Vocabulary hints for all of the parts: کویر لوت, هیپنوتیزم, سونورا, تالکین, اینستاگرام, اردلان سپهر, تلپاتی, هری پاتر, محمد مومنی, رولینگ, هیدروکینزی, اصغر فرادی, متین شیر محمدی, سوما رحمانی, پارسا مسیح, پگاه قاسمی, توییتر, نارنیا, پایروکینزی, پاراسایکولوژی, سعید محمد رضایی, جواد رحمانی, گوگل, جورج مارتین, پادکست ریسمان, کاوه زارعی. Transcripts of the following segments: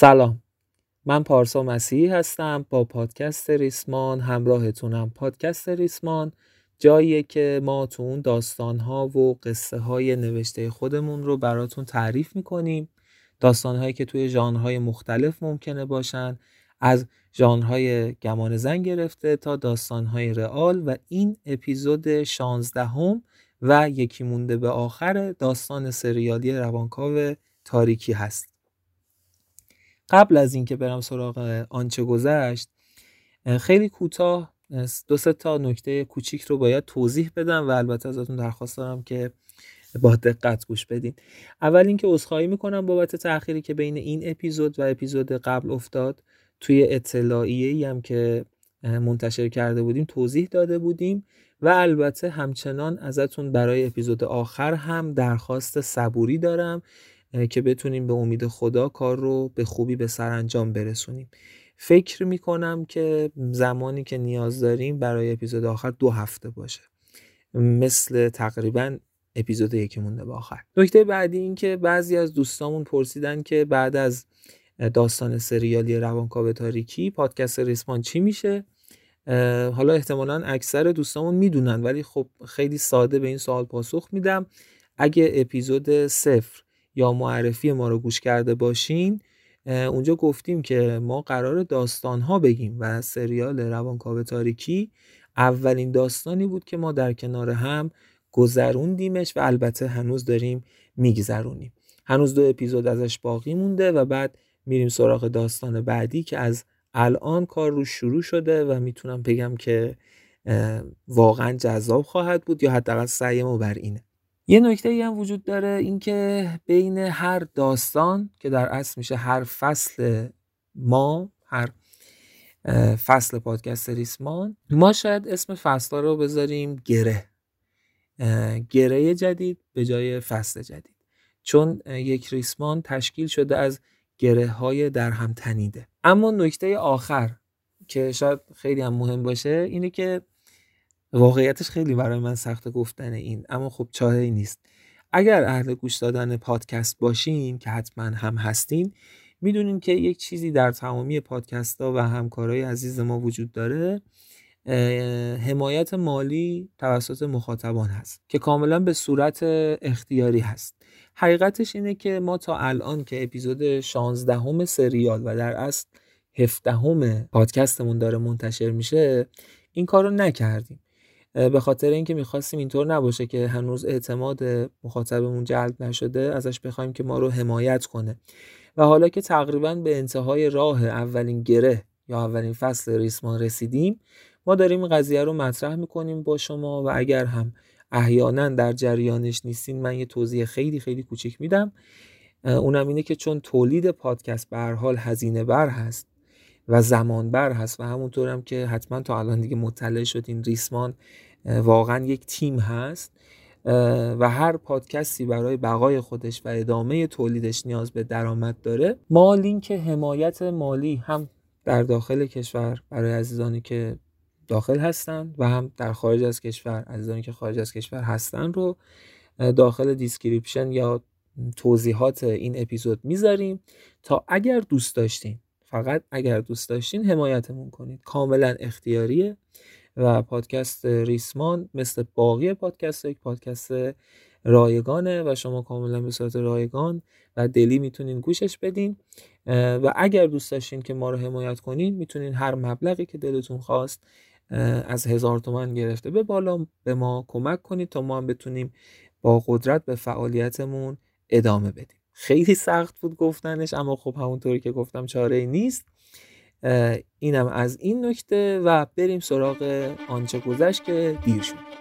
سلام، من پارسا مسیح هستم. با پادکست ریسمان همراهتونم. پادکست ریسمان جاییه که ما تو اون داستان‌ها و قصه های نوشته خودمون رو براتون تعریف می‌کنیم. داستان‌هایی که توی ژانرهای مختلف ممکنه باشن، از ژانرهای گمان زن گرفته تا داستان‌های رئال. و این اپیزود 16 و یکی مونده به آخر داستان سریالی روانکاو تاریکی هست. قبل از اینکه برم سراغ آنچه گذشت، خیلی کوتاه 2-3 تا نکته کوچیک رو باید توضیح بدم و البته ازتون درخواست دارم که با دقت گوش بدین. اول اینکه عذرخواهی میکنم بابت تأخیری که بین این اپیزود و اپیزود قبل افتاد. توی اطلاعیه‌ای هم که منتشر کرده بودیم توضیح داده بودیم و البته همچنان ازتون برای اپیزود آخر هم درخواست صبوری دارم که بتونیم به امید خدا کار رو به خوبی به سرانجام برسونیم. فکر میکنم که زمانی که نیاز داریم برای اپیزود آخر 2 هفته باشه، مثل تقریبا اپیزود یکی مونده به آخر. نکته بعدی این که بعضی از دوستامون پرسیدن که بعد از داستان سریالی روانکاو تاریکی پادکست ریسمان چی میشه. حالا احتمالاً اکثر دوستامون میدونن، ولی خب خیلی ساده به این سوال پاسخ میدم. اگه اپیزود 0 یا معرفی ما رو گوش کرده باشین، اونجا گفتیم که ما قرار داستان‌ها بگیم و سریال روانکاو تاریکی اولین داستانی بود که ما در کنار هم گذروندیمش و البته هنوز داریم میگذرونیم. هنوز 2 اپیزود ازش باقی مونده و بعد میریم سراغ داستان بعدی که از الان کار رو شروع شده و میتونم بگم که واقعا جذاب خواهد بود، یا حداقل سعی ما بر اینه. یه نکته‌ای هم وجود داره، این که بین هر داستان که در اصل میشه هر فصل ما، هر فصل پادکست ریسمان، ما شاید اسم فصل‌ها رو بذاریم گره جدید به جای فصل جدید، چون یک ریسمان تشکیل شده از گره‌های در هم تنیده. اما نکته آخر که شاید خیلی هم مهم باشه اینه که واقعیتش خیلی برای من سخت گفتن این، اما خب چاره‌ای نیست. اگر اهل گوش دادن پادکست باشین که حتما هم هستین، میدونین که یک چیزی در تمامی پادکست‌ها و همکارای عزیز ما وجود داره، حمایت مالی توسط مخاطبان هست که کاملا به صورت اختیاری هست. حقیقتش اینه که ما تا الان که اپیزود 16 سریال و در اصل 17 پادکستمون داره منتشر میشه، این کار رو نکردیم، به خاطر اینکه میخواستیم اینطور نباشه که هنوز اعتماد مخاطبمون جلب نشده ازش بخوایم که ما رو حمایت کنه. و حالا که تقریبا به انتهای راه اولین گره یا اولین فصل ریسمان رسیدیم، ما داریم این قضیه رو مطرح میکنیم با شما و اگر هم احیانا در جریانش نیستین، من یه توضیح خیلی خیلی کوچیک میدم. اونم اینه که چون تولید پادکست به هر حال هزینه بر هست و زمان بر هست و همونطور هم که حتما تا الان دیگه مطلع شدین، ریسمان واقعا یک تیم هست و هر پادکستی برای بقای خودش و ادامه تولیدش نیاز به درآمد داره. ما لینک حمایت مالی هم در داخل کشور برای عزیزانی که داخل هستن و هم در خارج از کشور عزیزانی که خارج از کشور هستن رو داخل دیسکریپشن یا توضیحات این اپیزود میذاریم تا اگر دوست داشتین، فقط اگر دوست داشتین، حمایتمون کنید. کاملا اختیاریه و پادکست ریسمان مثل باقی پادکست یک پادکست رایگانه و شما کاملا به صورت رایگان و دلی میتونین گوشش بدین و اگر دوست داشتین که ما رو حمایت کنین، میتونین هر مبلغی که دلتون خواست از 1000 تومان گرفته به بالا به ما کمک کنید تا ما هم بتونیم با قدرت به فعالیتمون ادامه بدیم. خیلی سخت بود گفتنش، اما خب همونطوری که گفتم چاره‌ای نیست. اینم از این نکته و بریم سراغ آنچه گذشت که دیر شد.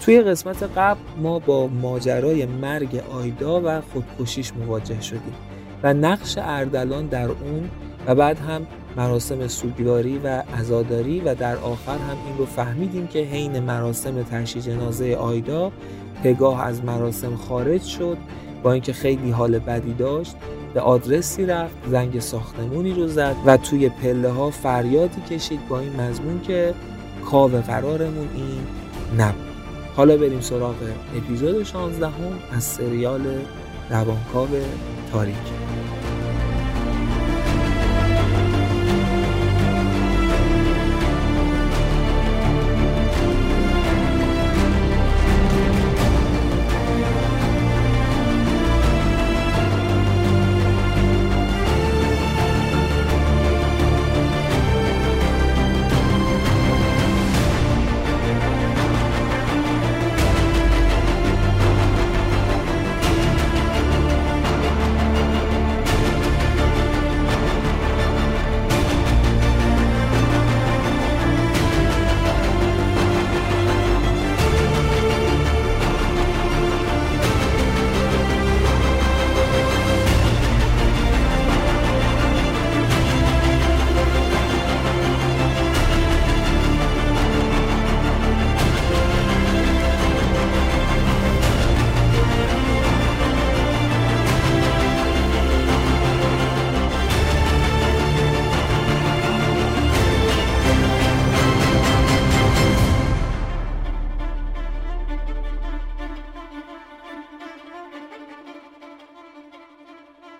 توی قسمت قبل ما با ماجرای مرگ آیدا و خودکشیش مواجه شدیم و نقش اردلان در اون و بعد هم مراسم سوگواری و عزاداری و در آخر هم این رو فهمیدیم که حین مراسم تشییع جنازه آیدا پگاه از مراسم خارج شد، با اینکه خیلی حال بدی داشت به آدرسی رفت، زنگ ساختمونی رو زد و توی پله ها فریادی کشید با این مضمون که کاوه قرارمون این نبود. حالا بریم سراغ اپیزود 16 از سریال روانکاو تاریکی.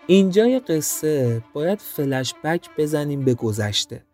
اینجای قصه باید فلش بک بزنیم به گذشته،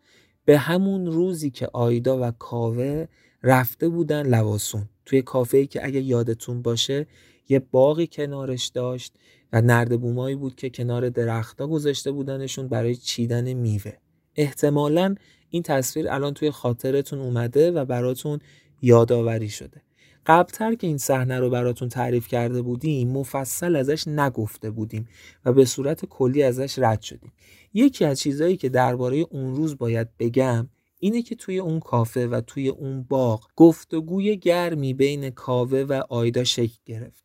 به همون روزی که آیدا و کاوه رفته بودن لواسون، توی کافه‌ای که اگه یادتون باشه یه باغی کنارش داشت و نردبومایی بود که کنار درخت‌ها گذاشته بودنشون برای چیدن میوه. احتمالاً این تصویر الان توی خاطرتون اومده و براتون یادآوری شده. قبل‌تر که این صحنه رو براتون تعریف کرده بودیم مفصل ازش نگفته بودیم و به صورت کلی ازش رد شدیم. یکی از چیزایی که درباره اون روز باید بگم اینه که توی اون کافه و توی اون باغ گفتگوی گرمی بین کاوه و آیدا شکل گرفت،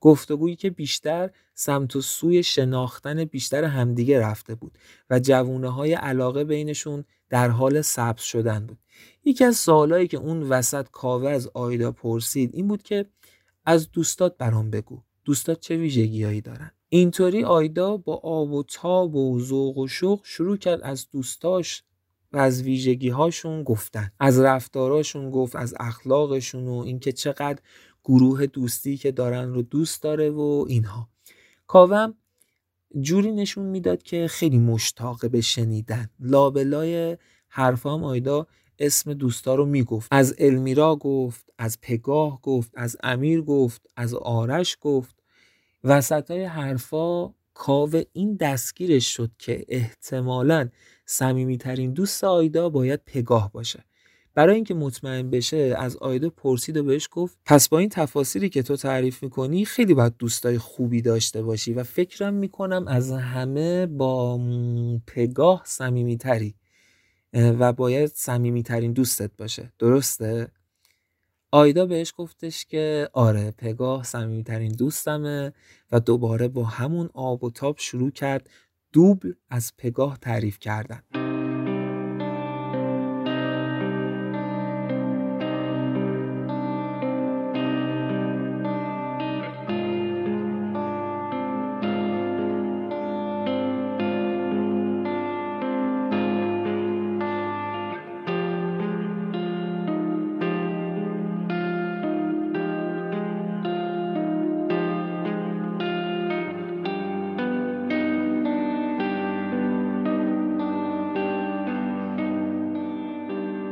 گفتگویی که بیشتر سمت و سوی شناختن بیشتر همدیگه رفته بود و جوونه‌های علاقه بینشون در حال سبز شدن بود. یکی از سوالایی که اون وسط کاوه از آیدا پرسید این بود که از دوستات برام بگو، دوستات چه ویژگی‌هایی دارن؟ اینطوری آیدا با آب و تاب و ذوق و شوق شروع کرد از دوستاش و از ویژگی‌هاشون گفتن، از رفتاراشون گفت، از اخلاقشون و اینکه چقدر گروه دوستی که دارن رو دوست داره و اینها. کاوه جوری نشون میداد که خیلی مشتاق به شنیدن. لابلای حرفام آیدا اسم دوستا رو میگفت، از المیرا گفت، از پگاه گفت، از امیر گفت، از آرش گفت. وسطای حرفا کاوه این دستگیرش شد که احتمالاً صمیمیترین دوست آیدا باید پگاه باشه. برای اینکه مطمئن بشه از آیدا پرسید و بهش گفت پس با این تفاصیلی که تو تعریف میکنی خیلی باید دوستای خوبی داشته باشی و فکرم میکنم از همه با پگاه صمیمیتری و باید صمیمیترین دوستت باشه، درسته؟ آیدا بهش گفتش که آره پگاه صمیمیترین دوستمه و دوباره با همون آب و تاب شروع کرد دوبل از پگاه تعریف کردن.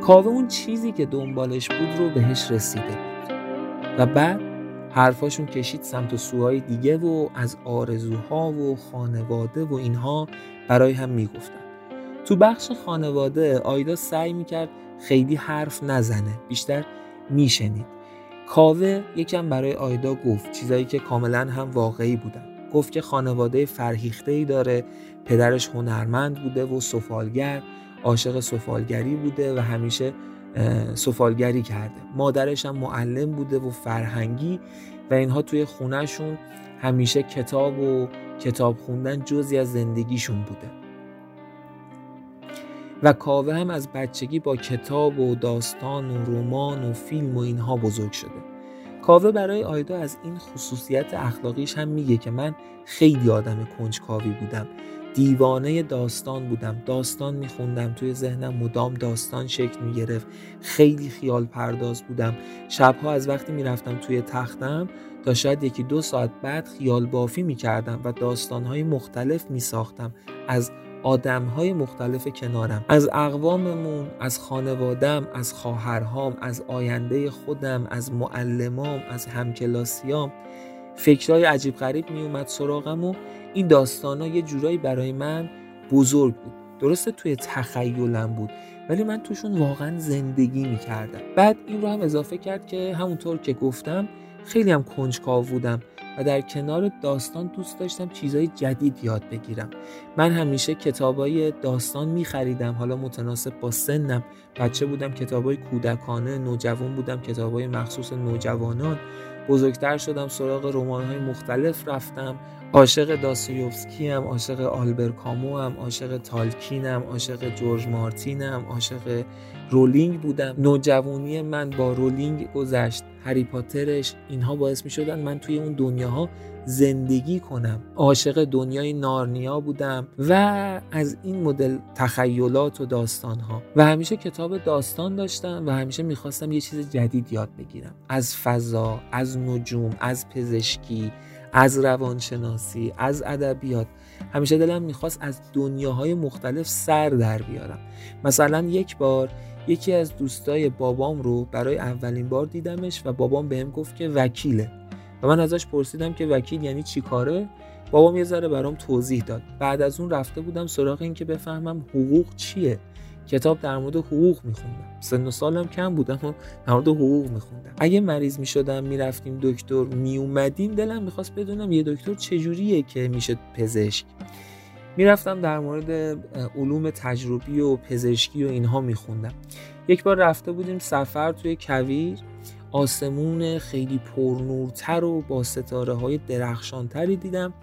کاوه اون چیزی که دنبالش بود رو بهش رسیده بود و بعد حرفاشون کشید سمت و سوهای دیگه و از آرزوها و خانواده و اینها برای هم میگفتن. تو بخش خانواده آیدا سعی میکرد خیلی حرف نزنه، بیشتر میشنید. کاوه یکم برای آیدا گفت چیزایی که کاملا هم واقعی بودن. گفت که خانواده فرهیخته‌ای داره، پدرش هنرمند بوده و سفالگر، عاشق سفالگری بوده و همیشه سفالگری کرده. مادرش هم معلم بوده و فرهنگی و اینها توی خونهشون همیشه کتاب و کتاب خوندن جزئی از زندگیشون بوده. و کاوه هم از بچگی با کتاب و داستان و رمان و فیلم و اینها بزرگ شده. کاوه برای آیدا از این خصوصیت اخلاقیش هم میگه که من خیلی آدم کنجکاوی بودم، دیوانه داستان بودم، داستان میخوندم، توی ذهنم مدام داستان شکل میگرفت، خیلی خیال پرداز بودم، شبها از وقتی میرفتم توی تختم تا شاید 1-2 ساعت بعد خیال بافی میکردم و داستانهای مختلف میساختم از آدمهای مختلف کنارم، از اقواممون، از خانوادم، از خواهرهام، از آینده خودم، از معلمام، از همکلاسیام. فکرهای عجیب غریب می اومد سراغم و این داستانا یه جورایی برای من بزرگ بود. درسته توی تخیلم بود ولی من توشون واقعا زندگی می کردم. بعد این رو هم اضافه کرد که همونطور که گفتم خیلی هم کنجکاو بودم و در کنار داستان دوست داشتم چیزای جدید یاد بگیرم. من همیشه کتابای داستان می‌خریدم، حالا متناسب با سنم. بچه بودم کتابای کودکانه، نوجوان بودم کتابای مخصوص نوجوانان، بزرگتر شدم سراغ رمان‌های مختلف رفتم، عاشق داستایوفسکی‌ام، عاشق آلبر کاموام، عاشق تالکینم، عاشق جورج مارتینم، عاشق رولینگ بودم. نوجوانی من با رولینگ گذشت، هری پاترش، اینها باعث می‌شدن من توی اون دنیاها زندگی کنم. عاشق دنیای نارنیا بودم و از این مدل تخیلات و داستان‌ها و همیشه کتاب داستان داشتم و همیشه می‌خواستم یه چیز جدید یاد بگیرم، از فضا، از نجوم، از پزشکی، از روانشناسی، از ادبیات. همیشه دلم میخواست از دنیاهای مختلف سر در بیارم. مثلا یک بار یکی از دوستای بابام رو برای اولین بار دیدمش و بابام بهم گفت که وکیله و من ازش پرسیدم که وکیل یعنی چی کاره؟ بابام یه ذره برام توضیح داد. بعد از اون رفته بودم سراغ این که بفهمم حقوق چیه. کتاب در مورد حقوق میخوندم، سن و سالم کم بودم و در مورد حقوق میخوندم. اگه مریض میشدم میرفتیم دکتر، میومدیم، دلم میخواست بدونم یه دکتر چجوریه که میشه پزشک. میرفتم در مورد علوم تجربی و پزشکی و اینها میخوندم. یک بار رفته بودیم سفر توی کویر، آسمون خیلی پرنورتر و با ستاره های درخشانتری دیدم.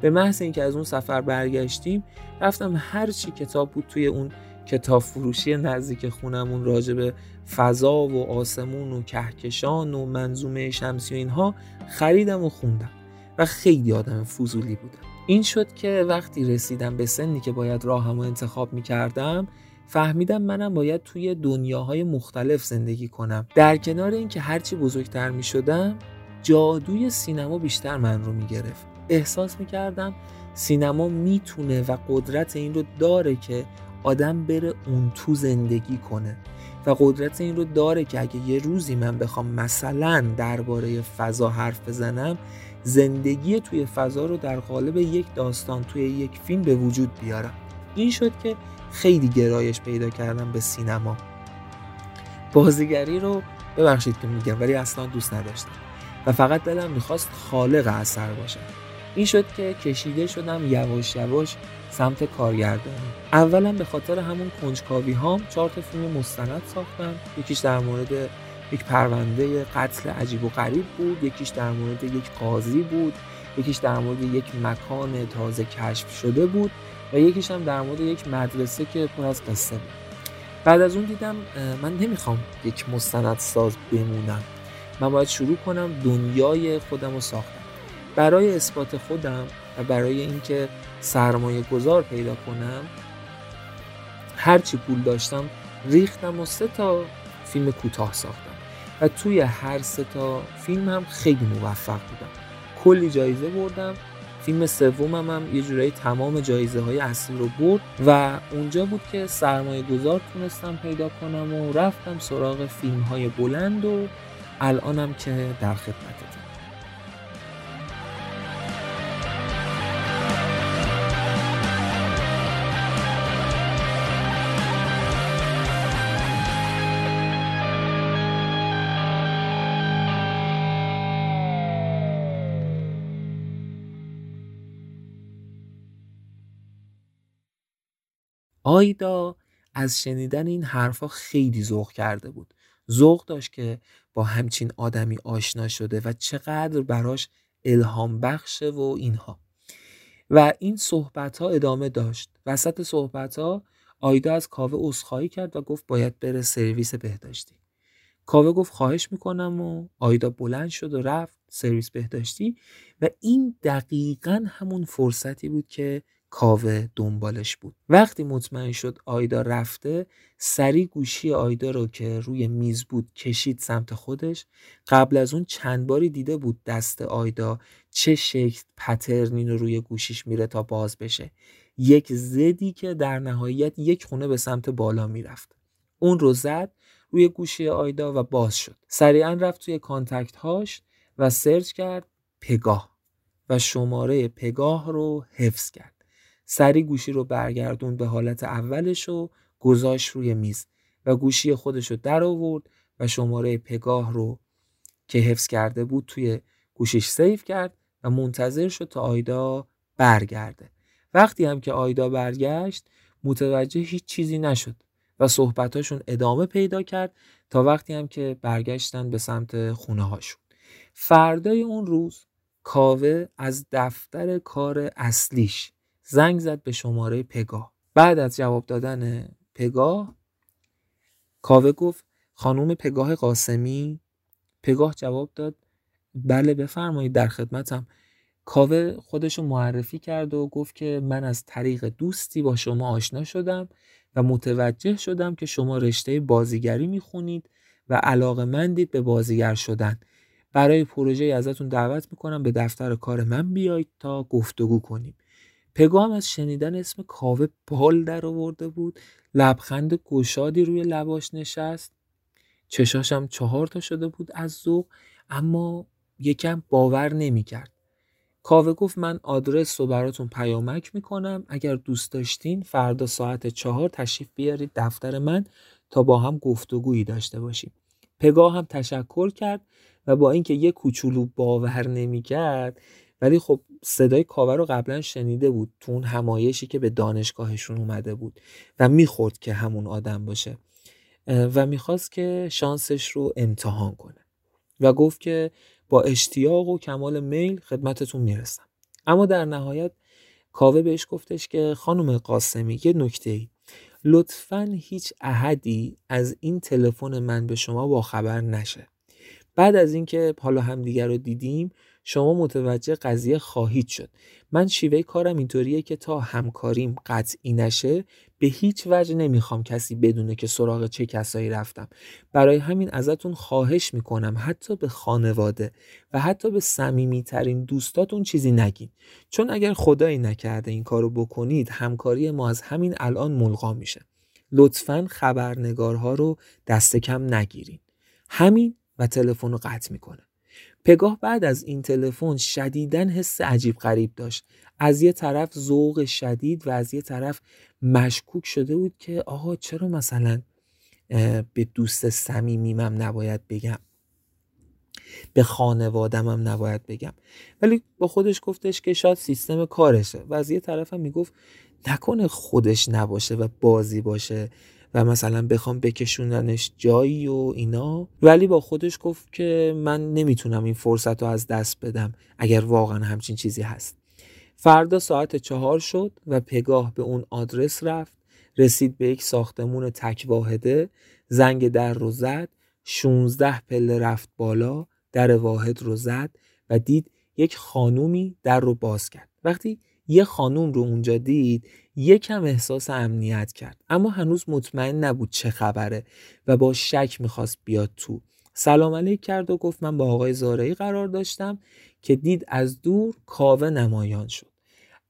به محض اینکه از اون سفر برگشتیم رفتم هرچی کتاب بود توی اون کتاب فروشی نزدیک خونمون راجب فضا و آسمون و کهکشان و منظومه شمسی و اینها خریدم و خوندم و خیلی آدم فضولی بودم. این شد که وقتی رسیدم به سنی که باید راهمو انتخاب میکردم فهمیدم منم باید توی دنیاهای مختلف زندگی کنم. در کنار این که هرچی بزرگتر میشدم جادوی سینما بیشتر من رو میگرفت. احساس میکردم سینما میتونه و قدرت این رو داره که آدم بره اون تو زندگی کنه و قدرت این رو داره که اگه یه روزی من بخوام مثلا درباره فضا حرف بزنم، زندگی توی فضا رو در قالب یک داستان توی یک فیلم به وجود بیارم. این شد که خیلی گرایش پیدا کردم به سینما. بازیگری رو ببخشید که میگم ولی اصلا دوست نداشتم و فقط دلم میخواست خالق اثر باشم. این شد که کشیده شدم یواش یواش سمت کارگردانی. اولا به خاطر همون کنجکاوی هام 4 تا فیلم مستند ساختم. یکیش در مورد یک پرونده قتل عجیب و غریب بود، یکیش در مورد یک قاضی بود، یکیش در مورد یک مکان تازه کشف شده بود و یکیش هم در مورد یک مدرسه که پر از قصه بود. بعد از اون دیدم من نمیخوام یک مستندساز بمونم، من باید شروع کنم دنیای خودم رو ساختم. برای اثبات خودم و برای اینکه سرمایه گذار پیدا کنم هرچی پول داشتم ریختم و 3 تا فیلم کوتاه ساختم و توی هر 3 تا فیلم هم خیلی موفق بودم، کلی جایزه بردم. فیلم سومم هم یه جورایی تمام جایزه های اصلی رو برد و اونجا بود که سرمایه گذار تونستم پیدا کنم و رفتم سراغ فیلم های بلند و الانم که در خدمتم. آیدا از شنیدن این حرفا خیلی ذوق کرده بود. ذوق داشت که با همچین آدمی آشنا شده و چقدر براش الهام بخشه و اینها. و این صحبت ها ادامه داشت. وسط صحبت ها آیدا از کاوه عذرخواهی کرد و گفت باید بره سرویس بهداشتی. کاوه گفت خواهش میکنم و آیدا بلند شد و رفت سرویس بهداشتی و این دقیقاً همون فرصتی بود که کاوه دنبالش بود. وقتی مطمئن شد آیدا رفته، سری گوشی آیدا رو که روی میز بود کشید سمت خودش. قبل از اون چند باری دیده بود دست آیدا چه شکل پترنین روی گوشیش میره تا باز بشه، یک زدی که در نهایت یک خونه به سمت بالا میرفت. اون رو زد روی گوشی آیدا و باز شد. سریعا رفت توی کانتکت هاش و سرچ کرد پگاه و شماره پگاه رو حفظ کرد. سری گوشی رو برگردوند به حالت اولش و گذاشت روی میز و گوشی خودش رو در آورد و شماره پگاه رو که حفظ کرده بود توی گوشیش سیو کرد و منتظر شد تا آیدا برگرده. وقتی هم که آیدا برگشت متوجه هیچ چیزی نشد و صحبتاشون ادامه پیدا کرد تا وقتی هم که برگشتن به سمت خونه هاشون. فردای اون روز کاوه از دفتر کار اصلیش زنگ زد به شماره پگاه. بعد از جواب دادن پگاه کاوه گفت خانم پگاه قاسمی؟ پگاه جواب داد بله بفرمایید در خدمتم. کاوه خودشو معرفی کرد و گفت که من از طریق دوستی با شما آشنا شدم و متوجه شدم که شما رشته بازیگری میخونید و علاقه‌مندید به بازیگر شدن. برای پروژه‌ای ازتون دعوت میکنم به دفتر کار من بیایید تا گفتگو کنیم. پگاه از شنیدن اسم کاوه بال در آورده بود، لبخند گشادی روی لباش نشست، چشاش هم 4 تا شده بود از ذوق، اما یکم باور نمی کرد. کاوه گفت من آدرس رو براتون پیامک میکنم، اگر دوست داشتین فردا ساعت 4 تشریف بیارید دفتر من تا با هم گفتگویی داشته باشیم. پگاه هم تشکر کرد و با اینکه یک کوچولو باور نمی کرد ولی خب صدای کاوه رو قبلا شنیده بود تو اون همایشی که به دانشگاهشون اومده بود و میخورد که همون آدم باشه و میخواست که شانسش رو امتحان کنه و گفت که با اشتیاق و کمال میل خدمتتون میرسم. اما در نهایت کاوه بهش گفتش که خانم قاسمی یه نکته‌ای، لطفاً هیچ احدی از این تلفن من به شما باخبر نشه. بعد از اینکه حالا همدیگه رو دیدیم شما متوجه قضیه خواهید شد. من شیوه کارم اینطوریه که تا همکاریم قطعی نشه به هیچ وجه نمیخوام کسی بدونه که سراغ چه کسایی رفتم. برای همین ازتون خواهش میکنم حتی به خانواده و حتی به صمیمیترین دوستاتون چیزی نگین، چون اگر خدایی نکرده این کارو بکنید همکاری ما از همین الان ملغا میشه. لطفاً خبرنگارها رو دست کم نگیرین. همین و تلفن رو قطع میکنه. پگاه بعد از این تلفن شدیداً حس عجیب غریب داشت. از یه طرف ذوق شدید و از یه طرف مشکوک شده بود که آها چرا مثلا به دوست صمیمیم نباید بگم، به خانواده‌ام نباید بگم، ولی با خودش گفتش که شاید سیستم کارشه. و از یه طرف هم میگفت نکنه خودش نباشه و بازی باشه و مثلا بخوام بکشوننش جایی و اینا، ولی با خودش گفت که من نمیتونم این فرصت رو از دست بدم اگر واقعا همچین چیزی هست. فردا ساعت 4 شد و پگاه به اون آدرس رفت، رسید به یک ساختمون تک واحده، زنگ در رو زد، 16 پله رفت بالا، در واحد رو زد و دید یک خانومی در رو باز کرد. وقتی یه خانوم رو اونجا دید یکم احساس امنیت کرد، اما هنوز مطمئن نبود چه خبره و با شک میخواست بیاد تو. سلام علیک کرد و گفت من با آقای زارعی قرار داشتم، که دید از دور کاوه نمایان شد.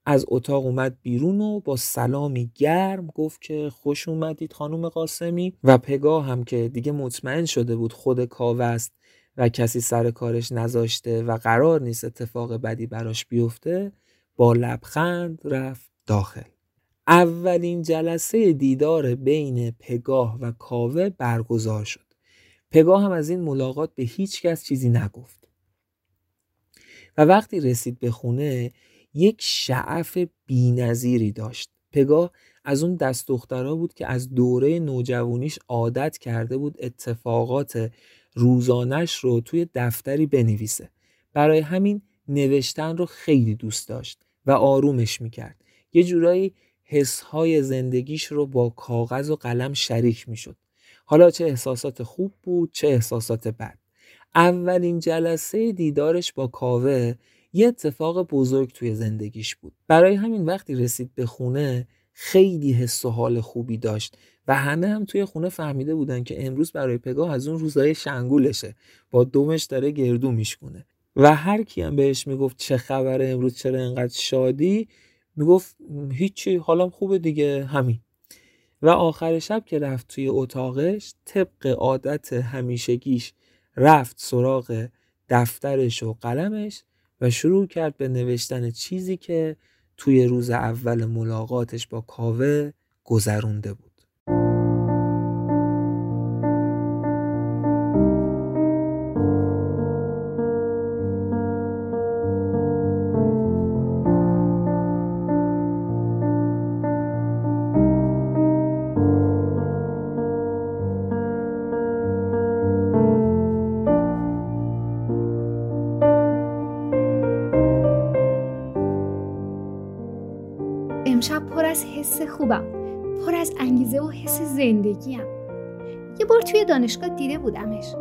از اتاق اومد بیرون و با سلامی گرم گفت که خوش اومدید خانم قاسمی. و پگاه هم که دیگه مطمئن شده بود خود کاوه است و کسی سر کارش نذاشته و قرار نیست اتفاق بدی براش بیفته، با لبخند رفت داخل. اولین جلسه دیدار بین پگاه و کاوه برگزار شد. پگاه هم از این ملاقات به هیچ کس چیزی نگفت. و وقتی رسید به خونه یک شعف بی‌نظیری داشت. پگاه از اون دست دخترها بود که از دوره نوجوانیش عادت کرده بود اتفاقات روزانش رو توی دفتری بنویسه. برای همین نوشتن رو خیلی دوست داشت و آرومش میکرد. یه جورایی حسهای زندگیش رو با کاغذ و قلم شریک میشد. حالا چه احساسات خوب بود، چه احساسات بد. اولین جلسه دیدارش با کاوه یه اتفاق بزرگ توی زندگیش بود. برای همین وقتی رسید به خونه خیلی حس و حال خوبی داشت و همه هم توی خونه فهمیده بودن که امروز برای پگاه از اون روزهای شنگولشه، با دومش داره گردو میشکونه. و هر کی هم بهش میگفت چه خبره امروز، چرا اینقدر شادی، میگفت هیچی، حالم خوبه دیگه، همین. و آخر شب که رفت توی اتاقش، طبق عادت همیشگیش رفت سراغ دفترش و قلمش و شروع کرد به نوشتن چیزی که توی روز اول ملاقاتش با کاوه گذرونده بود. امشب پر از حس خوبم، پر از انگیزه و حس زندگیم. یه بار توی دانشگاه دیده بودمش،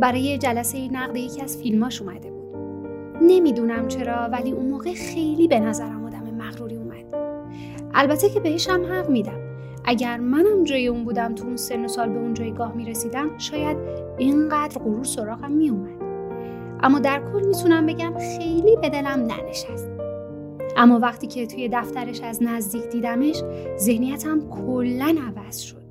برای جلسه نقد یکی از فیلماش اومده بود. نمیدونم چرا ولی اون موقع خیلی به نظرم آدم مغروری اومد. البته که بهش هم حق میدم، اگر منم جای اون بودم تو اون سن و سال به اون جایگاه میرسیدم شاید اینقدر غرور سراغم میومد. اما در کل میتونم بگم خیلی به دلم ننشست. اما وقتی که توی دفترش از نزدیک دیدمش، ذهنیتم کلاً عوض شد.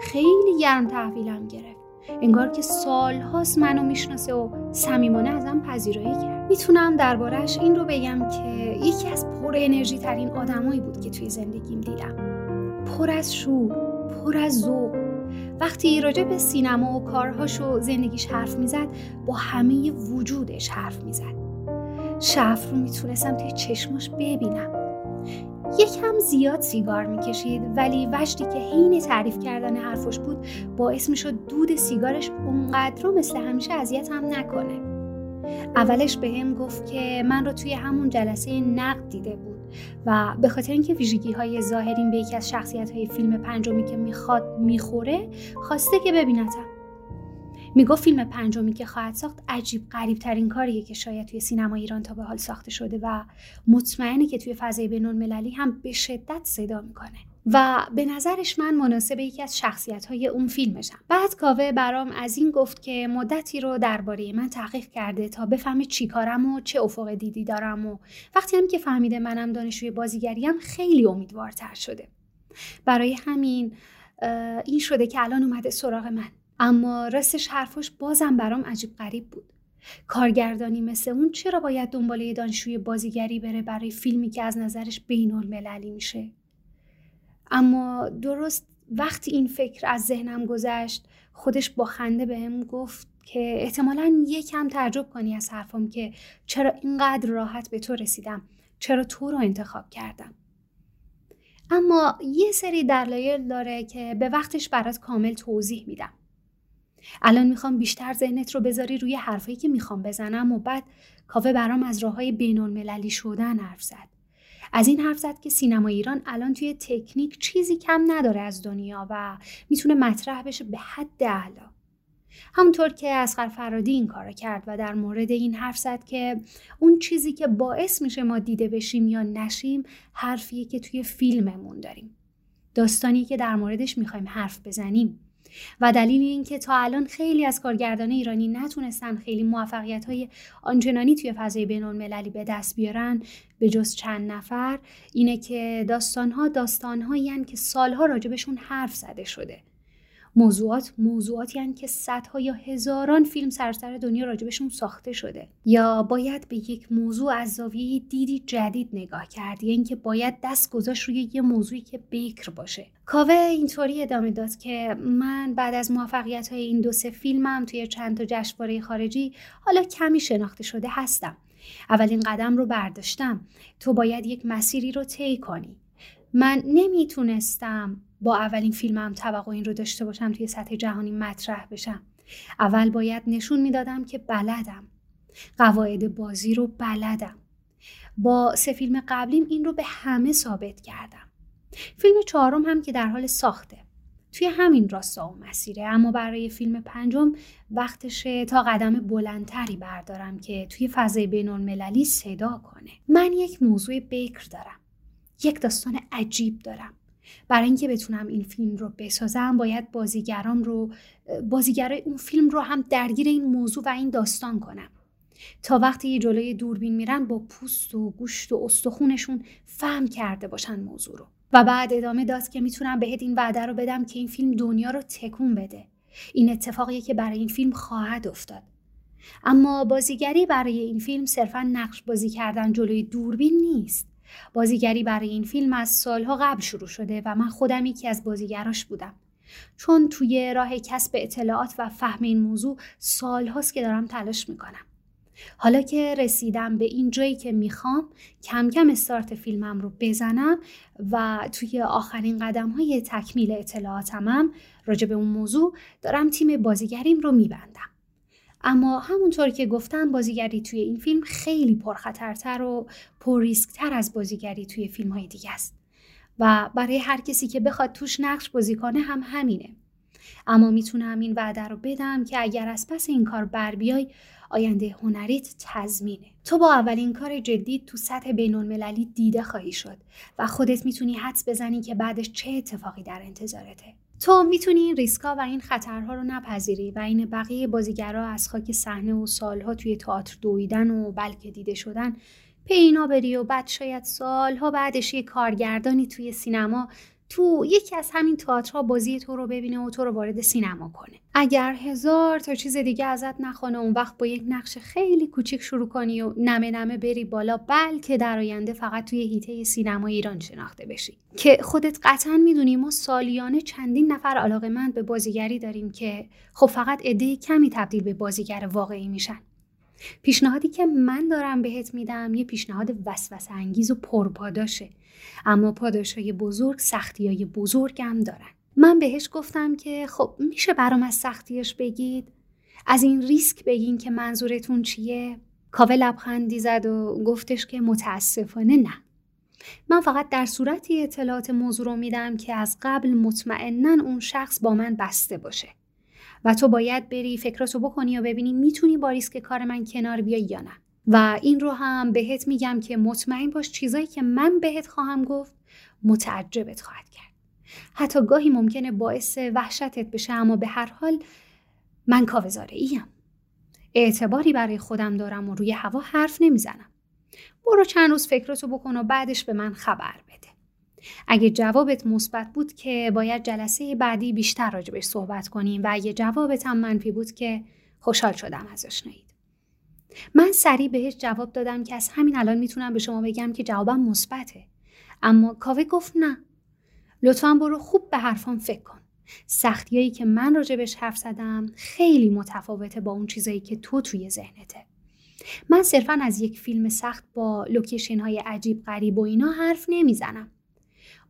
خیلی گرم تحویلم گرفت. انگار که سال‌هاست منو میشناسه و صمیمانه ازم پذیرایی کرد. میتونم درباره‌اش این رو بگم که یکی از پر انرژی ترین آدمایی بود که توی زندگیم دیدم. پر از شور، پر از ذوق. وقتی راجع به سینما و کارهاش و زندگیش حرف میزد، با همه وجودش حرف میزد. شعف رو میتونستم توی چشماش ببینم. یکم زیاد سیگار میکشید ولی وجدی که حین تعریف کردن حرفش بود باعث میشد دود سیگارش اونقدر رو مثل همیشه اذیتم نکنه. اولش بهم گفت که من رو توی همون جلسه نقد دیده بود و به خاطر اینکه ویژگی‌های ظاهریم به یکی از شخصیت‌های فیلم پنجمی که میخواد میخوره خواسته که ببینتم. میگفت فیلم پنجمی که خواهد ساخت عجیب غریب ترین کاریه که شاید توی سینما ایران تا به حال ساخته شده و مطمئنه که توی فضای بین‌المللی هم به شدت صدا میکنه و به نظرش من مناسب یکی از شخصیت‌های اون فیلمشم. بعد کاوه برام از این گفت که مدتی رو درباره من تحقیق کرده تا بفهمه چی کارم و چه افق دیدی دارم و وقتی هم که فهمیده منم دانشجوی بازیگریم خیلی امیدوارتر شده. برای همین این شده که الان اومده سراغ من. اما راستش حرفش بازم برام عجیب غریب بود. کارگردانی مثل اون چرا باید دنبال یه دانشجوی بازیگری بره برای فیلمی که از نظرش بین‌المللی میشه؟ اما درست وقتی این فکر از ذهنم گذشت خودش با خنده بهم گفت که احتمالاً یکم تعجب کنی از حرفم که چرا اینقدر راحت به تو رسیدم، چرا تو رو انتخاب کردم. اما یه سری دلایل داره که به وقتش برات کامل توضیح میدم. الان میخوام بیشتر ذهنت رو بذاری روی حرفایی که میخوام بزنم و بعد کاوه برام از راههای بین‌المللی شدن حرف زد. از این حرف زد که سینما ایران الان توی تکنیک چیزی کم نداره از دنیا و میتونه مطرح بشه به حد اعلی. همونطور که اصغر فرادی این کارو کرد و در مورد این حرف زد که اون چیزی که باعث میشه ما دیده بشیم یا نشیم حرفیه که توی فیلممون داریم. داستانی که در موردش میخوایم حرف بزنیم. و دلیل این که تا الان خیلی از کارگردان ایرانی نتونستن خیلی موفقیت‌های آنچنانی توی فضای بین‌المللی به دست بیارن به جز چند نفر اینه که داستان‌هایی هن که سالها راجبشون حرف زده شده. موضوعاتی هن که صدها یا هزاران فیلم سراسر دنیا راجبشون ساخته شده. یا باید به یک موضوع از زاویه دیدی جدید نگاه کرد یا اینکه باید دست گذاشت روی یه موضوعی که بکر باشه. کاوه اینطوری ادامه داد که من بعد از موفقیت‌های این دو سه فیلمم توی چند تا جشنواره خارجی حالا کمی شناخته شده هستم. اولین قدم رو برداشتم. تو باید یک مسیری رو طی کنی. من نمیتونستم با اولین فیلمم توقع این رو داشته باشم توی سطح جهانی مطرح بشم. اول باید نشون میدادم که بلدم، قواعد بازی رو بلدم. با 3 فیلم قبلیم این رو به همه ثابت کردم. فیلم 4م هم که در حال ساخته توی همین راستا و مسیره، اما برای فیلم 5م وقتشه تا قدم بلندتری بردارم که توی فضای بین‌المللی صدا کنه. من یک موضوع بکر دارم، یک داستان عجیب دارم. برای اینکه بتونم این فیلم رو بسازم باید بازیگرای اون فیلم رو هم درگیر این موضوع و این داستان کنم. تا وقتی جلوی دوربین میرن با پوست و گوشت و استخونشون فهم کرده باشن موضوع رو. و بعد ادامه داد که میتونم بهت این وعده رو بدم که این فیلم دنیا رو تکون بده. این اتفاقیه که برای این فیلم خواهد افتاد. اما بازیگری برای این فیلم صرفا نقش بازی کردن جلوی دوربین نیست. بازیگری برای این فیلم از سالها قبل شروع شده و من خودم یکی از بازیگراش بودم. چون توی راه کسب اطلاعات و فهم این موضوع سالهاست که دارم تلاش میکنم. حالا که رسیدم به این جایی که میخوام کم کم استارت فیلمم رو بزنم و توی آخرین قدم های تکمیل اطلاعاتم راجع به اون موضوع دارم تیم بازیگریم رو میبندم. اما همونطور که گفتم بازیگری توی این فیلم خیلی پرخطرتر و پر ریسکتر از بازیگری توی فیلم های دیگه است و برای هر کسی که بخواد توش نقش بازی کنه هم همینه. اما میتونم این وعده رو بدم که اگر از پس این کار بر بیای آینده هنریت تضمینه. تو با اولین کار جدی تو سطح بین‌المللی دیده خواهی شد و خودت میتونی حدس بزنی که بعدش چه اتفاقی در انتظارته. تو میتونی این ریسکا و این خطرها رو نپذیری و این بقیه بازیگرا از خاک صحنه و سالها توی تئاتر دویدن و بلکه دیده شدن پی اینا بری و بعد شاید سالها بعدش یه کارگردانی توی سینما تو یکی از همین تئاترها بازی تو رو ببینه و تو رو وارد سینما کنه. اگر 1000 تا چیز دیگه ازت نخونه اون وقت با یک نقش خیلی کوچیک شروع کنی و نمه بری بالا، بلکه در آینده فقط توی هیته سینما ایران شناخته بشی. که خودت قطعاً میدونی ما سالیانه چندین نفر علاقه‌مند به بازیگری داریم که خب فقط عده کمی تبدیل به بازیگر واقعی میشن. پیشنهادی که من دارم بهت میدم یه پیشنهاد وسوسه انگیز و پرپاداشه، اما پاداشای بزرگ سختیای بزرگ هم دارن. من بهش گفتم که خب میشه برام از سختیش بگید؟ از این ریسک بگین که منظورتون چیه؟ کاوه لبخندی زد و گفتش که متاسفانه نه، من فقط در صورتی اطلاعات موضوع رو میدم که از قبل مطمئنن اون شخص با من بسته باشه و تو باید بری فکراتو بکنی و ببینی میتونی با ریسک کار من کنار بیای یا نه. و این رو هم بهت میگم که مطمئن باش چیزایی که من بهت خواهم گفت متعجبت خواهد کرد. حتی گاهی ممکنه باعث وحشتت بشه، اما به هر حال من کاوه‌زارعیم. اعتباری برای خودم دارم و روی هوا حرف نمیزنم. برو چند روز فکراتو بکن و بعدش به من خبر بده. اگه جوابت مثبت بود که باید جلسه بعدی بیشتر راجبش صحبت کنیم و اگه جوابت هم منفی بود که خوشحال شدم از آشنایید. من سریع بهش جواب دادم که از همین الان میتونم به شما بگم که جوابم مثبته. اما کاوه گفت نه، لطفاً برو خوب به حرفام فکر کن. سختیایی که من راجبش حرف زدم خیلی متفاوته با اون چیزایی که تو توی ذهنته. من صرفاً از یک فیلم سخت با لوکیشن‌های عجیب غریب و اینا حرف نمیزنم.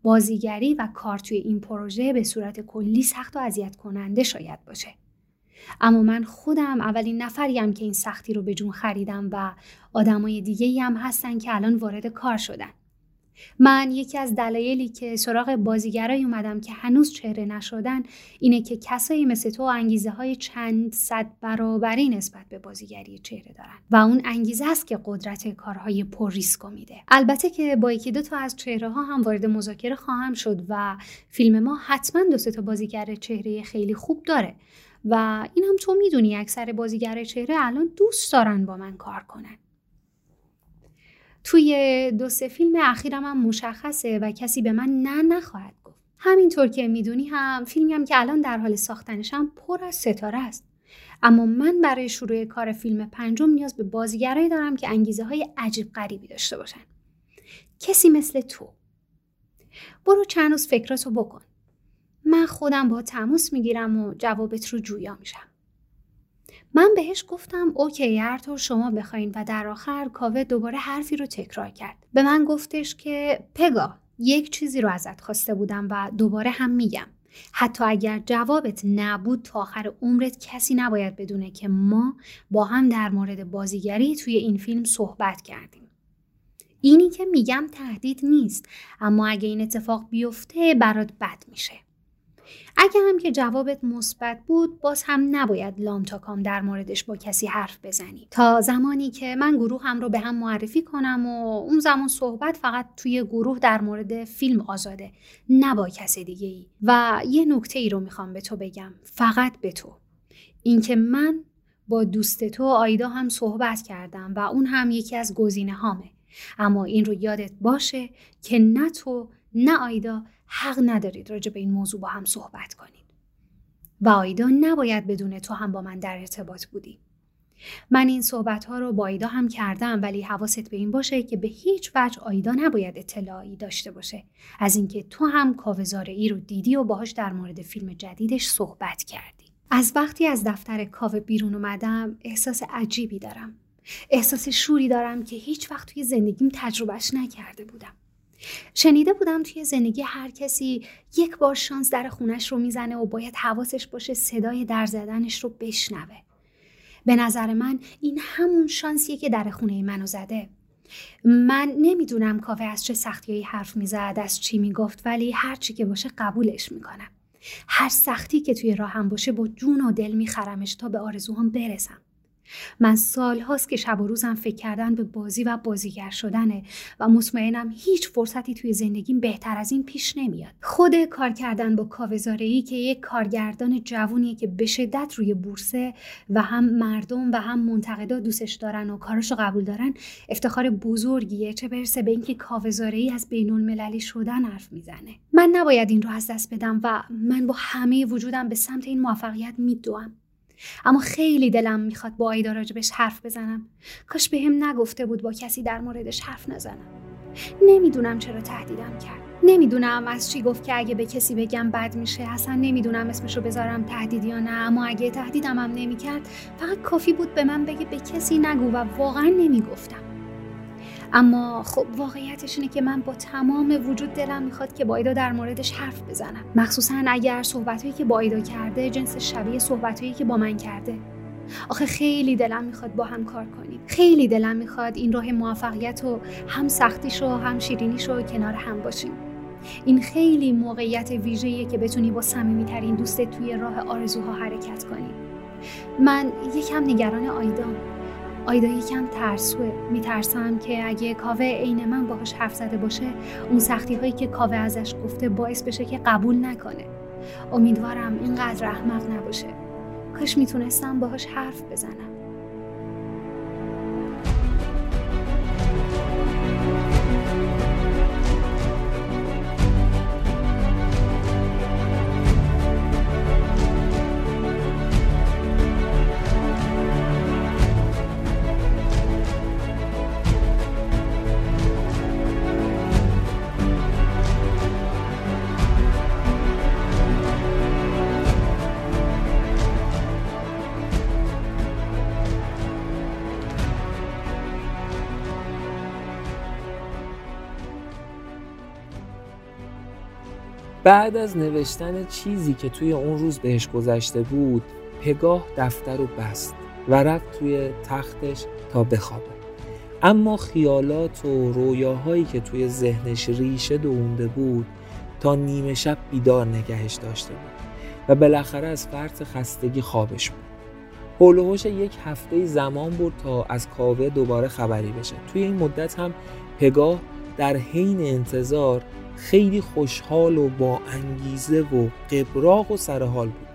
بازیگری و کار توی این پروژه به صورت کلی سخت و اذیت کننده شاید باشه، اما من خودم اولین نفریم که این سختی رو به جون خریدم و آدمای دیگه‌ای هم هستن که الان وارد کار شدن. من یکی از دلایلی که سراغ بازیگرای اومدم که هنوز چهره نشدن اینه که کسایی مثل تو انگیزه‌های چند صد برابری نسبت به بازیگری چهره دارن و اون انگیزه است که قدرت کارهای پر ریسک میده. البته که با یکی دو تا از چهره‌ها هم وارد مذاکره خواهم شد و فیلم ما حتما 2-3 تا بازیگر چهره خیلی خوب داره و این هم تو میدونی اکثر بازیگرای چهره الان دوست دارن با من کار کنن. توی 2-3 فیلم اخیرم هم مشخصه و کسی به من نه نخواهد گفت. همینطور که میدونی هم فیلمیم که الان در حال ساختنشم پر از ستاره است. اما من برای شروع کار فیلم 5م نیاز به بازیگرایی دارم که انگیزه های عجیب غریبی داشته باشن. کسی مثل تو. برو چند روز فکراتو بکن. من خودم با تماس میگیرم و جوابت رو جویا میشم. من بهش گفتم اوکی هر طور شما بخواین و در آخر کاوه دوباره حرفی رو تکرار کرد. به من گفتش که پگا یک چیزی رو ازت خواسته بودم و دوباره هم میگم، حتی اگر جوابت نبود تا آخر عمرت کسی نباید بدونه که ما با هم در مورد بازیگری توی این فیلم صحبت کردیم. اینی که میگم تهدید نیست، اما اگه این اتفاق بیفته برات بد میشه. اگه هم که جوابت مثبت بود، باز هم نباید لام تا کام در موردش با کسی حرف بزنی تا زمانی که من گروهم رو به هم معرفی کنم و اون زمان صحبت فقط توی گروه در مورد فیلم آزاده، نه با کس دیگه ای. و یه نکته ای رو میخوام به تو بگم، فقط به تو، اینکه من با دوست تو آیدا هم صحبت کردم و اون هم یکی از گزینه هامه. اما این رو یادت باشه که نه تو نه آیدا حق ندارید راجع به این موضوع با هم صحبت کنید و آیدا نباید بدون تو هم با من در ارتباط بودی. من این صحبت‌ها رو با آیدا هم کردم، ولی حواست به این باشه که به هیچ وجه آیدا نباید اطلاعی داشته باشه از اینکه تو هم کاوه‌زارعی رو دیدی و باهاش در مورد فیلم جدیدش صحبت کردی. از وقتی از دفتر کاوه بیرون اومدم احساس عجیبی دارم. احساس شوری دارم که هیچ وقت توی زندگیم تجربهش نکرده بودم. شنیده بودم توی زندگی هر کسی یک بار شانس در خونش رو میزنه و باید حواسش باشه صدای در زدنش رو بشنوه. به نظر من این همون شانسیه که در خونه منو زده. من نمیدونم کافه از چه سختیایی حرف میزد، از چی میگفت، ولی هر چی که باشه قبولش میکنم. هر سختی که توی راهم باشه با جون و دل میخرمش تا به آرزوهام برسم. من سال هاست که شب و روزم فکر کردن به بازی و بازیگر شدنه و مطمئنم هیچ فرصتی توی زندگیم بهتر از این پیش نمیاد. خود کار کردن با کاوه‌زارعی که یک کارگردان جوونیه که به شدت روی بورسه و هم مردم و هم منتقدا دوستش دارن و کاراشو قبول دارن افتخار بزرگیه، چه برسه به اینکه کاوه‌زارعی از بین‌المللی شدن حرف میزنه. من نباید این رو از دست بدم و من با همه وجودم به سمت این موفقیت میدوام. اما خیلی دلم میخواد با آیدا راجبش حرف بزنم. کاش بهم نگفته بود با کسی در موردش حرف نزنم. نمیدونم چرا تهدیدم کرد. نمیدونم از چی گفت که اگه به کسی بگم بد میشه. اصلا نمیدونم اسمشو بذارم تهدید یا نه. اما اگه تهدیدم هم نمیکرد، فقط کافی بود به من بگه به کسی نگو و واقعا نمیگفتم. اما خب واقعیتش اینه که من با تمام وجود دلم میخواد که با آیدا در موردش حرف بزنم، مخصوصا اگر صحبتایی که با آیدا کرده جنس شبیه صحبتایی که با من کرده. آخه خیلی دلم میخواد با هم کار کنیم. خیلی دلم میخواد این راه موفقیت و هم سختیش و هم شیرینیش رو کنار هم باشیم. این خیلی موقعیت ویژه‌ایه که بتونی با صمیمیترین دوستت توی راه آرزوها حرکت کنی. من یکم نگران آیدام. آیدا یکم ترسوه. میترسم که اگه کاوه عین من باهاش حرف زده باشه، اون سختی هایی که کاوه ازش گفته باعث بشه که قبول نکنه. امیدوارم اینقدر احمق نباشه. کاش میتونستم باهاش حرف بزنم. بعد از نوشتن چیزی که توی اون روز بهش گذشته بود، پگاه دفتر رو بست و رفت توی تختش تا بخوابه. اما خیالات و رویاهایی که توی ذهنش ریشه دوونده بود تا نیمه شب بیدار نگهش داشته بود و بالاخره از فرط خستگی خوابش بود. هول و هوش یک هفته زمان برد تا از کاوه دوباره خبری بشه. توی این مدت هم پگاه در حین انتظار خیلی خوشحال و با انگیزه و قبراق و سرحال بود.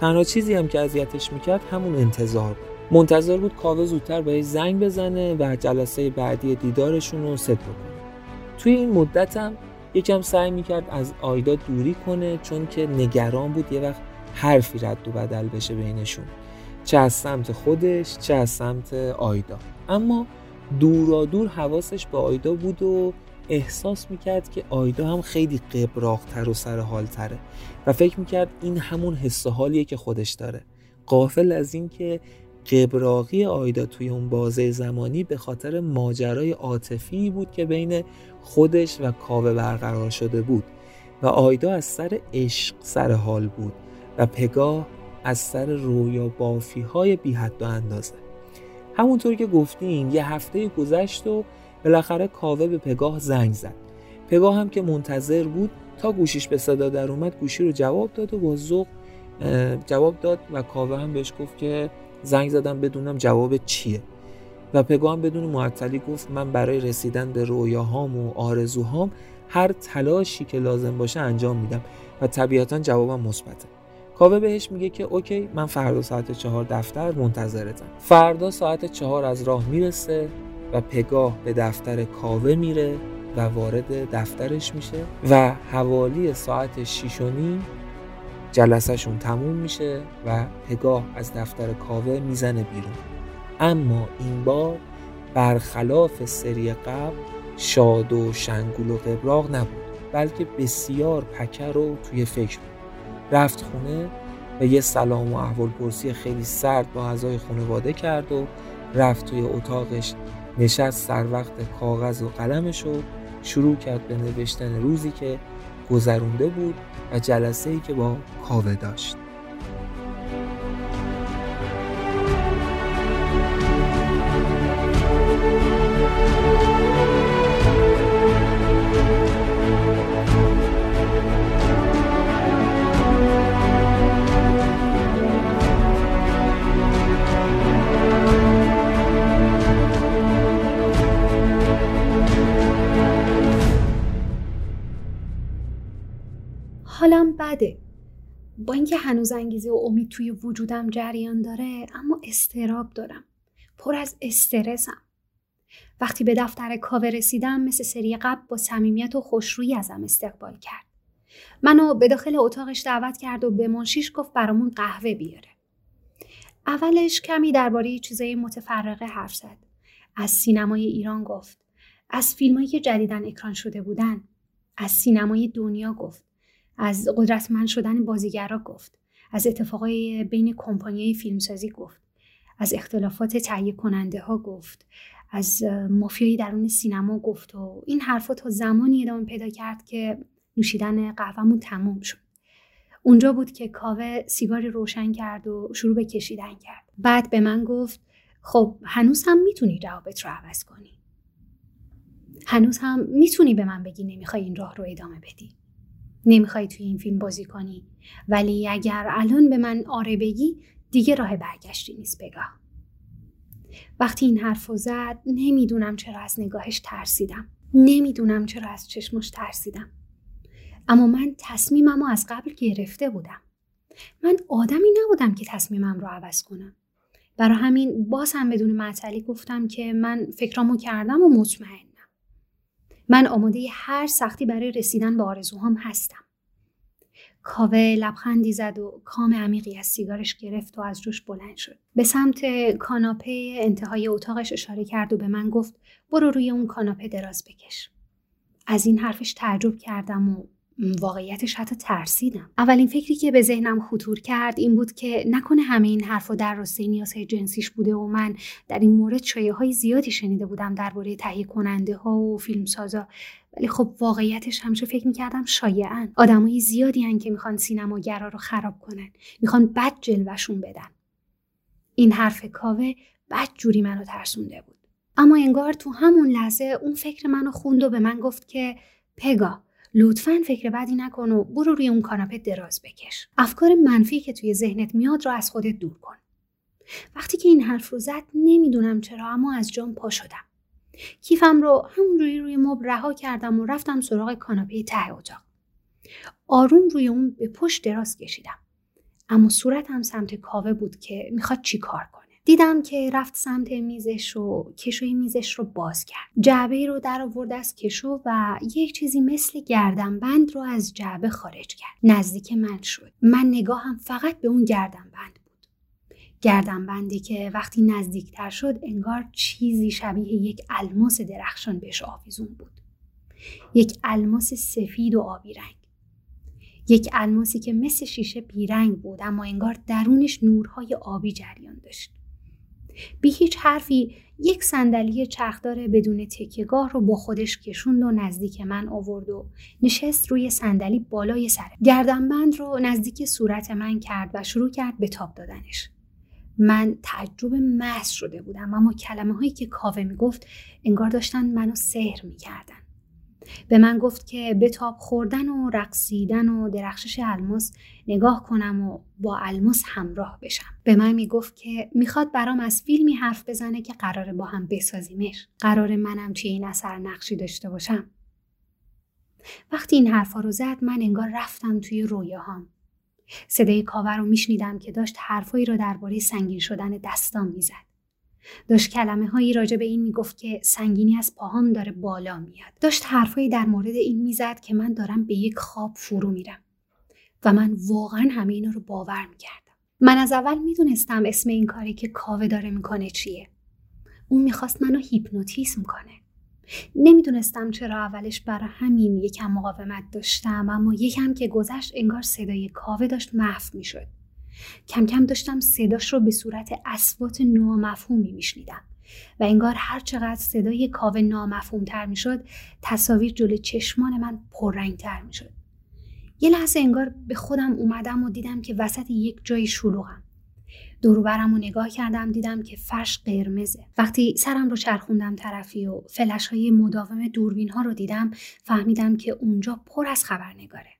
تنها چیزی هم که اذیتش میکرد همون انتظار بود. منتظر بود کاوه زودتر بهش زنگ بزنه و جلسه بعدی دیدارشون رو ست بکنه. توی این مدت هم یکم سعی میکرد از آیدا دوری کنه، چون که نگران بود یه وقت حرفی رد و بدل بشه بینشون، چه از سمت خودش چه از سمت آیدا. اما دورادور حواسش به آیدا بود و احساس میکرد که آیدا هم خیلی قبراق‌تر و سرحال‌تره و فکر میکرد این همون حس و حالیه که خودش داره، غافل از این که قبراقی آیدا توی اون بازه زمانی به خاطر ماجرای عاطفی بود که بین خودش و کاوه برقرار شده بود و آیدا از سر عشق سر حال بود و پگاه از سر رویا بافی های بی حد و اندازه. همونطور که گفتیم یه هفته گذشت و بالاخره کاوه به پگاه زنگ زد. پگاه هم که منتظر بود تا گوشیش به صدا در اومد گوشی رو جواب داد و با ذوق جواب داد و کاوه هم بهش گفت که زنگ زدم بدونم جواب چیه و پگاه هم بدون معطلی گفت من برای رسیدن به رویاهام و آرزوهام هر تلاشی که لازم باشه انجام میدم و طبیعتاً جوابم مثبته. کاوه بهش میگه که اوکی من فردا ساعت 4 دفتر منتظرتم. فردا ساعت 4 از راه میرسه و پگاه به دفتر کاوه میره و وارد دفترش میشه و حوالی ساعت 6:30 جلسهشون تموم میشه و پگاه از دفتر کاوه میزنه بیرون. اما این بار برخلاف سری قبل شاد و شنگول و قبراق نبود بلکه بسیار پکر و توی فکر بود. رفت خونه و یه سلام و احوالپرسی خیلی سرد با اعضای خانواده کرد و رفت توی اتاقش نشست سر وقت کاغذ و قلمش و شروع کرد به نوشتن روزی که گذرونده بود و جلسه‌ای که با کاوه داشت. حالم بده. با اینکه هنوز انگیزه و امید توی وجودم جریان داره اما اضطراب دارم. پر از استرسم. وقتی به دفتر کاوه رسیدم مثل سری قبل با صمیمیت و خوشرویی ازم استقبال کرد. منو به داخل اتاقش دعوت کرد و به منشیش گفت برامون قهوه بیاره. اولش کمی درباره چیزای متفرقه حرف زد. از سینمای ایران گفت. از فیلمایی که جدیداً اکران شده بودن. از سینمای دنیا گفت. از قدرتمند شدن بازیگرا گفت. از اتفاقای بین کمپانیای فیلمسازی گفت. از اختلافات تهیه کننده ها گفت. از مافیای درون سینما گفت و این حرفا تا زمانی ادامه پیدا کرد که نوشیدن قهوه‌مون تموم شد. اونجا بود که کاوه سیگاری روشن کرد و شروع به کشیدن کرد. بعد به من گفت خب هنوز هم میتونی جوابت رو عوض کنی. هنوز هم میتونی به من بگی نمیخوای این راه رو ادامه بدی. نمیخوای توی این فیلم بازی کنی ولی اگر الان به من آره بگی دیگه راه برگشتی نیست پگاه. وقتی این حرفو زد نمیدونم چرا از نگاهش ترسیدم. نمیدونم چرا از چشمش ترسیدم. اما من تصمیممو از قبل گرفته بودم. من آدمی نبودم که تصمیمم رو عوض کنم. برای همین بازم بدون معطلی گفتم که من فکرامو کردم و مطمئن. من آماده هر سختی برای رسیدن به آرزوهام هستم. کاوه لبخندی زد و کام عمیقی از سیگارش گرفت و از جوش بلند شد. به سمت کاناپه انتهای اتاقش اشاره کرد و به من گفت برو روی اون کاناپه دراز بکش. از این حرفش تعجب کردم و واقعیتش حتی ترسیدم. اولین فکری که به ذهنم خطور کرد این بود که نکنه همه این حرفا در راستای نیازهای جنسیش بوده و من در این مورد شایعه‌های زیادی شنیده بودم درباره تهیه کننده ها و فیلمسازا، ولی خب واقعیتش همیشه فکر می‌کردم شایعاً آدمای زیادی هستن که میخوان سینماگرا رو خراب کنن، میخوان بد جلوه‌شون بدن. این حرف کاوه بد جوری منو ترسونده بود. اما انگار تو همون لحظه اون فکر منو خوند و به من گفت که پگا لطفاً فکر بدی نکن و برو روی اون کاناپه دراز بکش. افکار منفی که توی ذهنت میاد رو از خودت دور کن. وقتی که این حرف رو زد نمیدونم چرا اما از جام پا شدم. کیفم رو همونجوری روی مبل رها کردم و رفتم سراغ کاناپه ته اتاق. آروم روی اون به پشت دراز کشیدم. اما صورتم سمت کاوه بود که میخواد چی کار کنه. دیدم که رفت سمت میزش و کشوی میزش رو باز کرد. جعبه رو در آورد از کشو و یک چیزی مثل گردنبند رو از جعبه خارج کرد. نزدیک من شد. من نگاهم فقط به اون گردنبند بود. گردنبندی که وقتی نزدیکتر شد انگار چیزی شبیه یک الماس درخشان بهش آویزون بود. یک الماس سفید و آبی رنگ. یک الماسی که مثل شیشه بیرنگ بود اما انگار درونش نورهای آبی جریان داشت. بی هیچ حرفی یک صندلی چرخدار بدون تکیهگاه رو با خودش کشوند و نزدیک من آورد و نشست روی صندلی بالای سرم. گردنبند رو نزدیک صورت من کرد و شروع کرد به تاب دادنش. من تعجب محض شده بودم، اما کلمه‌هایی که کاوه میگفت انگار داشتن منو سحر میکردن. به من گفت که به تاب خوردن و رقصیدن و درخشش الماس نگاه کنم و با الماس همراه بشم. به من میگفت که میخواد برام از فیلمی حرف بزنه که قراره با هم بسازیمش. قراره منم چه این اثر نقشی داشته باشم. وقتی این حرفا رو زد من انگار رفتم توی رویاهام. صدای کاوه رو میشنیدم که داشت حرفایی رو درباره سنگین شدن دستام میزد. داشت کلمه‌هایی راجع به این میگفت که سنگینی از پاهام داره بالا میاد. داشت حرفایی در مورد این میزد که من دارم به یک خواب فرو میرم و من واقعا همه اینا رو باور میکردم. من از اول میدونستم اسم این کاری که کاوه داره میکنه چیه. اون میخواست منو هیپنوتیزم کنه. نمیدونستم چرا اولش برای همین یکم مقاومت داشتم، اما یکم که گذشت انگار صدای کاوه داشت محو میشد. کم کم داشتم صداش رو به صورت اصوات نامفهومی میشنیدم و انگار هر چقدر صدای کاوه نامفهومتر میشد تصاویر جلوی چشمان من پررنگتر میشد. یه لحظه انگار به خودم اومدم و دیدم که وسط یک جای شلوغم. دور و برم رو نگاه کردم، دیدم که فرش قرمزه. وقتی سرم رو چرخوندم طرفی و فلش های مداوم دوربین ها رو دیدم، فهمیدم که اونجا پر از خبرنگاره.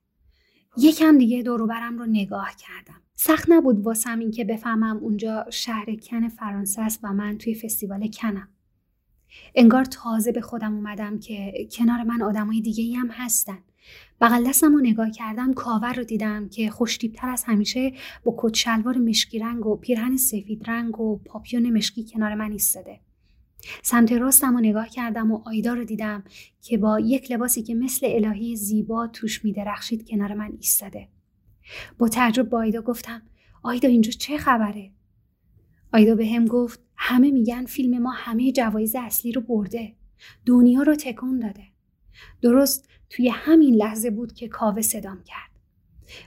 یکم دیگه دور و برم رو نگاه کردم. سخت نبود واسم این که بفهمم اونجا شهر کن فرانسه است و من توی فستیوال کنم. انگار تازه به خودم اومدم که کنار من آدمای دیگه‌ای هم هستن. بغل دستم رو نگاه کردم، کاوه رو دیدم که خوش‌تیپ‌تر از همیشه با کت شلوار مشکی رنگ و پیرهن سفید رنگ و پاپیون مشکی کنار من ایستاده. سمت راستم رو نگاه کردم و آیدا رو دیدم که با یک لباسی که مثل الهه زیبا توش می‌درخشید کنار من ایستاده. با تعجب با آیدا گفتم آیدا اینجا چه خبره؟ آیدا به هم گفت همه میگن فیلم ما همه جوایز اصلی رو برده، دنیا رو تکون داده. درست توی همین لحظه بود که کاوه صدام کرد.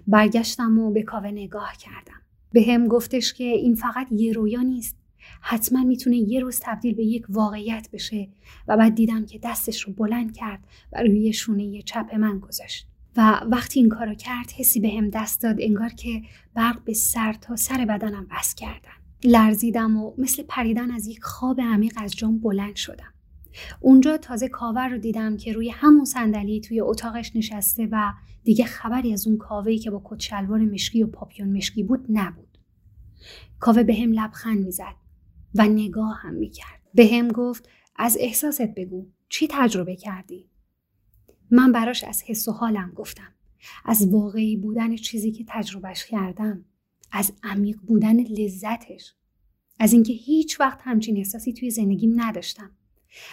برگشتم و به کاوه نگاه کردم. به هم گفتش که این فقط یه رویا نیست، حتما میتونه یه روز تبدیل به یک واقعیت بشه و بعد دیدم که دستش رو بلند کرد و روی شونه چپ من گذاشت. و وقتی این کارو کرد حسی به هم دست داد، انگار که برق به سر تا سر بدنم وصل کردن. لرزیدم و مثل پریدن از یک خواب عمیق از جام بلند شدم. اونجا تازه کاوه رو دیدم که روی همون صندلی توی اتاقش نشسته و دیگه خبری از اون کاوه‌ای که با کت شلوار مشکی و پاپیون مشکی بود نبود. کاوه به هم لبخند میزد و نگاه هم میکرد. به هم گفت از احساست بگو، چی تجربه کردی؟ من براش از حس و حالم گفتم، از واقعی بودن چیزی که تجربهش کردم، از عمیق بودن لذتش، از اینکه هیچ وقت همچین احساسی توی زندگیم نداشتم.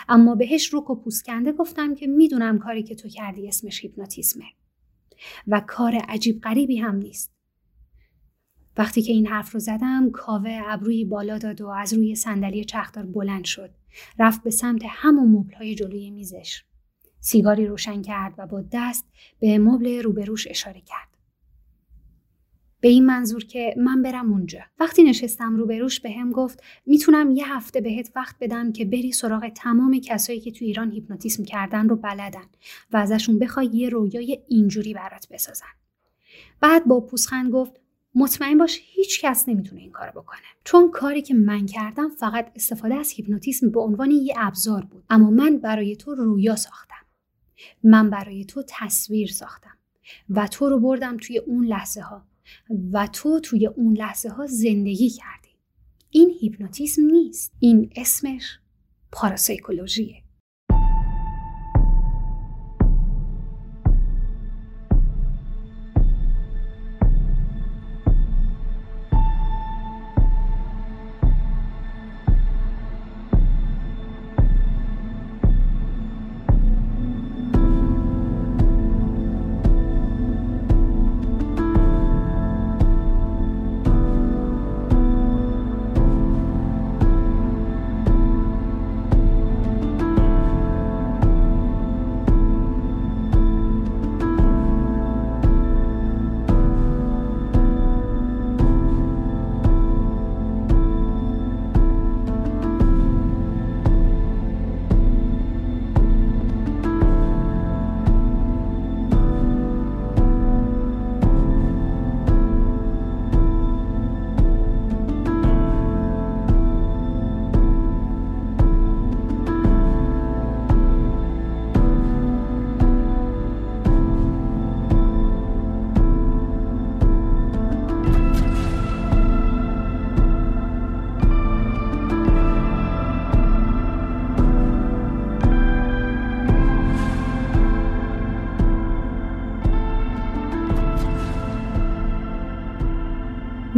اما بهش رک و پوسکنده گفتم که میدونم کاری که تو کردی اسمش هیپنوتیزمه و کار عجیب غریبی هم نیست. وقتی که این حرف رو زدم کاوه ابروی بالا داد و از روی صندلی چرخدار بلند شد، رفت به سمت همون مبل‌های جلوی میزش. سیگاری روشن کرد و با دست به مبل روبروش اشاره کرد. به این منظور که من برم اونجا. وقتی نشستم روبروش به هم گفت میتونم یه هفته بهت وقت بدم که بری سراغ تمام کسایی که تو ایران هیپنوتیزم کردن رو بلدن و ازشون بخوای یه رویای اینجوری برات بسازن. بعد با پوزخند گفت مطمئن باش هیچ کس نمیتونه این کارو بکنه، چون کاری که من کردم فقط استفاده از هیپنوتیزم به عنوان یه ابزار بود. اما من برای تو رویا ساختم، من برای تو تصویر ساختم و تو رو بردم توی اون لحظه ها و تو توی اون لحظه ها زندگی کردی. این هیپنوتیزم نیست، این اسمش پاراسایکولوژیه.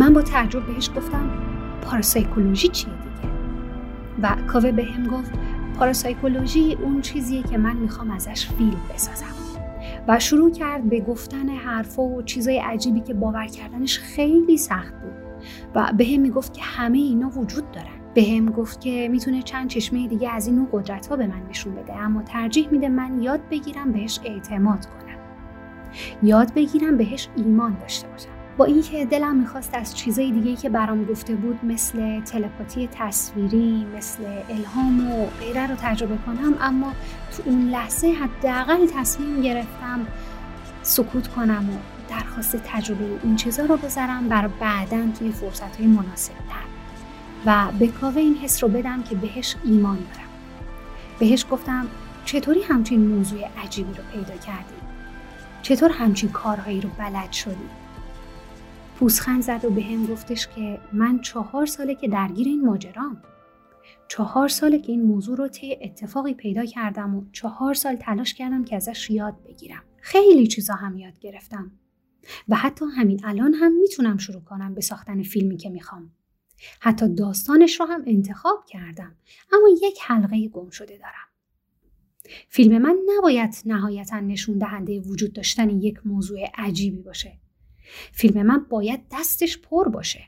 من با تعجب بهش گفتم پاراسایکولوژی چیه دیگه؟ و کاوه به هم گفت پاراسایکولوژی اون چیزیه که من میخوام ازش فیلم بسازم. و شروع کرد به گفتن حرفا و چیزای عجیبی که باور کردنش خیلی سخت بود و به هم میگفت که همه اینا وجود دارن. به هم گفت که میتونه چند چشمه دیگه از این نوع قدرت‌ها به من نشون بده، اما ترجیح میده من یاد بگیرم بهش اعتماد کنم، یاد بگیرم بهش ایمان داشته باشم. با اینکه دلم میخواست از چیزای دیگه‌ای که برام گفته بود مثل تلپاتی تصویری، مثل الهام و غیره رو تجربه کنم، اما تو اون لحظه حداقل تصمیم گرفتم سکوت کنم و درخواست تجربه این چیزا رو بذارم برای بعداً توی فرصت‌های مناسب‌تر و به کاوه این حس رو بدم که بهش ایمان دارم. بهش گفتم چطوری همچین موضوع عجیبی رو پیدا کردی؟ چطور همچین کارهایی رو بلد شدی؟ پوزخند زد و به هم گفتش که من 4 ساله که درگیر این ماجرام، 4 ساله که این موضوع رو طی اتفاقی پیدا کردم و 4 سال تلاش کردم که ازش یاد بگیرم. خیلی چیزا هم یاد گرفتم و حتی همین الان هم میتونم شروع کنم به ساختن فیلمی که میخوام. حتی داستانش رو هم انتخاب کردم، اما 1 حلقه گم شده دارم. فیلم من نباید نهایتاً نشون دهنده وجود داشتن 1 موضوع عجیبی باشه. فیلم من باید دستش پر باشه،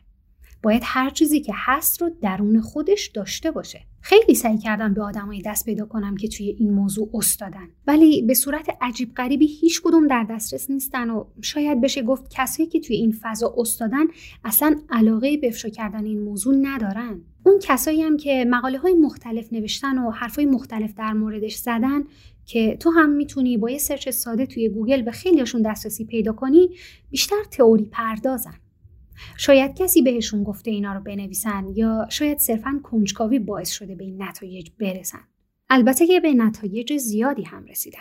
باید هر چیزی که هست رو درون خودش داشته باشه. خیلی سعی کردم به آدمای دست پیدا کنم که توی این موضوع استادن، ولی به صورت عجیب غریبی هیچ کدوم در دسترس نیستن و شاید بشه گفت کسایی که توی این فضا استادن اصلا علاقه به افشا کردن این موضوع ندارن. اون کسایی هم که مقاله‌های مختلف نوشتن و حرفای مختلف در موردش زدن که تو هم میتونی با یه سرچ ساده توی گوگل به خیلیاشون دسترسی پیدا کنی، بیشتر تئوری پردازن. شاید کسی بهشون گفته اینا رو بنویسن یا شاید صرفاً کنجکاوی باعث شده به این نتایج برسن. البته که به نتایج زیادی هم رسیدن.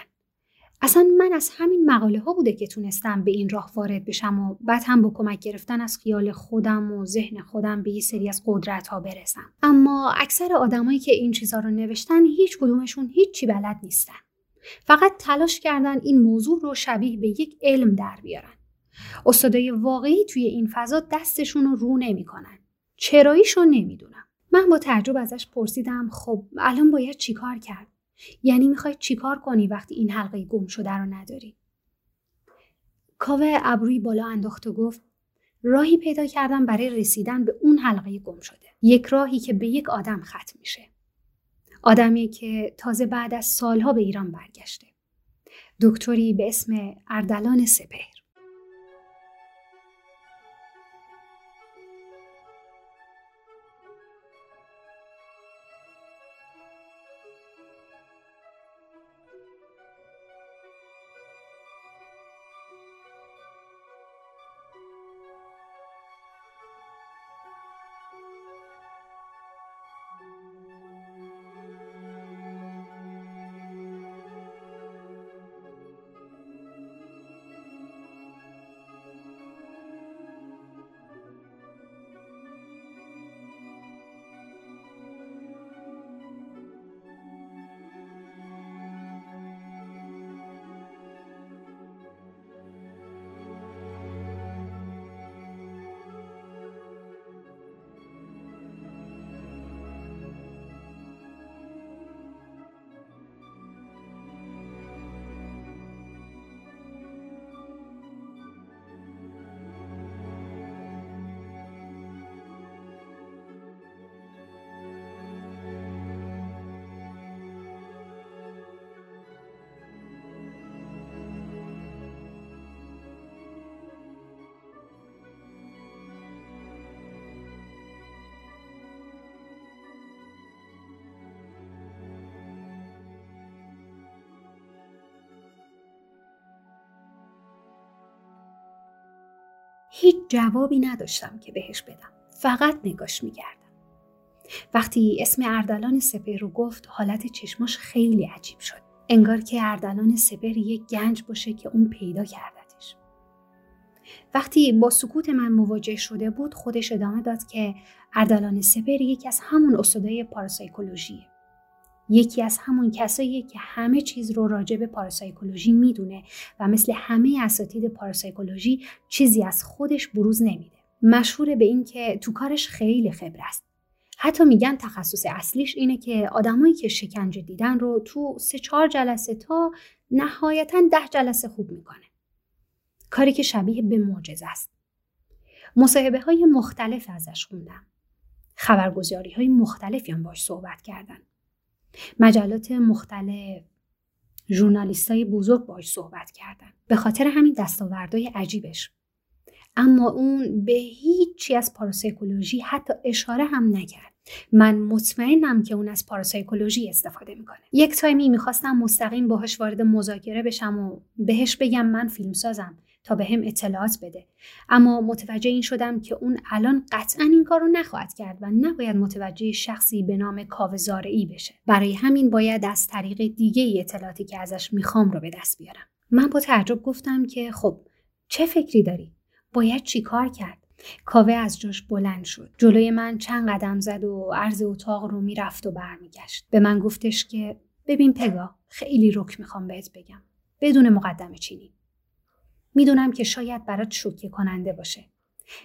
اصلاً من از همین مقاله ها بوده که تونستم به این راه وارد بشم و بعد هم با کمک گرفتن از خیال خودم و ذهن خودم به یه سری از قدرت ها برسم. اما اکثر آدمایی که این چیزا رو نوشتن هیچ کدومشون هیچی بلد نیستن. فقط تلاش کردن این موضوع رو شبیه به یک علم در بیارن. استادای واقعی توی این فضا دستشون رو نمی‌کنن. چراییشو نمیدونم. من با تعجب ازش پرسیدم خب الان باید چیکار کرد؟ یعنی میخوای چیکار کنی وقتی این حلقه گم شده رو نداری؟ کاوه ابروی بالا انداخت و گفت راهی پیدا کردم برای رسیدن به اون حلقه گم شده. 1 راهی که به 1 آدم ختم میشه. آدمی که تازه بعد از سالها به ایران برگشته. دکتری به اسم اردلان سپهر. هیچ جوابی نداشتم که بهش بدم. فقط نگاش می‌کردم. وقتی اسم اردلان سپهر رو گفت، حالت چشماش خیلی عجیب شد. انگار که اردلان سپهر یک گنج باشه که اون پیدا کردتش. وقتی با سکوت من مواجه شده بود، خودش ادامه داد که اردلان سپهر یکی از همون استادای پاراسایکولوژیه. یکی از همون کساییه که همه چیز رو راجع به پاراسایکولوژی میدونه و مثل همه اساتید پاراسایکولوژی چیزی از خودش بروز نمیده. مشهور به این که تو کارش خیلی خبره است. حتی میگن تخصص اصلیش اینه که آدمایی که شکنجه دیدن رو تو 3-4 جلسه تا نهایتاً 10 جلسه خوب میکنه. کاری که شبیه به معجزه است. مصاحبه های مختلف ازش خوندم. خبرگزاری های مختلفی هم باش صحبت کردن. مجلات مختلف، ژورنالیستای بزرگ باش صحبت کردن. به خاطر همین دستاوردهای عجیبش. اما اون به هیچی از پاراسایکولوژی حتی اشاره هم نکرد. من مطمئنم که اون از پاراسایکولوژی استفاده میکنه. یک تایمی میخواستم مستقیم باهاش وارد مذاکره بشم و بهش بگم من فیلمسازم تا به هم اطلاعات بده. اما متوجه این شدم که اون الان قطعاً این کارو نخواهد کرد و نباید متوجه شخصی به نام کاوه زارعی بشه. برای همین باید از طریق دیگه اطلاعاتی که ازش میخوام رو به دست بیارم. من با تعجب گفتم که خب چه فکری داری؟ باید چی کار کرد؟ کاوه از جاش بلند شد. جلوی من چند قدم زد و عرض اتاق رو میرفت و برمیگشت. به من گفتش که ببین پگا، خیلی رک میخوام بهت بگم. بدون مقدمه چینی. میدونم که شاید برات شوکه کننده باشه.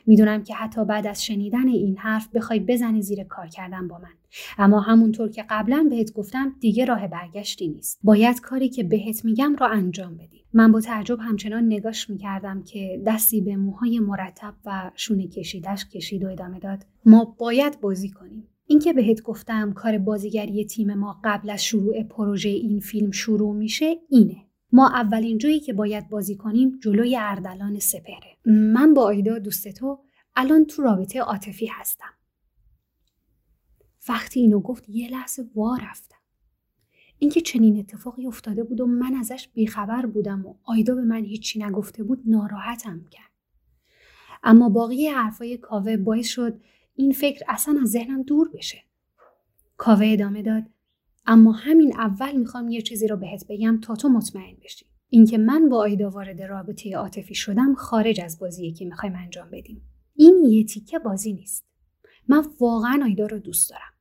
میدونم که حتی بعد از شنیدن این حرف بخوای بزنی زیر کار کردن با من. اما همونطور که قبلا بهت گفتم دیگه راه برگشتی نیست. باید کاری که بهت میگم رو انجام بدی. من با تعجب همچنان نگاش میکردم که دستی به موهای مرتب و شونه کشیدش کشید و ادامه داد. ما باید بازی کنیم. این که بهت گفتم کار بازیگری تیم ما قبل از شروع پروژه این فیلم شروع میشه اینه. ما اولین جایی که باید بازی کنیم جلوی اردلان سپهره. من با آیدا دوست تو الان تو رابطه عاطفی هستم. وقتی اینو گفت یه لحظه وا رفتم. اینکه چنین اتفاقی افتاده بود و من ازش بیخبر بودم و آیدا به من هیچی نگفته بود ناراحتم کرد. اما باقی حرفای کاوه باعث شد این فکر اصلا از ذهنم دور بشه. کاوه ادامه داد: اما همین اول میخوام یه چیزی رو بهت بگم تا تو مطمئن بشی. اینکه من با آیدا وارد رابطه عاطفی شدم خارج از بازیه که میخوایم انجام بدیم. این یه تیکه بازی نیست. من واقعا آیدا رو دوست دارم.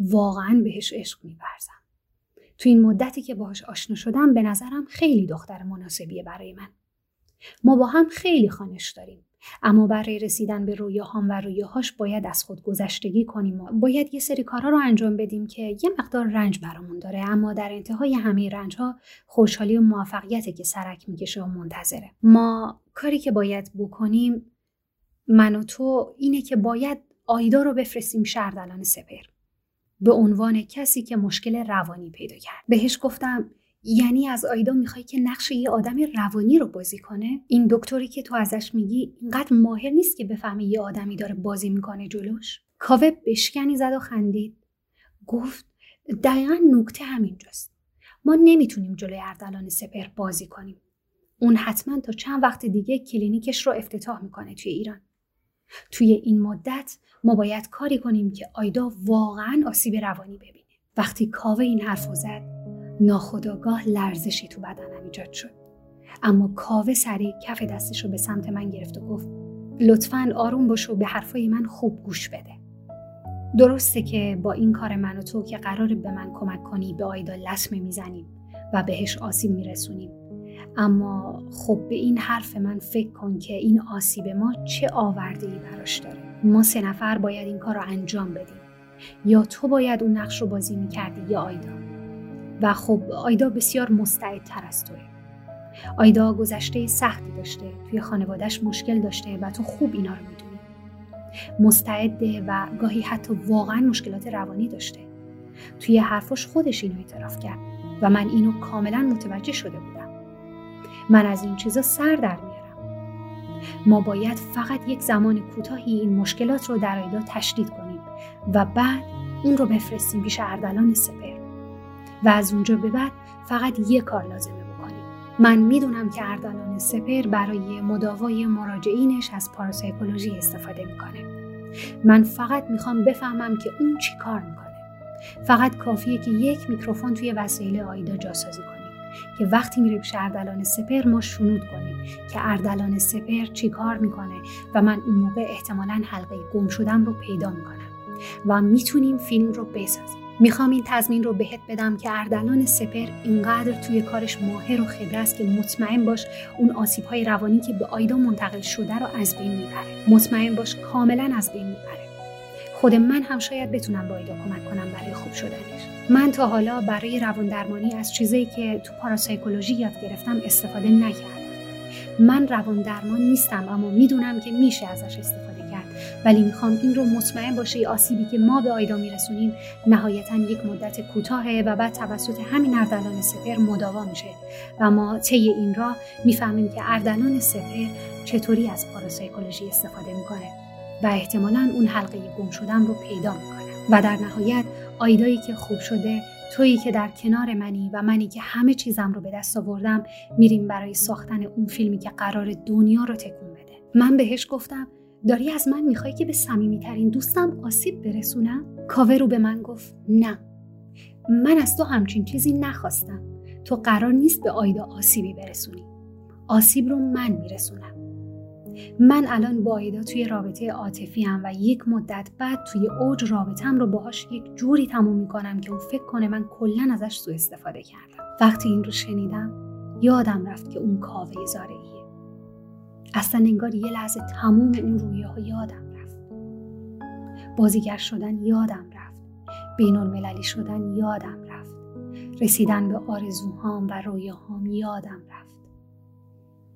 واقعا بهش عشق می‌ورزم. تو این مدتی که باهاش آشنا شدم به نظرم خیلی دختر مناسبیه برای من. ما با هم خیلی خانش داریم. اما برای رسیدن به رویاهام و رویاهاش باید از خود گذشتگی کنیم و باید یه سری کارها رو انجام بدیم که یه مقدار رنج برامون داره، اما در انتهای همه رنجها خوشحالی و موفقیته که سرک میکشه و منتظره. ما کاری که باید بکنیم من و تو اینه که باید آیدا رو بفرستیم شهردلان سپهر به عنوان کسی که مشکل روانی پیدا کرد. بهش گفتم یعنی از آیدا میخوای که نقش یه آدم روانی رو بازی کنه؟ این دکتری که تو ازش میگی اینقدر ماهر نیست که بفهمه یه آدمی داره بازی میکنه جلوش؟ کاوه بشکنی زد و خندید. گفت دقیقا نکته همینجاست. ما نمیتونیم جلوی اردلان سپهر بازی کنیم. اون حتما تا چند وقت دیگه کلینیکش رو افتتاح میکنه توی ایران. توی این مدت ما باید کاری کنیم که آیدا واقعا آسیب روانی ببینه. وقتی کاوه این حرفو زد ناخودآگاه لرزشی تو بدنم ایجاد شد. اما کاوه سریع کف دستش رو به سمت من گرفت و گفت لطفاً آروم باش و به حرفای من خوب گوش بده. درسته که با این کار من و تو که قراره به من کمک کنی به آیدا لطمه میزنیم و بهش آسیب میرسونیم، اما خب به این حرف من فکر کن که این آسیب ما چه آورده‌ای براش داره. ما 3 نفر باید این کار رو انجام بدیم. یا تو باید اون نقش رو بازی میکردی یا آیدا. و خب آیدا بسیار مستعدتر از توه. آیدا گذشته سختی داشته، توی خانواده‌اش مشکل داشته و تو خوب اینا رو میدونی. مستعده و گاهی حتی واقعا مشکلات روانی داشته. توی حرفش خودش اینو اعتراف کرد و من اینو کاملا متوجه شده بودم. من از این چیزا سر در میارم. ما باید فقط یک زمان کوتاهی این مشکلات رو در آیدا تشدید کنیم و بعد اون رو بفرستیم پیش اردلان سپهر. و از اونجا به بعد فقط یه کار لازمه بکنیم. من میدونم که اردلان سپهر برای مداوای مراجعینش از پاراسایکولوژی استفاده میکنه. من فقط میخوام بفهمم که اون چی کار میکنه. فقط کافیه که یک میکروفون توی وسایل آیدا جاسازی کنیم که وقتی میره پیش اردلان سپهر ما شنود کنیم که اردلان سپهر چی کار میکنه و من اون موقع احتمالاً حلقه گم شدم رو پیدا میکنم و میتونیم فیلم رو بسازیم. میخوام این تضمین رو بهت بدم که اردلان سپهر اینقدر توی کارش ماهر و خبره است که مطمئن باش اون آسیب‌های روانی که به آیدا منتقل شده رو از بین میبره. مطمئن باش کاملا از بین میبره. خود من هم شاید بتونم با آیدا کمک کنم برای خوب شدنش. من تا حالا برای رواندرمانی از چیزایی که تو پاراسایکولوژی یاد گرفتم استفاده نکردم. من رواندرمان نیستم اما میدونم که میشه ازش استفاده کرد، ولی میخوام این رو مطمئن باشه آسیبی که ما به آیدا میرسونیم نهایتاً یک مدت کوتاهه و بعد توسط همین اردلان سپهر مداوا میشه و ما طی این راه میفهمیم که اردلان سپهر چطوری از پاراسایکولوژی استفاده میکنه و احتمالاً اون حلقه گم شدن رو پیدا میکنه و در نهایت آیدایی که خوب شده، تویی که در کنار منی و منی که همه چیزم رو به دست آوردم، میریم برای ساختن اون فیلمی که قرار دنیا رو تکون بده. من بهش گفتم داری از من میخوای که به صمیمیترین دوستم آسیب برسونم؟ کاوه رو به من گفت نه، من از تو همچین چیزی نخواستم. تو قرار نیست به آیدا آسیبی برسونی. آسیب رو من میرسونم. من الان با آیدا توی رابطه عاطفی ام و یک مدت بعد توی اوج رابطه‌ام رو باهاش یک جوری تموم می‌کنم که اون فکر کنه من کلاً ازش سوء استفاده کردم. وقتی این رو شنیدم یادم رفت که اون کاوه زارعیه. اصلاً انگار یه لحظه تموم اون رویاها یادم رفت. بازیگر شدن یادم رفت. بین‌المللی شدن یادم رفت. رسیدن به آرزوهام و رویاهام یادم رفت.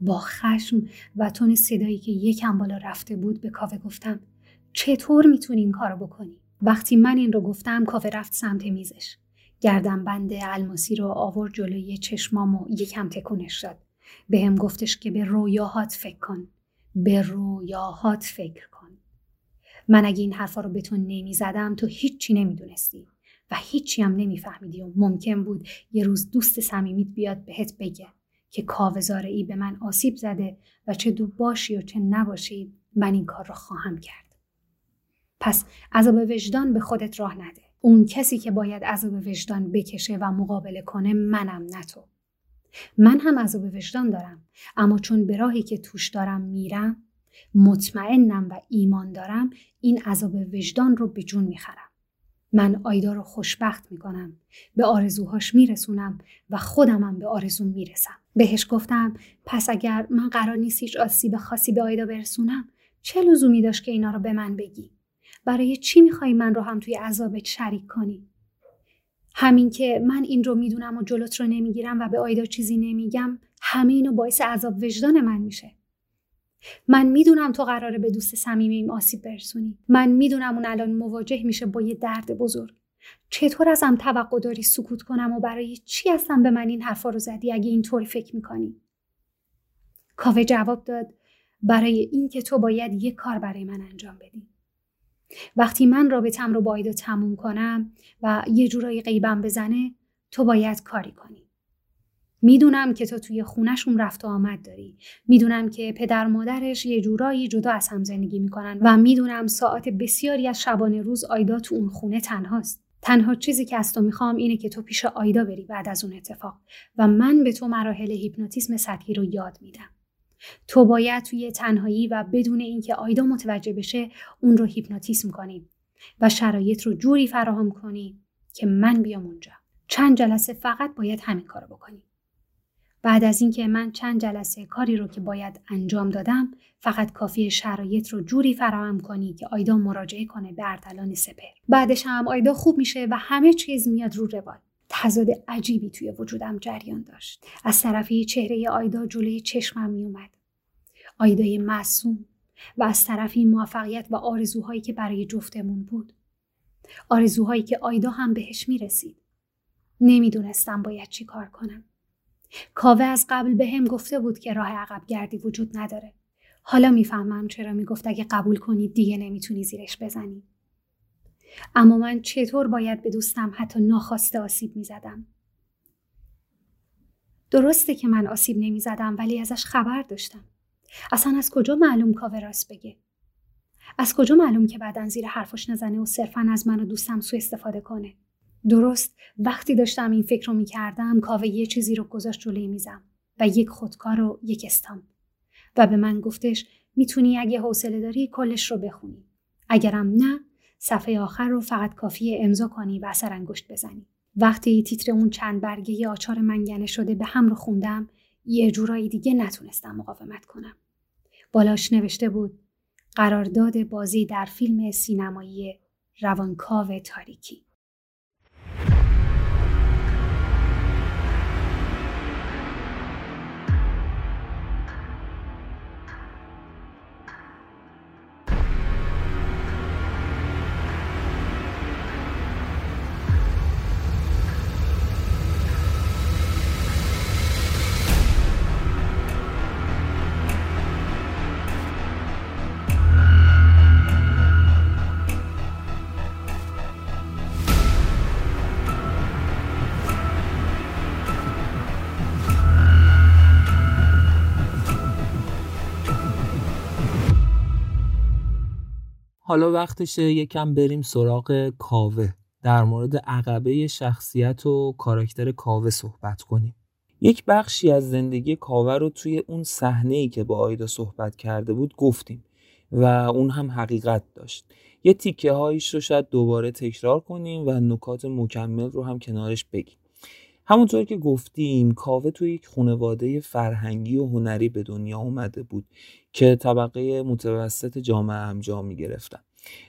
با خشم و تون صدایی که یکم بالا رفته بود به کاوه گفتم چطور میتونی این کارو بکنی؟ وقتی من این رو گفتم کاوه رفت سمت میزش. گردنبند الماسی رو آورد جلوی چشمام و یکم تکونش داد. بهم گفتش که به رویاهات فکر کن. به رویاهات فکر کن. من اگه این حرفا رو به تو نمیزدم تو هیچی نمیدونستی و هیچی هم نمیفهمیدی و ممکن بود یه روز دوست صمیمیت بیاد بهت بگه که کاوه زارعی به من آسیب زده و چه دو باشی و چه نباشی من این کار رو خواهم کرد. پس عذاب وجدان به خودت راه نده. اون کسی که باید عذاب وجدان بکشه و مقابله کنه منم نه تو. من هم عذاب وجدان دارم اما چون به راهی که توش دارم میرم مطمئنم و ایمان دارم این عذاب وجدان رو به جون میخرم. من آیدا رو خوشبخت میکنم، به آرزوهاش میرسونم و خودمم به آرزوم میرسم. بهش گفتم پس اگر من قرار نیست هیچ آسیب خاصی به آیدا برسونم چه لزومی داشت که اینا رو به من بگی؟ برای چی میخوای من رو هم توی عذابت شریک کنی؟ همین که من این رو میدونم و جلوت رو نمیگیرم و به آیدا چیزی نمیگم همه اینو باعث عذاب وجدان من میشه. من میدونم تو قراره به دوست صمیمیم آسیب برسونی. من میدونم اون الان مواجه میشه با یه درد بزرگ. چطور ازم توقع داری سکوت کنم و برای چی اصلا به من این حرفا رو زدی اگه اینطوری فکر میکنی؟ کاوه جواب داد برای این که تو باید یه کار برای من انجام بدی. وقتی من رابطم رو با آیدا تموم کنم و یه جورایی غیبم بزنه تو باید کاری کنی. میدونم که تو توی خونه‌شون رفت و آمد داری. میدونم که پدر مادرش یه جورایی جدا از هم زندگی میکنن و میدونم ساعات بسیاری از شبانه روز آیدا تو اون خونه تنهاست. تنها چیزی که از تو میخوام اینه که تو پیش آیدا بری بعد از اون اتفاق و من به تو مراحل هیپنوتیزم سطحی رو یاد میدم. تو باید توی تنهایی و بدون اینکه آیدا متوجه بشه اون رو هیپنوتیزم کنی و شرایط رو جوری فراهم کنی که من بیام اونجا. چند جلسه فقط باید همین کارو بکنی. بعد از اینکه من چند جلسه کاری رو که باید انجام دادم فقط کافی شرایط رو جوری فراهم کنی که آیدا مراجعه کنه به اردلان سپهر. بعدش هم آیدا خوب میشه و همه چیز میاد رو روال. تضاد عجیبی توی وجودم جریان داشت. از طرفی چهره آیدا جلوی چشمم میومد. آیدای معصوم و از طرفی موفقیت و آرزوهایی که برای جفتمون بود. آرزوهایی که آیدا هم بهش میرسید. نمیدونستم باید چی کار کنم. کاوه از قبل به هم گفته بود که راه عقب گردی وجود نداره. حالا میفهمم چرا میگفت اگه قبول کنی دیگه نمیتونی زیرش بزنی. اما من چطور باید به دوستم حتی ناخواسته آسیب میزدم؟ درسته که من آسیب نمیزدم ولی ازش خبر داشتم. اصلا از کجا معلوم کاوه راست بگه؟ از کجا معلوم که بعدن زیر حرفش نزنه و صرفا از من و دوستم سوء استفاده کنه؟ درست وقتی داشتم این فکر رو میکردم کاوه یه چیزی رو گذاشت جلوی میزم و یک خودکار و یک استام و به من گفتش میتونی اگه حوصله داری کلش رو بخونی. اگرم نه صفحه آخر رو فقط کافیه امضا کنی و اثر انگشت بزنی. وقتی تیتر اون چند برگه ی آچار منگنه شده به هم رو خوندم، یه جورایی دیگه نتونستم مقاومت کنم. بالاش نوشته بود قرارداد بازی در فیلم سینمایی روانکاو تاریکی. حالا وقتشه یکم بریم سراغ کاوه. در مورد عقبه شخصیت و کاراکتر کاوه صحبت کنیم. یک بخشی از زندگی کاوه رو توی اون صحنه‌ای که با آیدا صحبت کرده بود گفتیم و اون هم حقیقت داشت. یه تیکه هایش رو شاید دوباره تکرار کنیم و نکات مکمل رو هم کنارش بگیم. همونطور که گفتیم کاوه توی یک خانواده فرهنگی و هنری به دنیا اومده بود که طبقه متوسط جامعه هم جا می‌گرفتن.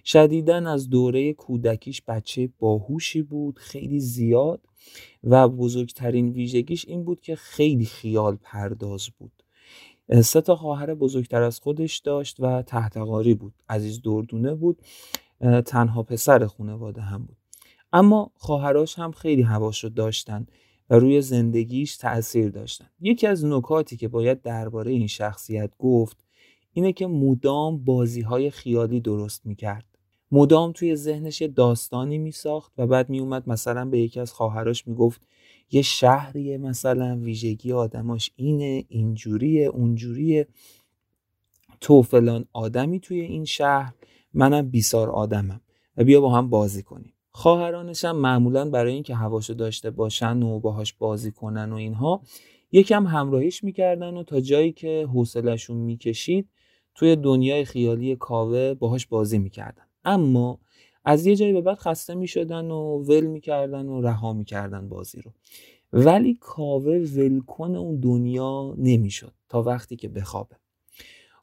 شدیداً از دوره کودکیش بچه باهوشی بود، خیلی زیاد، و بزرگترین ویژگیش این بود که خیلی خیال پرداز بود. 3 خواهر بزرگتر از خودش داشت و تحتقاری بود، عزیز دردونه بود، تنها پسر خانواده هم بود. اما خواهراش هم خیلی هواشو داشتن و روی زندگیش تأثیر داشتن. یکی از نکاتی که باید درباره این شخصیت گفت اینه که مدام بازی‌های خیالی درست می‌کرد. مدام توی ذهنش یه داستانی می‌ساخت و بعد می‌اومد مثلا به یکی از خواهراش می‌گفت یه شهریه، مثلا ویژگی آدماش اینه، اینجوریه، اونجوریه، تو فلان آدمی توی این شهر، منم بیسار آدمم و بیا با هم بازی کنیم. خواهرانش هم معمولاً برای اینکه هواشو داشته باشن و باهاش بازی کنن و اینها یکم همراهیش می‌کردن و تا جایی که حوصله‌شون می‌کشید توی دنیای خیالی کاوه باهاش بازی می‌کردن. اما از یه جایی به بعد خسته می‌شدن و ول می‌کردن و رها می‌کردن بازی رو. ولی کاوه ولکن اون دنیا نمی‌شد تا وقتی که بخوابه.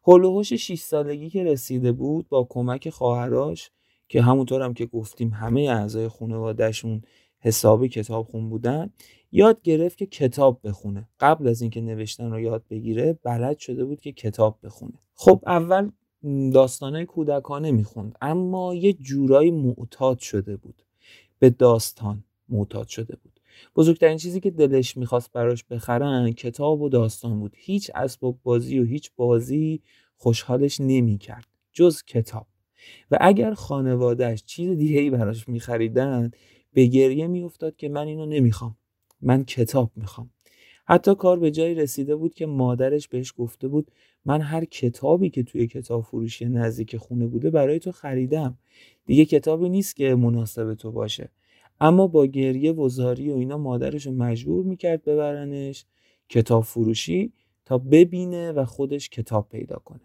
هول و هوش 6 سالگی که رسیده بود با کمک خواهرش که همونطور هم که گفتیم همه اعضای خانواده‌شون حسابی کتابخون بودن، یاد گرفت که کتاب بخونه. قبل از اینکه نوشتن رو یاد بگیره بلد شده بود که کتاب بخونه. خب اول داستانای کودکانه میخوند، اما یه جورایی معتاد شده بود، به داستان معتاد شده بود. بزرگترین چیزی که دلش میخواست براش بخرن کتاب و داستان بود. هیچ اسباب بازی و هیچ بازی خوشحالش نمیکرد جز کتاب، و اگر خانوادهش چیز دیگه‌ای براش میخریدن به گریه میافتاد که من اینو نمیخوام، من کتاب میخوام. حتی کار به جایی رسیده بود که مادرش بهش گفته بود من هر کتابی که توی کتاب فروشی نزدیک خونه بوده برای تو خریدم، دیگه کتابی نیست که مناسب تو باشه. اما با گریه و زاری و اینا مادرش رو مجبور میکرد ببرنش کتاب فروشی تا ببینه و خودش کتاب پیدا کنه.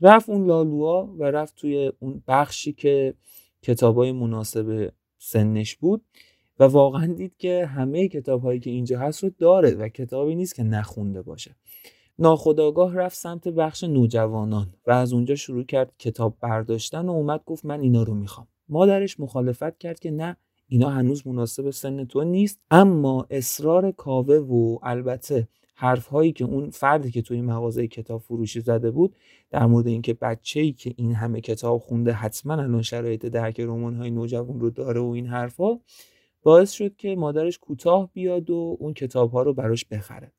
رفت اون لالوها و رفت توی اون بخشی که کتابای مناسب سنش بود و واقعا دید که همه کتاب‌هایی که اینجا هست رو داره و کتابی نیست که نخونده باشه. ناخودآگاه رفت سمت بخش نوجوانان و از اونجا شروع کرد کتاب برداشتن و اومد گفت من اینا رو میخوام. مادرش مخالفت کرد که نه، اینا هنوز مناسب سن تو نیست. اما اصرار کاوه و البته حرف‌هایی که اون فردی که توی مغازه کتاب فروشی زده بود در مورد اینکه بچه‌ای که این همه کتاب خونده حتما الان شرایط درک رمان‌های نوجوان رو داره و این حرفا، باعث شد که مادرش کوتاه بیاد و اون کتاب‌ها رو براش بخره.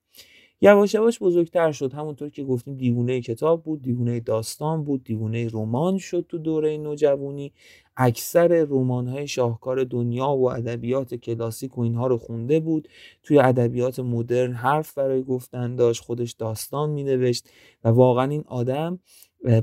یواش یواش بزرگتر شد. همونطور که گفتیم دیوونه کتاب بود، دیوونه داستان بود، دیوونه رمان شد. تو دوره نوجوانی اکثر رمان‌های شاهکار دنیا و ادبیات کلاسیک و اینها رو خونده بود. توی ادبیات مدرن حرف برای گفتن داشت، خودش داستان می‌نوشت و واقعا این آدم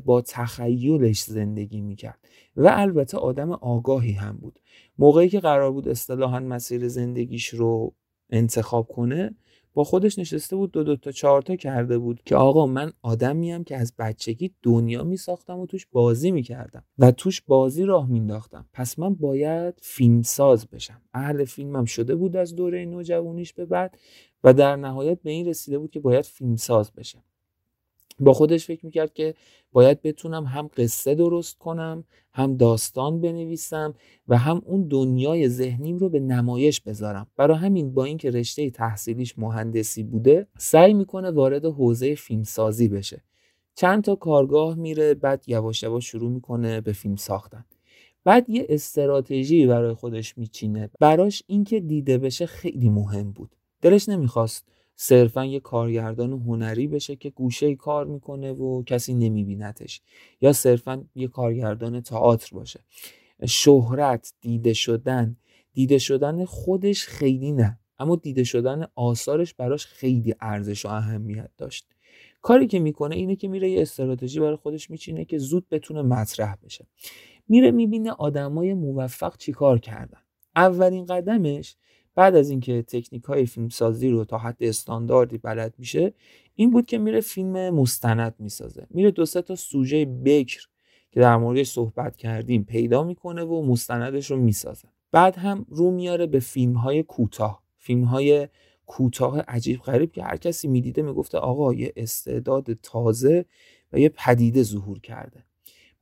با تخیلش زندگی می‌کرد و البته آدم آگاهی هم بود. موقعی که قرار بود اصطلاحاً مسیر زندگیش رو انتخاب کنه با خودش نشسته بود دو تا چهار تا کرده بود که آقا من آدمیم که از بچگی دنیا می ساختم و توش بازی می کردم و توش بازی راه می انداختم، پس من باید فیلمساز بشم. اهل فیلمم شده بود از دوره نوجوانیش به بعد و در نهایت به این رسیده بود که باید فیلمساز بشم. با خودش فکر میکرد که باید بتونم هم قصه درست کنم، هم داستان بنویسم و هم اون دنیای ذهنیم رو به نمایش بذارم. برای همین با اینکه رشته تحصیلیش مهندسی بوده، سعی میکنه وارد حوزه فیلمسازی بشه. چند تا کارگاه میره، بعد یواش یواش شروع میکنه به فیلم ساختن. بعد یه استراتژی برای خودش میچینه. براش اینکه دیده بشه خیلی مهم بود. دلش نمیخواست صرفاً یه کارگردان هنری بشه که گوشه کار میکنه و کسی نمیبینتش، یا صرفاً یه کارگردان تئاتر باشه. شهرت، دیده شدن خودش خیلی نه، اما دیده شدن آثارش براش خیلی ارزش و اهمیت داشت. کاری که میکنه اینه که میره یه استراتژی برای خودش میچینه که زود بتونه مطرح بشه. میره میبینه آدمای موفق چیکار کردن. اولین قدمش بعد از اینکه تکنیک‌های فیلمسازی رو تا حد استانداردی بلد میشه، این بود که میره فیلم مستند میسازه. میره 2-3 تا سوژه بکر که در موردش صحبت کردیم پیدا میکنه و مستندش رو میسازه. بعد هم رو میاره به فیلم‌های کوتاه عجیب غریب که هر کسی میدیده میگفته آقا یه استعداد تازه و یه پدیده ظهور کرده.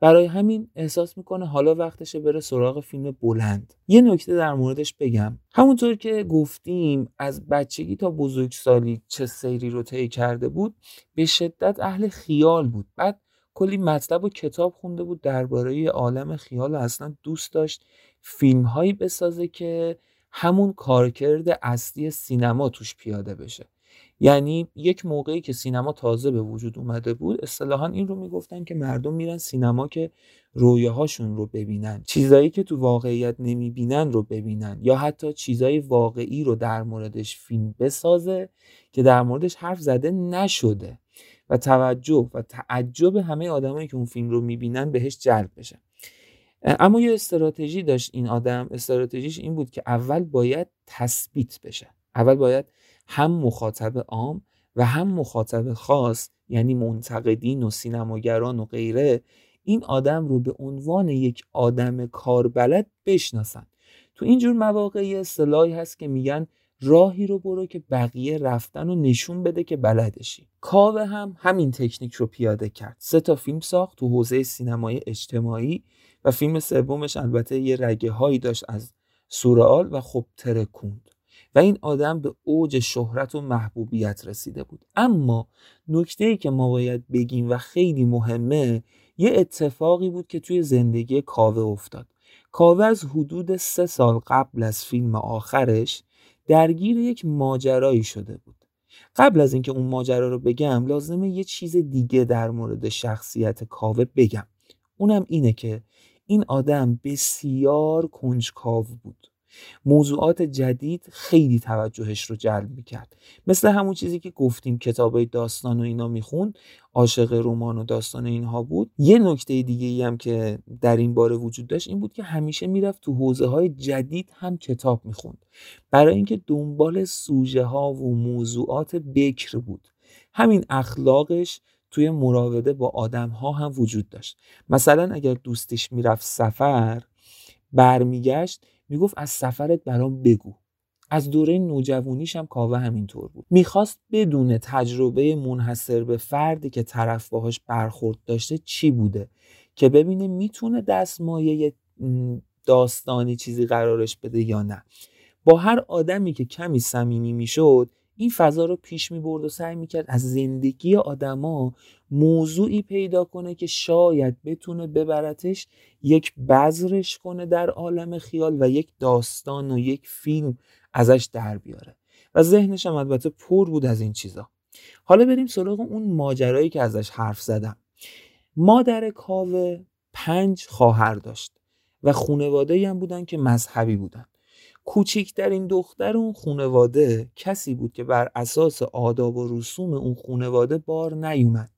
برای همین احساس میکنه حالا وقتشه بره سراغ فیلم بلند. یه نکته در موردش بگم. همونطور که گفتیم از بچگی تا بزرگسالی چه سیری رو طی کرده بود، به شدت اهل خیال بود. بعد کلی مطلب و کتاب خونده بود درباره عالم خیال و اصلا دوست داشت فیلم‌هایی بسازه که همون کارکرد اصلی سینما توش پیاده بشه. یعنی یک موقعی که سینما تازه به وجود اومده بود، اصطلاحاً این رو میگفتن که مردم میرن سینما که رویاهاشون رو ببینن، چیزایی که تو واقعیت نمیبینن رو ببینن، یا حتی چیزای واقعی رو در موردش فیلم بسازه که در موردش حرف زده نشده و توجه و تعجب همه آدمایی که اون فیلم رو میبینن بهش جلب بشه. اما یه استراتژی داشت این آدم. استراتژیش این بود که اول باید تثبیت بشه. اول باید هم مخاطب عام و هم مخاطب خاص، یعنی منتقدین و سینماگران و غیره، این آدم رو به عنوان یک آدم کاربلد بشناسن. تو اینجور مواقع یه اصطلاحی هست که میگن راهی رو برو که بقیه رفتن و نشون بده که بلدشی. کاوه هم همین تکنیک رو پیاده کرد. 3 تا فیلم ساخت تو حوزه سینمای اجتماعی و فیلم 3مش البته یه رگه هایی داشت از سورئال و خب ترکوند و این آدم به اوج شهرت و محبوبیت رسیده بود. اما نکته‌ای که ما باید بگیم و خیلی مهمه، یه اتفاقی بود که توی زندگی کاوه افتاد. کاوه از حدود 3 سال قبل از فیلم آخرش درگیر یک ماجرایی شده بود. قبل از اینکه اون ماجرا رو بگم، لازمه یه چیز دیگه در مورد شخصیت کاوه بگم. اونم اینه که این آدم بسیار کنجکاو بود. موضوعات جدید خیلی توجهش رو جلب میکرد. مثل همون چیزی که گفتیم کتابای داستان و اینا میخوند، عاشق رمان و داستان اینها بود. یه نکته دیگه ای هم که در این باره وجود داشت این بود که همیشه میرفت تو حوزه های جدید هم کتاب میخوند، برای اینکه دنبال سوژه ها و موضوعات بکر بود. همین اخلاقش توی مراوده با آدم ها هم وجود داشت. مثلا اگر دوستش میرفت سفر، برمیگشت میگفت از سفرت برام بگو. از دوره نوجوانیش هم کاوه همینطور بود. میخواست بدون تجربه منحصر به فردی که طرف باهاش برخورد داشته چی بوده که ببینه میتونه دستمایه داستانی چیزی قرارش بده یا نه. با هر آدمی که کمی صمیمی میشد، این فضا رو پیش میبرد و سعی میکرد از زندگی آدما موضوعی پیدا کنه که شاید بتونه ببرتش، یک بذرش کنه در عالم خیال و یک داستان و یک فیلم ازش در بیاره. و ذهنش هم البته پر بود از این چیزا. حالا بریم سراغ اون ماجرایی که ازش حرف زدم. مادر کاوه 5 خواهر داشت و خانواده‌ای هم بودن که مذهبی بودن. کوچکترین دختر اون خانواده کسی بود که بر اساس آداب و رسوم اون خانواده بار نیومد.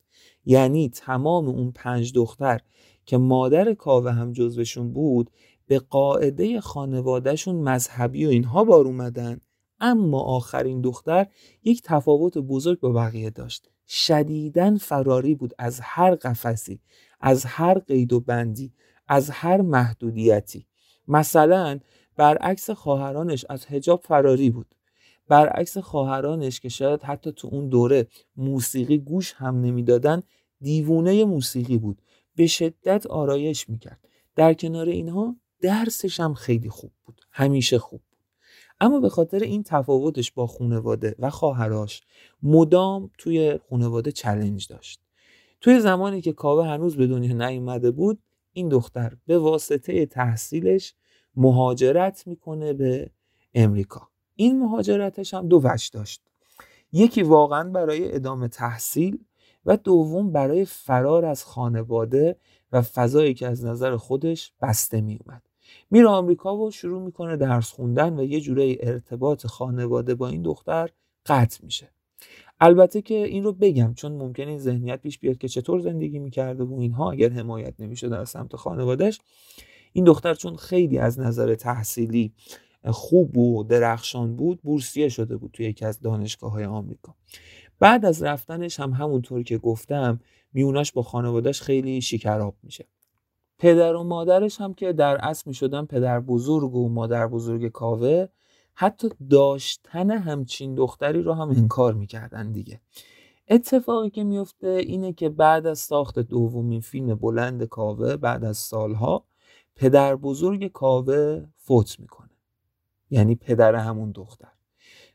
یعنی تمام اون 5 دختر که مادر کاوه هم جزوشون بود، به قاعده خانوادهشون مذهبی و اینها بار اومدن، اما آخرین دختر یک تفاوت بزرگ با بقیه داشت. شدیداً فراری بود از هر قفسی، از هر قید و بندی، از هر محدودیتی. مثلا برعکس خواهرانش از حجاب فراری بود. برعکس خواهرانش که شاید حتی تو اون دوره موسیقی گوش هم نمیدادن، دیوونه موسیقی بود. به شدت آرایش میکرد. در کنار اینها درسش هم خیلی خوب بود. همیشه خوب بود. اما به خاطر این تفاوتش با خانواده و خواهراش مدام توی خانواده چالش داشت. توی زمانی که کاوه هنوز به دنیا نیومده بود، این دختر به واسطه تحصیلش مهاجرت میکنه به امریکا. این مهاجرتش هم دو وجه داشت. یکی واقعا برای ادامه تحصیل و دوم برای فرار از خانواده و فضایی که از نظر خودش بسته میومد. میره آمریکا و شروع میکنه درس خوندن و یه جوره ارتباط خانواده با این دختر قطع میشه. البته که این رو بگم چون ممکنه این ذهنیت پیش بیاد که چطور زندگی میکرده و اینها اگر حمایت نمیشد از سمت خانوادهش. این دختر چون خیلی از نظر تحصیلی خوب و درخشان بود، بورسیه شده بود توی یکی از دانشگاه‌های آمریکا. بعد از رفتنش هم همونطور که گفتم میوناش با خانوادهش خیلی شکراب میشه. پدر و مادرش هم که در اصل میشدن پدر بزرگ و مادر بزرگ کاوه، حتی داشتن همچین دختری رو هم انکار میکردن دیگه. اتفاقی که میفته اینه که بعد از ساخت دومین فیلم بلند کاوه، بعد از سالها، پدر بزرگ کاوه فوت میکنه، یعنی پدر همون دختر.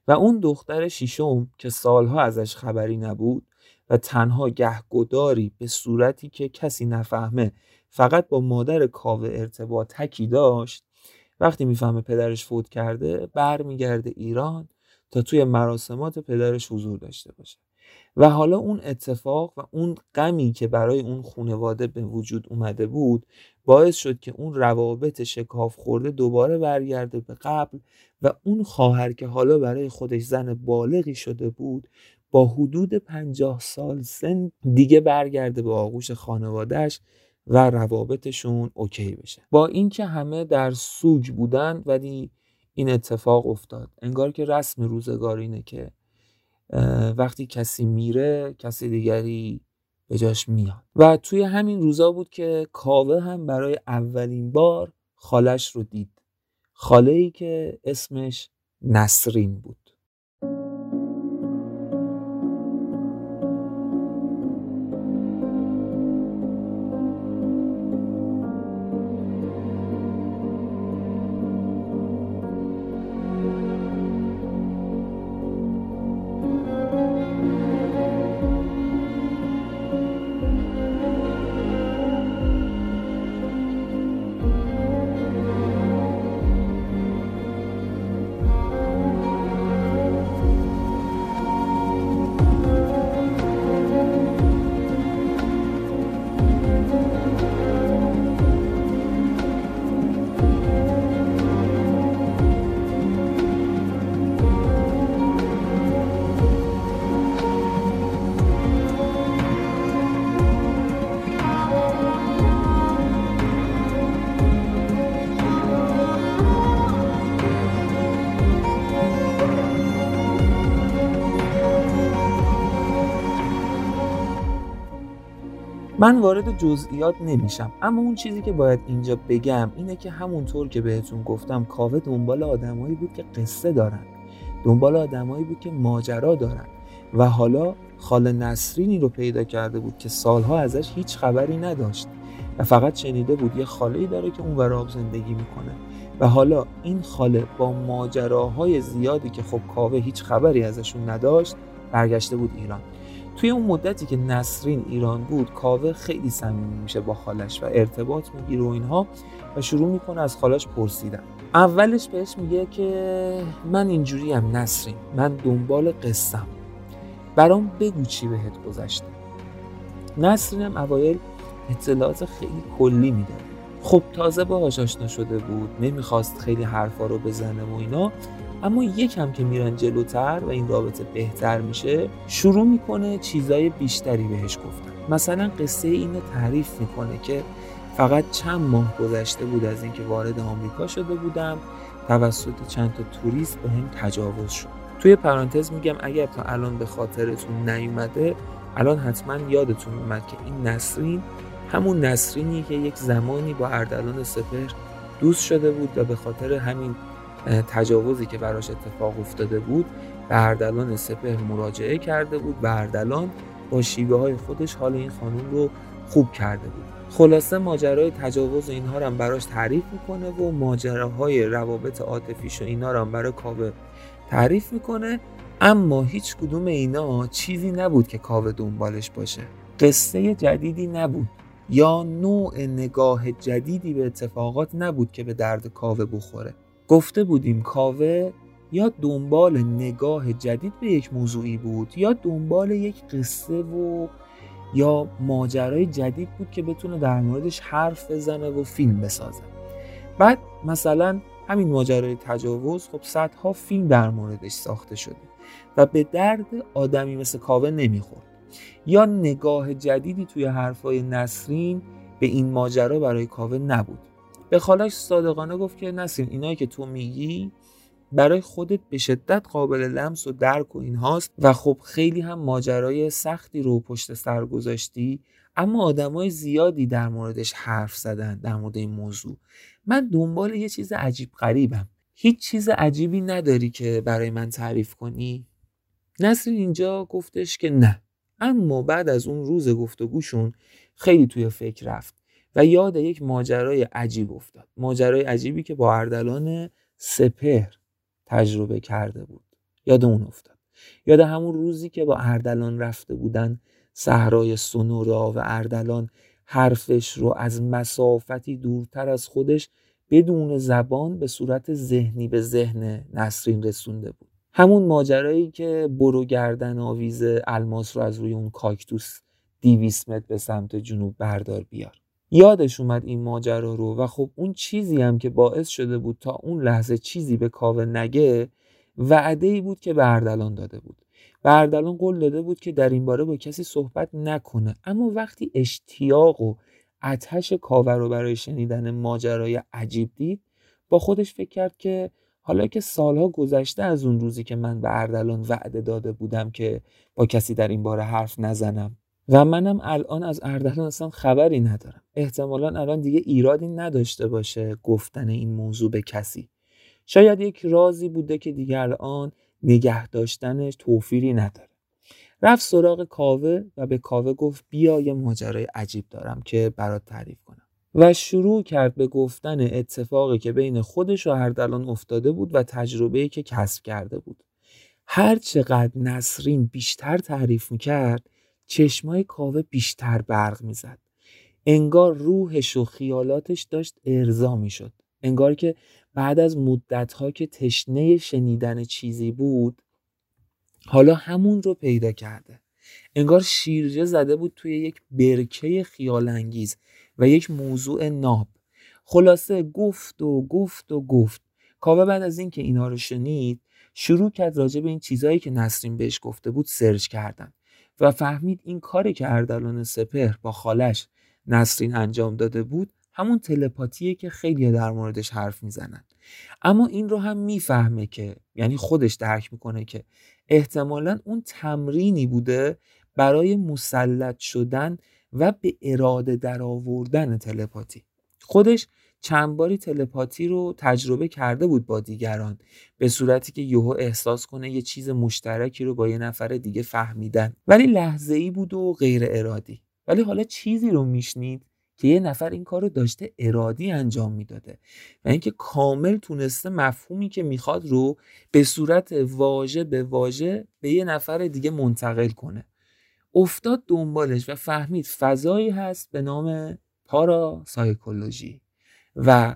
و اون دختر ششم که سالها ازش خبری نبود و تنها گهگداری به صورتی که کسی نفهمه فقط با مادر کاوه ارتباط تکی داشت، وقتی میفهمه پدرش فوت کرده برمیگرده ایران تا توی مراسمات پدرش حضور داشته باشه. و حالا اون اتفاق و اون غمی که برای اون خانواده به وجود اومده بود باعث شد که اون روابط شکاف خورده دوباره برگرده به قبل و اون خواهر که حالا برای خودش زن بالغی شده بود با حدود 50 سال سن دیگه برگرده به آغوش خانوادهش و روابطشون اوکی بشه. با اینکه همه در سوگ بودن ولی این اتفاق افتاد. انگار که رسم روزگار اینه که وقتی کسی میره کسی دیگری به جاش میاد. و توی همین روزا بود که کاوه هم برای اولین بار خالش رو دید. خاله‌ای که اسمش نسرین بود. من وارد جزئیات نمیشم، اما اون چیزی که باید اینجا بگم اینه که همونطور که بهتون گفتم کاوه دنبال آدمایی بود که قصه دارن، دنبال آدمایی بود که ماجرا دارن و حالا خاله نسرینی رو پیدا کرده بود که سالها ازش هیچ خبری نداشت و فقط شنیده بود یه خاله‌ای داره که اون برای آب زندگی میکنه و حالا این خاله با ماجراهای زیادی که خب کاوه هیچ خبری ازشون نداشت برگشته بود ایران. توی اون مدتی که نسرین ایران بود کاوه خیلی صمیمی میشه با خالش و ارتباط میگیره و اینها و شروع میکنه از خالش پرسیدن. اولش بهش میگه که من اینجوریم نسرین، من دنبال قصه‌ام، برام بگو چی بهت گذشته. نسرینم اوایل اطلاعات خیلی کلی میده. خب تازه باهاش آشنا شده بود، نمیخواست خیلی حرفا رو بزنه و اینا، اما یکم که میرن جلوتر و این رابطه بهتر میشه شروع میکنه چیزای بیشتری بهش گفتن. مثلا قصه اینو تعریف میکنه که فقط چند ماه گذشته بود از اینکه وارد آمریکا شده بودم توسط چند تا توریست به هم تجاوز شد. توی پرانتز میگم اگر تا الان به خاطرتون نیومده، الان حتما یادتون اومد که این نسرین همون نسرینیه که یک زمانی با اردلان سپهر دوست شده بود و به خاطر همین تجاوزی که براش اتفاق افتاده بود به اردلان سپهر مراجعه کرده بود و اردلان با شیوه های خودش حال این خانوم رو خوب کرده بود. خلاصه ماجرای تجاوز و اینها رو هم براش تعریف میکنه و ماجراهای روابط عاطفیش و اینها رو هم برای کاوه تعریف میکنه، اما هیچ کدوم اینا چیزی نبود که کاوه دنبالش باشه. قصه جدیدی نبود یا نوع نگاه جدیدی به اتفاقات نبود که به درد کاوه بخوره. گفته بودیم کاوه یا دنبال نگاه جدید به یک موضوعی بود یا دنبال یک قصه و یا ماجرای جدید بود که بتونه در موردش حرف بزنه و فیلم بسازه. بعد مثلا همین ماجرای تجاوز، خب صدها فیلم در موردش ساخته شده و به درد آدمی مثل کاوه نمیخورد. یا نگاه جدیدی توی حرفای نسرین به این ماجرا برای کاوه نبود. به خالش صادقانه گفت که نسرین، اینایی که تو میگی برای خودت به شدت قابل لمس و درک و اینهاست و خب خیلی هم ماجرای سختی رو پشت سر گذاشتی، اما آدمای زیادی در موردش حرف زدن در مورد این موضوع. من دنبال یه چیز عجیب غریبم. هیچ چیز عجیبی نداری که برای من تعریف کنی؟ نسرین اینجا گفتش که نه، اما بعد از اون روز گفتگوشون خیلی توی فکر رفت و یاد یک ماجرای عجیب افتاد. ماجرای عجیبی که با اردلان سپهر تجربه کرده بود. یاد اون افتاد. یاد همون روزی که با اردلان رفته بودن صحرای سونورا و اردلان حرفش رو از مسافتی دورتر از خودش بدون زبان به صورت ذهنی به ذهن نسرین رسونده بود. همون ماجرایی که برو گردن آویز الماس رو از روی اون کاکتوس 200 متر به سمت جنوب بردار بیار. یادش اومد این ماجرا رو و خب اون چیزی هم که باعث شده بود تا اون لحظه چیزی به کاوه نگه، وعده‌ای بود که به اردلان داده بود. به اردلان قول داده بود که در این باره با کسی صحبت نکنه، اما وقتی اشتیاق و آتش کاوه رو برای شنیدن ماجرای عجیب دید، با خودش فکر کرد که حالا که سالها گذشته از اون روزی که من به اردلان وعده داده بودم که با کسی در این باره حرف نزنم و منم الان از اردلان اصلا خبری ندارم، احتمالاً الان دیگه ایرادی نداشته باشه گفتن این موضوع به کسی. شاید یک رازی بوده که دیگه الان نگه داشتنش توفیری نداره. رفت سراغ کاوه و به کاوه گفت بیا یه ماجرای عجیب دارم که برات تعریف کنم و شروع کرد به گفتن اتفاقی که بین خودش و اردلان افتاده بود و تجربه‌ای که کسب کرده بود. هر چقدر نسرین بیشتر تعریف می‌کرد، چشمای کاوه بیشتر برق میزد. انگار روحش و خیالاتش داشت ارضا میشد. انگار که بعد از مدت‌ها که تشنه شنیدن چیزی بود، حالا همون رو پیدا کرده. انگار شیرجه زده بود توی یک برکه خیال انگیز و یک موضوع ناب. خلاصه گفت. کاوه بعد از این که اینا رو شنید، شروع کرد راجع به این چیزایی که نسرین بهش گفته بود سرچ کردن و فهمید این کاری که اردلان سپهر با خالش نسرین انجام داده بود همون تلپاتیه که خیلی در موردش حرف میزنن. اما این رو هم میفهمه که، یعنی خودش درک میکنه که احتمالاً اون تمرینی بوده برای مسلط شدن و به اراده در آوردن تلپاتی. خودش چند باری تلپاتی رو تجربه کرده بود با دیگران، به صورتی که یهو احساس کنه یه چیز مشترکی رو با یه نفر دیگه فهمیدن، ولی لحظه‌ای بود و غیر ارادی. ولی حالا چیزی رو میشنید که یه نفر این کار رو داشته ارادی انجام میداده و اینکه کامل تونسته مفهومی که میخواد رو به صورت واژه به واژه به یه نفر دیگه منتقل کنه. افتاد دنبالش و فهمید فضایی هست به نام پاراسایکولوژی و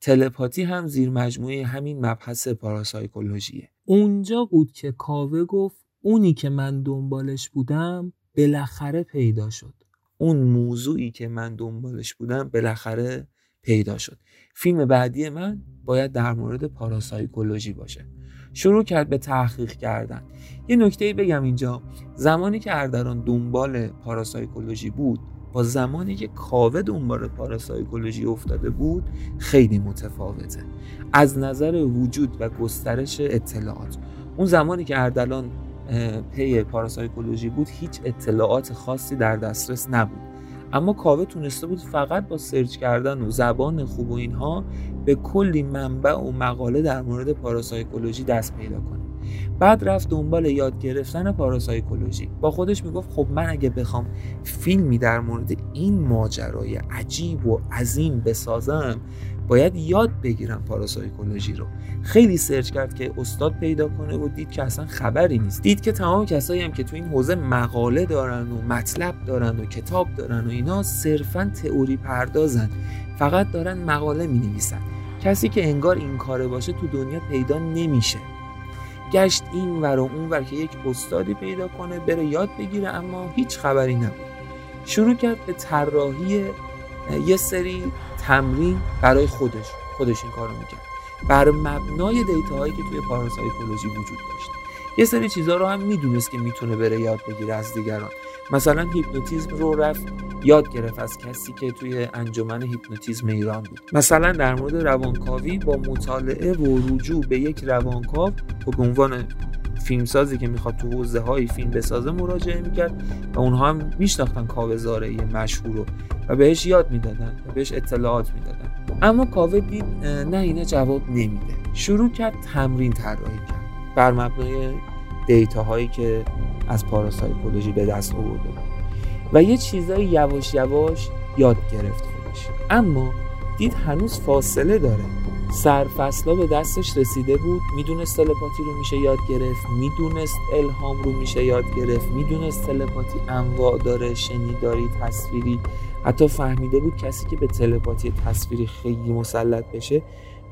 تلپاتی هم زیر مجموعه همین مبحث پاراسایکولوژیه. اونجا بود که کاوه گفت اونی که من دنبالش بودم بالاخره پیدا شد. اون موضوعی که من دنبالش بودم بالاخره پیدا شد. فیلم بعدی من باید در مورد پاراسایکولوژی باشه. شروع کرد به تحقیق کردن. یه نکته‌ای بگم اینجا، زمانی که اردلان دنبال پاراسایکولوژی بود، با زمانی که کاوه دنبال پاراسایکولوژی افتاده بود خیلی متفاوته از نظر وجود و گسترش اطلاعات. اون زمانی که اردلان پی پاراسایکولوژی بود هیچ اطلاعات خاصی در دسترس نبود، اما کاوه تونسته بود فقط با سرچ کردن و زبان خوب و اینها به کلی منبع و مقاله در مورد پاراسایکولوژی دست پیدا کنه. بعد رفت دنبال یاد گرفتن پاراسایکولوژی. با خودش میگفت خب من اگه بخوام فیلمی در مورد این ماجرای عجیب و عظیم بسازم باید یاد بگیرم پاراسایکولوژی رو. خیلی سرچ کرد که استاد پیدا کنه و دید که اصلا خبری نیست. دید که تمام کسایی هم که تو این حوزه مقاله دارن و مطلب دارن و کتاب دارن و اینا صرفا تئوری پردازن، فقط دارن مقاله می نویسن. کسی که انگار این کاره باشه تو دنیا پیدا نمیشه. گشت این ور و اون ور که یک استادی پیدا کنه بره یاد بگیره، اما هیچ خبری نبود. شروع کرد به طراحی یه سری تمرین برای خودش این کارو میکرد بر مبنای دیتاهایی که توی پاراسایکولوژی وجود داشت. یه سری چیزا رو هم میدونست که میتونه بره یاد بگیره از دیگران. مثلا هیپنوتیزم رو رفت یاد گرفت از کسی که توی انجمن هیپنوتیزم ایران بود. مثلا در مورد روانکاوی با مطالعه و رجوع به یک روانکاو به عنوان فیلمسازی که میخواد تو حوزه های فیلم بسازه مراجعه میکرد و اونها هم میشناختن کاوه زارعی مشهور رو و بهش یاد میدادن و بهش اطلاعات میدادن. اما کاوه دید نه اینا جواب نمیده. شروع کرد تمرین طراحی کرد بر مبنای دیتاهایی که از پاراسایکولوژی به دست آورده و یه چیزای یواش یواش یاد گرفت خودش. اما دید هنوز فاصله داره. سرفصلا به دستش رسیده بود. میدونست تلپاتی رو میشه یاد گرفت، میدونست الهام رو میشه یاد گرفت، میدونست تلپاتی انواع داره، شنیداری، تصویری. حتی فهمیده بود کسی که به تلپاتی تصویری خیلی مسلط بشه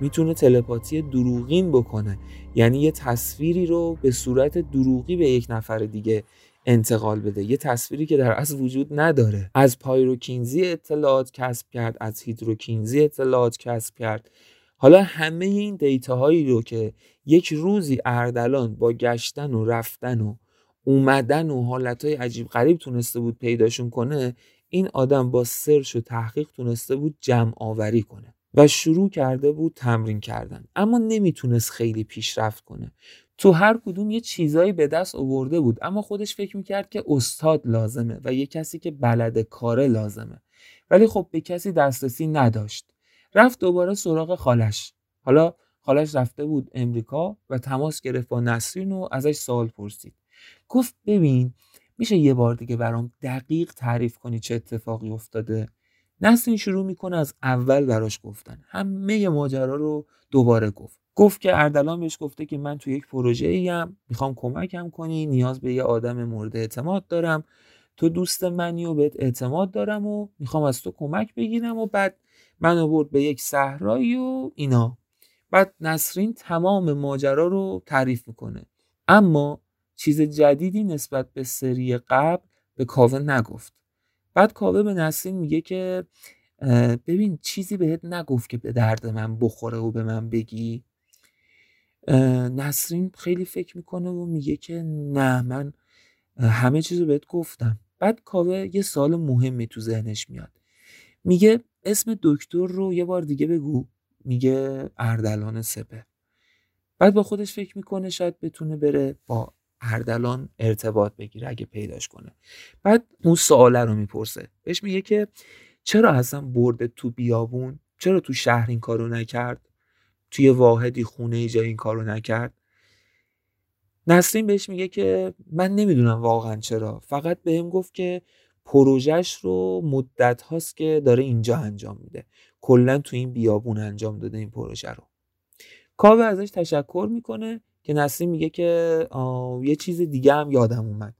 میتونه تلپاتی دروغین بکنه، یعنی یه تصویری رو به صورت دروغی به یک نفر دیگه انتقال بده، یه تصویری که در اصل وجود نداره. از پایروکینزی اطلاعات کسب کرد، از هیدروکینزی اطلاعات کسب کرد. حالا همه این دیتاهایی رو که یک روزی اردلان با گشتن و رفتن و اومدن و حالتهای عجیب غریب تونسته بود پیداشون کنه، این آدم با سرچ و تحقیق تونسته بود جمع آوری کنه و شروع کرده بود تمرین کردن. اما نمیتونست خیلی پیشرفت کنه. تو هر کدوم یه چیزایی به دست آورده بود، اما خودش فکر میکرد که استاد لازمه و یه کسی که بلد کاره لازمه، ولی خب به کسی دسترسی نداشت. رفت دوباره سراغ خالش. حالا خالش رفته بود امریکا و تماس گرفت با نسرین و ازش سوال پرسید. گفت ببین میشه یه بار دیگه برام دقیق تعریف کنی چه اتفاقی افتاده؟ نسرین شروع میکنه از اول براش گفتن، همه ماجرا رو دوباره گفت که اردلان بهش گفته که من تو یک پروژه ایم، میخوام کمکم کنی، نیاز به یه آدم مورد اعتماد دارم، تو دوست منی و بهت اعتماد دارم و میخوام از تو کمک بگیرم. و بعد منو برد به یک صحرایی و اینا. بعد نسرین تمام ماجرا رو تعریف میکنه، اما چیز جدیدی نسبت به سری قبل به کاوه نگفت. بعد کاوه به نسرین میگه که ببین چیزی بهت نگفت که به درد من بخوره و به من بگی؟ نسرین خیلی فکر میکنه و میگه که نه، من همه چیزو بهت گفتم. بعد کاوه یه سوال مهمی تو ذهنش میاد، میگه اسم دکتر رو یه بار دیگه بگو. میگه اردلان سپهر. بعد با خودش فکر میکنه شاید بتونه بره با اردلان ارتباط بگیره اگه پیداش کنه. بعد اون سواله رو میپرسه، بهش میگه که چرا اصلا برده تو بیابون؟ چرا تو شهر این کارو نکرد؟ توی واحدی خونه ای جای این کارو نکرد؟ نسرین بهش میگه که من نمیدونم واقعا چرا، فقط بهم گفت که پروژهش رو مدت هاست که داره اینجا انجام میده، کلا تو این بیابون انجام داده این پروژه رو. کاوه ازش تشکر میکنه که نسرین میگه که یه چیز دیگه هم یادم اومد،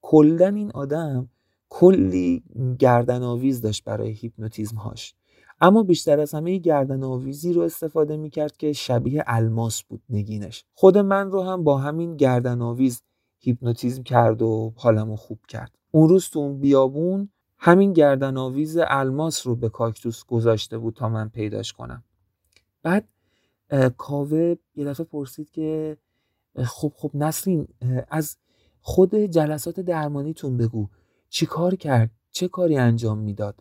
کلا این آدم کلی گردن آویز داشت برای هیپنوتیزم هاش، اما بیشتر از همه گردن آویزی رو استفاده میکرد که شبیه الماس بود نگینش. خود من رو هم با همین گردن آویز هیپنوتیزم کرد و حالمو خوب کرد. اون روز تو اون بیابون همین گردن آویز الماس رو به کاکتوس گذاشته بود تا من پیداش کنم. بعد کاوه یه دفعه پرسید که خب نسرین از خود جلسات درمانیتون بگو، چی کار کرد؟ چه کاری انجام میداد،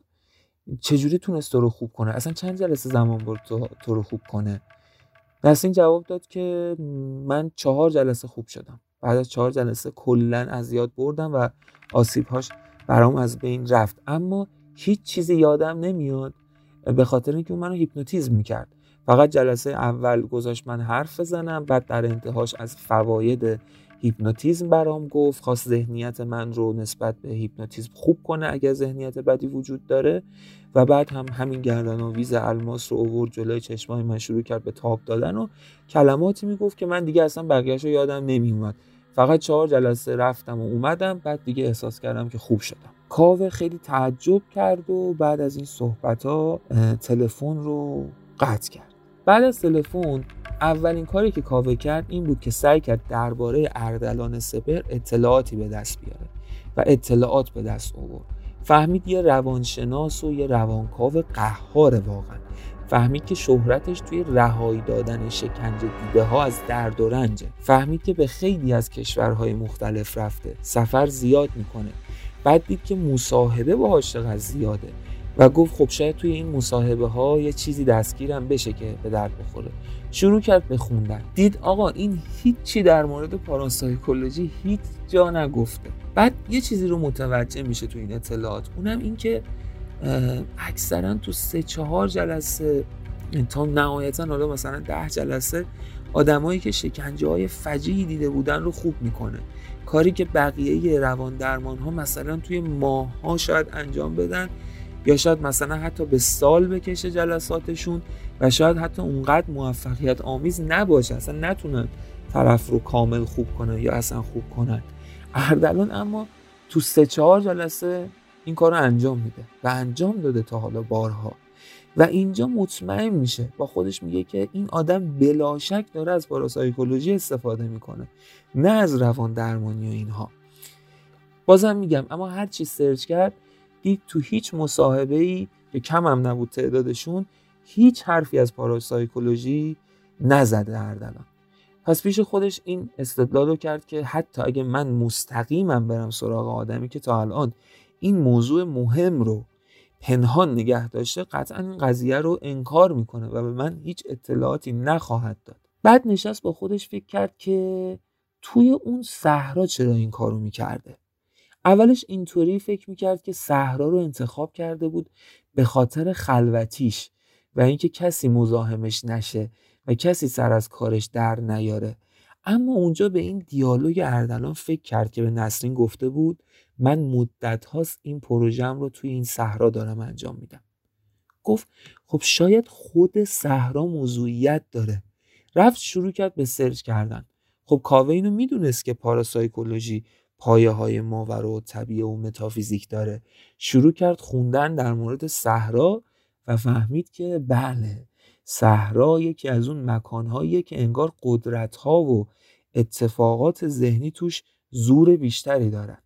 چجوری تونست تو رو خوب کنه، اصلا چند جلسه زمان برد تو رو خوب کنه. نسرین جواب داد که من 4 جلسه خوب شدم، بعد از 4 جلسه کلن از یاد بردم و آسیبهاش برام از بین رفت، اما هیچ چیزی یادم نمیاد به خاطر اینکه اون منو هیپنوتیزم میکرد. فقط جلسه اول گذاشت من حرف بزنم، بعد در انتهاش از فواید هیپنوتیزم برام گفت، خواست ذهنیت من رو نسبت به هیپنوتیزم خوب کنه اگر ذهنیت بدی وجود داره، و بعد هم همین گردن‌آویز الماس رو آورد جلوی چشمای من، شروع کرد به تاب دادن و کلماتی میگفت که من دیگه اصلا بقیه‌شو یادم نمیومد. فقط 4 جلسه رفتم و اومدم، بعد دیگه احساس کردم که خوب شدم. کاوه خیلی تعجب کرد و بعد از این صحبت‌ها تلفن رو قطع کرد. بعد از تلفن اولین کاری که کاوه کرد این بود که سعی کرد درباره اردلان سپهر اطلاعاتی به دست بیاره و اطلاعات به دست آورد. فهمید یه روانشناس و یه روانکاو قهاره واقعا. فهمید که شهرتش توی رهایی دادن شکنجه دیده ها از درد و رنجه. فهمید که به خیلی از کشورهای مختلف رفته، سفر زیاد میکنه. بعد دید که مصاحبه با عاشق زیاده و گفت خب شاید توی این مصاحبه ها یه چیزی دستگیرم بشه که به درد بخوره. شروع کرد به خوندن، دید آقا این هیچی در مورد پاراسایکولوژی هیچ جا نگفته. بعد یه چیزی رو متوجه میشه تو این اطلاعات، اونم این که اکثرا تو 3-4 جلسه تا نهایتاً حالا مثلا 10 جلسه آدمایی که شکنجه های فجیعی دیده بودن رو خوب میکنه، کاری که بقیه روان درمان ها مثلا توی ماه ها شاید انجام بدن یا شاید مثلا حتی به سال بکشه جلساتشون و شاید حتی اونقدر موفقیت آمیز نباشه، اصلا نتونن طرف رو کامل خوب کنن یا اصلا خوب کنن. اردلان اما تو 3-4 جلسه این کار رو انجام میده و انجام داده تا حالا بارها و اینجا مطمئن میشه، با خودش میگه که این آدم بلا شک داره از پاراسایکولوژی استفاده میکنه نه از روان درمانی و اینها. بازم میگم اما هر چی سرچ کرد دید تو هیچ مصاحبه‌ای که کم هم نبود تعدادشون هیچ حرفی از پاراسایکولوژی نزده اردلان. پس پیش خودش این استدلال رو کرد که حتی اگه من مستقیمم برم سراغ آدمی که تا الان این موضوع مهم رو پنهان نگه داشته قطعا این قضیه رو انکار میکنه و به من هیچ اطلاعاتی نخواهد داد. بعد نشست با خودش فکر کرد که توی اون صحرا چرا این کارو میکرده. اولش اینطوری فکر میکرد که صحرا رو انتخاب کرده بود به خاطر خلوتیش و اینکه کسی مزاحمش نشه و کسی سر از کارش در نیاره، اما اونجا به این دیالوگ اردلان فکر کرد که به نسرین گفته بود من مدت هاست این پروژم رو توی این صحرا دارم انجام میدم. گفت خب شاید خود صحرا موضوعیت داره. رفت شروع کرد به سرچ کردن. خب کاوه اینو میدونست که پاراسایکولوژی پایه های ماورا و طبیعه و متافیزیک داره. شروع کرد خوندن در مورد صحرا و فهمید که بله صحرا یکی از اون مکان‌هاییه که انگار قدرت‌ها و اتفاقات ذهنی توش زور بیشتری دارن.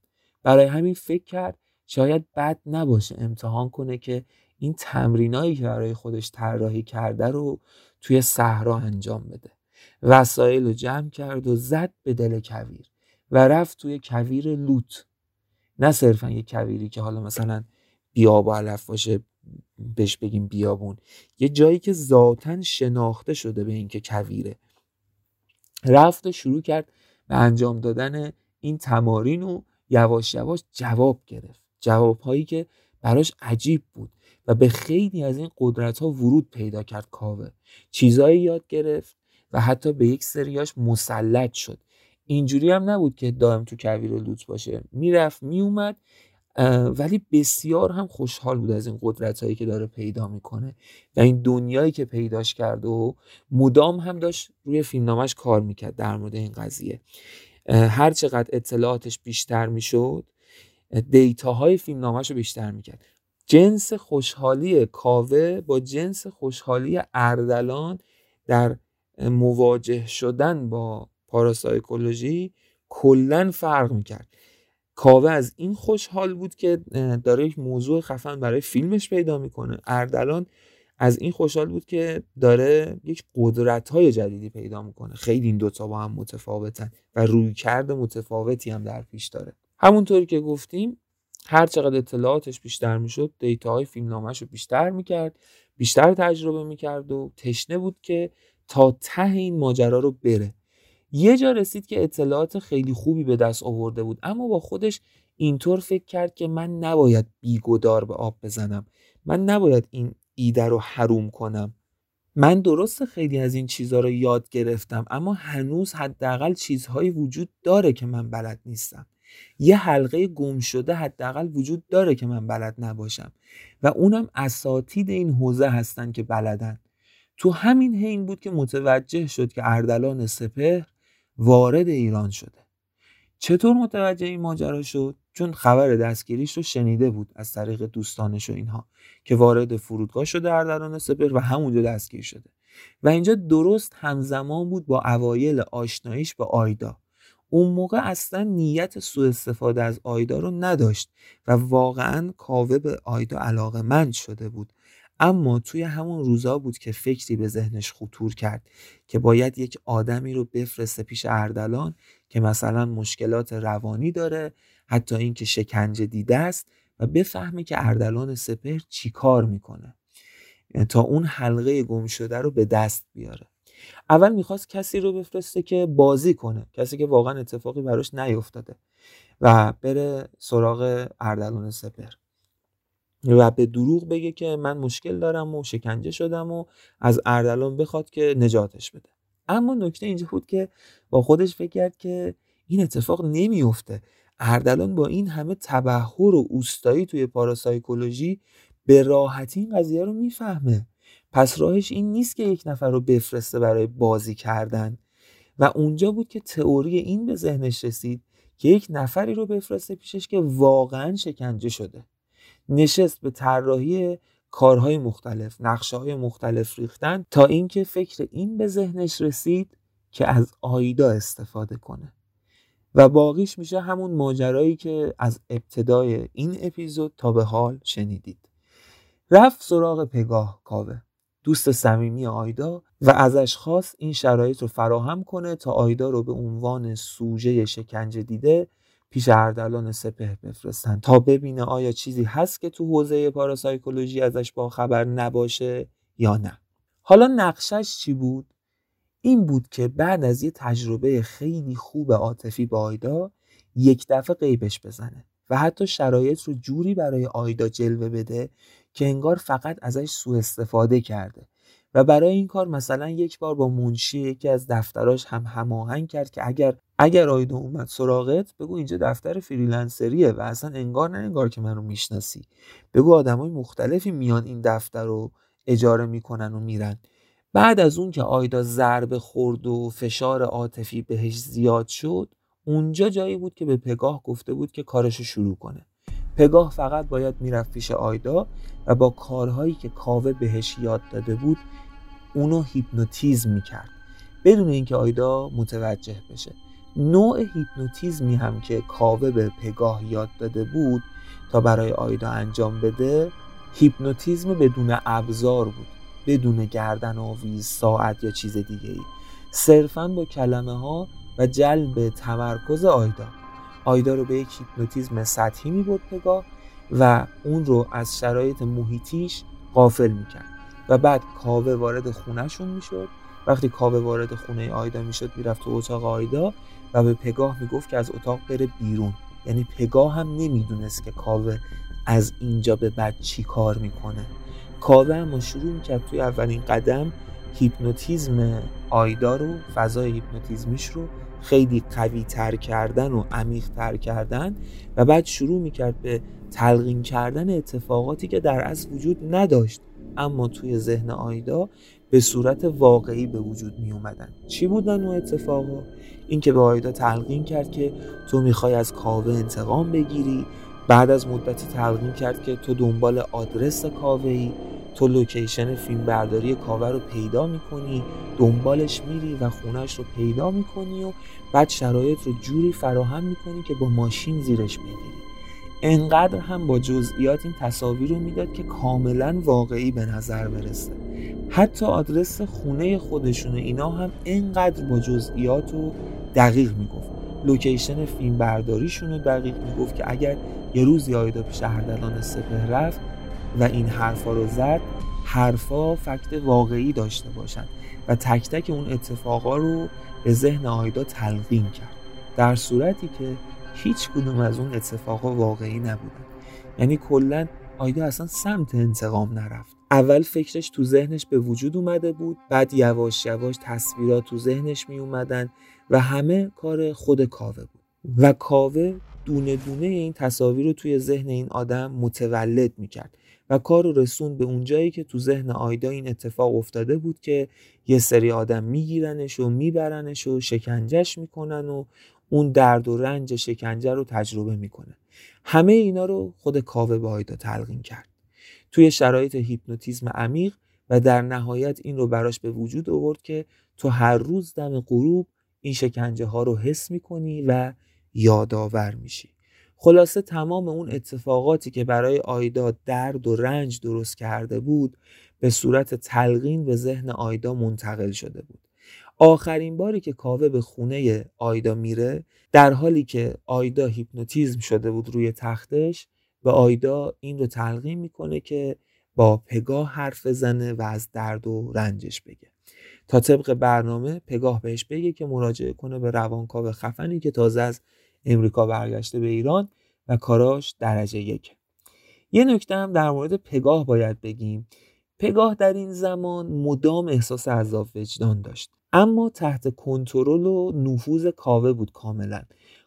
برای همین فکر کرد شاید بد نباشه امتحان کنه که این تمرینایی که برای خودش طراحی کرده رو توی صحرا انجام بده. وسایل رو جمع کرد و زد به دل کویر و رفت توی کویر لوت. نه صرفا یه کویری که حالا مثلا بیاب و علف باشه بهش بگیم بیابون، یه جایی که ذاتن شناخته شده به این که کویره. رفت و شروع کرد به انجام دادن این تمارین و یواش یواش جواب گرفت، جواب هایی که براش عجیب بود و به خیلی از این قدرت ها ورود پیدا کرد. کاوه چیزایی یاد گرفت و حتی به یک سریاش مسلط شد. اینجوری هم نبود که دائم تو کویر لوت باشه، میرفت میومد ولی بسیار هم خوشحال بود از این قدرتایی که داره پیدا میکنه و این دنیایی که پیداش کرد و مدام هم داشت روی فیلمنامش کار میکرد در مورد این قضیه. هر چقدر اطلاعاتش بیشتر میشد دیتاهای فیلمنامش رو بیشتر میکرد. جنس خوشحالی کاوه با جنس خوشحالی اردلان در مواجه شدن با پاراسایکولوژی کلن فرق میکرد. کاوه از این خوشحال بود که داره یک موضوع خفن برای فیلمش پیدا میکنه، اردلان از این خوشحال بود که داره یک قدرت‌های جدیدی پیدا میکنه. خیلی این دوتا با هم متفاوتن و رویکرد متفاوتی هم در پیش داره. همونطوری که گفتیم هر چقدر اطلاعاتش بیشتر میشد، دیتاهای فیلمنامه‌شو بیشتر میکرد، بیشتر تجربه میکرد و تشنه بود که تا ته این ماجرا رو بره. یه جا رسید که اطلاعات خیلی خوبی به دست آورده بود، اما با خودش اینطور فکر کرد که من نباید بیگدار به آب بزنم، من نباید این ایده رو حروم کنم. من درست خیلی از این چیزها رو یاد گرفتم، اما هنوز حداقل چیزهایی وجود داره که من بلد نیستم. یه حلقه گم شده حداقل وجود داره که من بلد نباشم و اونم اساتید این حوزه هستن که بلدن. تو همین حین بود که متوجه شد که اردلان سپهر وارد ایران شده. چطور متوجه این ماجرا شد؟ چون خبر دستگیریش رو شنیده بود از طریق دوستانش و اینها که وارد فرودگاه شده اردلان سپهر و همونجا دستگیر شده و اینجا درست همزمان بود با اوایل آشناییش با آیدا. اون موقع اصلا نیت سوء استفاده از آیدا رو نداشت و واقعا کاوه به آیدا علاقه‌مند شده بود، اما توی همون روزا بود که فکری به ذهنش خطور کرد که باید یک آدمی رو بفرسته پیش اردلان که مثلا مشکلات روانی داره، حتی این که شکنجه دیده است و بفهمه که اردلان سپهر چی کار میکنه تا اون حلقه گم شده رو به دست بیاره. اول میخواست کسی رو بفرسته که بازی کنه، کسی که واقعا اتفاقی براش نیفتاده و بره سراغ اردلان سپهر و به دروغ بگه که من مشکل دارم و شکنجه شدم و از اردلان بخواد که نجاتش بده. اما نکته اینجا بود که با خودش فکر کرد که این اتفاق نمیفته. اردلان با این همه تبحر و اوستایی توی پاراسایکولوژی به راحتی این قضیه رو میفهمه، پس راهش این نیست که یک نفر رو بفرسته برای بازی کردن. و اونجا بود که تئوری این به ذهنش رسید که یک نفری رو بفرسته پیشش که واقعا شکنجه شده. نشست به طراحی کارهای مختلف، نقشه‌های مختلف ریختن تا اینکه فکر این به ذهنش رسید که از آیدا استفاده کنه و باقیش میشه همون ماجرایی که از ابتدای این اپیزود تا به حال شنیدید. رفت سراغ پگاه کاوه، دوست صمیمی آیدا، و ازش خواست این شرایط رو فراهم کنه تا آیدا رو به عنوان سوژه شکنجه دیده پیش اردلان سپهر بفرستن تا ببینه آیا چیزی هست که تو حوزه پاراسایکولوژی ازش با خبر نباشه یا نه. حالا نقشش چی بود؟ این بود که بعد از یه تجربه خیلی خوب عاطفی با آیدا یک دفعه غیبش بزنه و حتی شرایط رو جوری برای آیدا جلوه بده که انگار فقط ازش سوء استفاده کرده و برای این کار مثلا یک بار با منشی یکی از دفتراش هم هماهنگ کرد که اگر آیدا اومد سراغت بگو اینجا دفتر فریلنسریه و اصلا انگار نه انگار که من رو میشناسی، بگو آدمای مختلفی میان این دفتر رو اجاره میکنن و میرن. بعد از اون که آیدا ضربه خورد و فشار عاطفی بهش زیاد شد، اونجا جایی بود که به پگاه گفته بود که کارشو شروع کنه. پگاه فقط باید میرفت پیش آیدا و با کارهایی که کاوه بهش یاد داده بود اونو هیپنوتیزم میکرد بدون اینکه آیدا متوجه بشه. نوع هیپنوتیزمی هم که کاوه به پگاه یاد داده بود تا برای آیدا انجام بده هیپنوتیزم بدون ابزار بود، بدون گردن آویز، ساعت یا چیز دیگه ای، صرفاً با کلمه ها و جلب تمرکز آیدا رو به یک هیپنوتیزم سطحی می‌برد پگاه و اون رو از شرایط محیطیش غافل می‌کرد و بعد کاوه وارد خونه‌شون می‌شد. وقتی کاوه وارد خونه آیدا می‌شد میرفت تو اتاق آیدا و به پگاه میگفت که از اتاق بره بیرون. یعنی پگاه هم نمی‌دونست که کاوه از اینجا به بعد چی کار می‌کنه. کاوه هم شروع می‌کرد توی اولین قدم هیپنوتیزم آیدا رو، فضای هیپنوتیزمیش رو خیلی قوی تر کردن و عمیق تر کردن و بعد شروع میکرد به تلقین کردن اتفاقاتی که در اصل وجود نداشت اما توی ذهن آیدا به صورت واقعی به وجود میومدن. چی بودن اون اتفاقا؟ این که به آیدا تلقین کرد که تو میخوای از کاوه انتقام بگیری، بعد از مدتی تلقین کرد که تو دنبال آدرس کاوه‌ای، تو لوکیشن فیلم برداری کاوه رو پیدا میکنی، دنبالش میری و خونهش رو پیدا میکنی و بعد شرایط رو جوری فراهم میکنی که با ماشین زیرش میگیری. انقدر هم با جزئیات این تصاویر رو میداد که کاملا واقعی به نظر برسه. حتی آدرس خونه خودشون و اینا هم انقدر با جزئیات و دقیق میگفت. لوکیشن فیلم برداریشون رو دقیق میگفت که اگر یه روزی آیدا پیش اردلان سپهر رفت و این حرفا رو زد، حرفا فکت واقعی داشته باشن و تک تک اون اتفاقا رو به ذهن آیدا تلقین کرد، در صورتی که هیچ کدوم از اون اتفاقا واقعی نبودن. یعنی کلا آیدا اصلا سمت انتقام نرفت. اول فکرش تو ذهنش به وجود اومده بود، بعد یواش یواش تصویرات تو ذهنش می اومدن و همه کار خود کاوه بود و کاوه دونه دونه این تصاویر رو توی ذهن این آدم متولد میکرد و کار رو رسون به اونجایی که تو ذهن آیدا این اتفاق افتاده بود که یه سری آدم میگیرنش و میبرنش و شکنجهش میکنن و اون درد و رنج شکنجه رو تجربه میکنه. همه اینا رو خود کاوه به آیدا تلقین کرد توی شرایط هیپنوتیزم عمیق و در نهایت این رو براش به وجود آورد که تو هر روز دم غروب این شکنجه ها رو حس میکنی و یادآور میشی. خلاصه تمام اون اتفاقاتی که برای آیدا درد و رنج درست کرده بود به صورت تلقین به ذهن آیدا منتقل شده بود. آخرین باری که کاوه به خونه آیدا میره، در حالی که آیدا هیپنوتیزم شده بود روی تختش، به آیدا این رو تلقین میکنه که با پگاه حرف بزنه و از درد و رنجش بگه تا طبق برنامه پگاه بهش بگه که مراجعه کنه به روانکاو خفنی که تازه از امریکا برگشته به ایران و کاراش درجه 1. یه نکته هم در مورد پگاه باید بگیم. پگاه در این زمان مدام احساس عذاب وجدان داشت، اما تحت کنترل و نفوذ کاوه بود کاملا.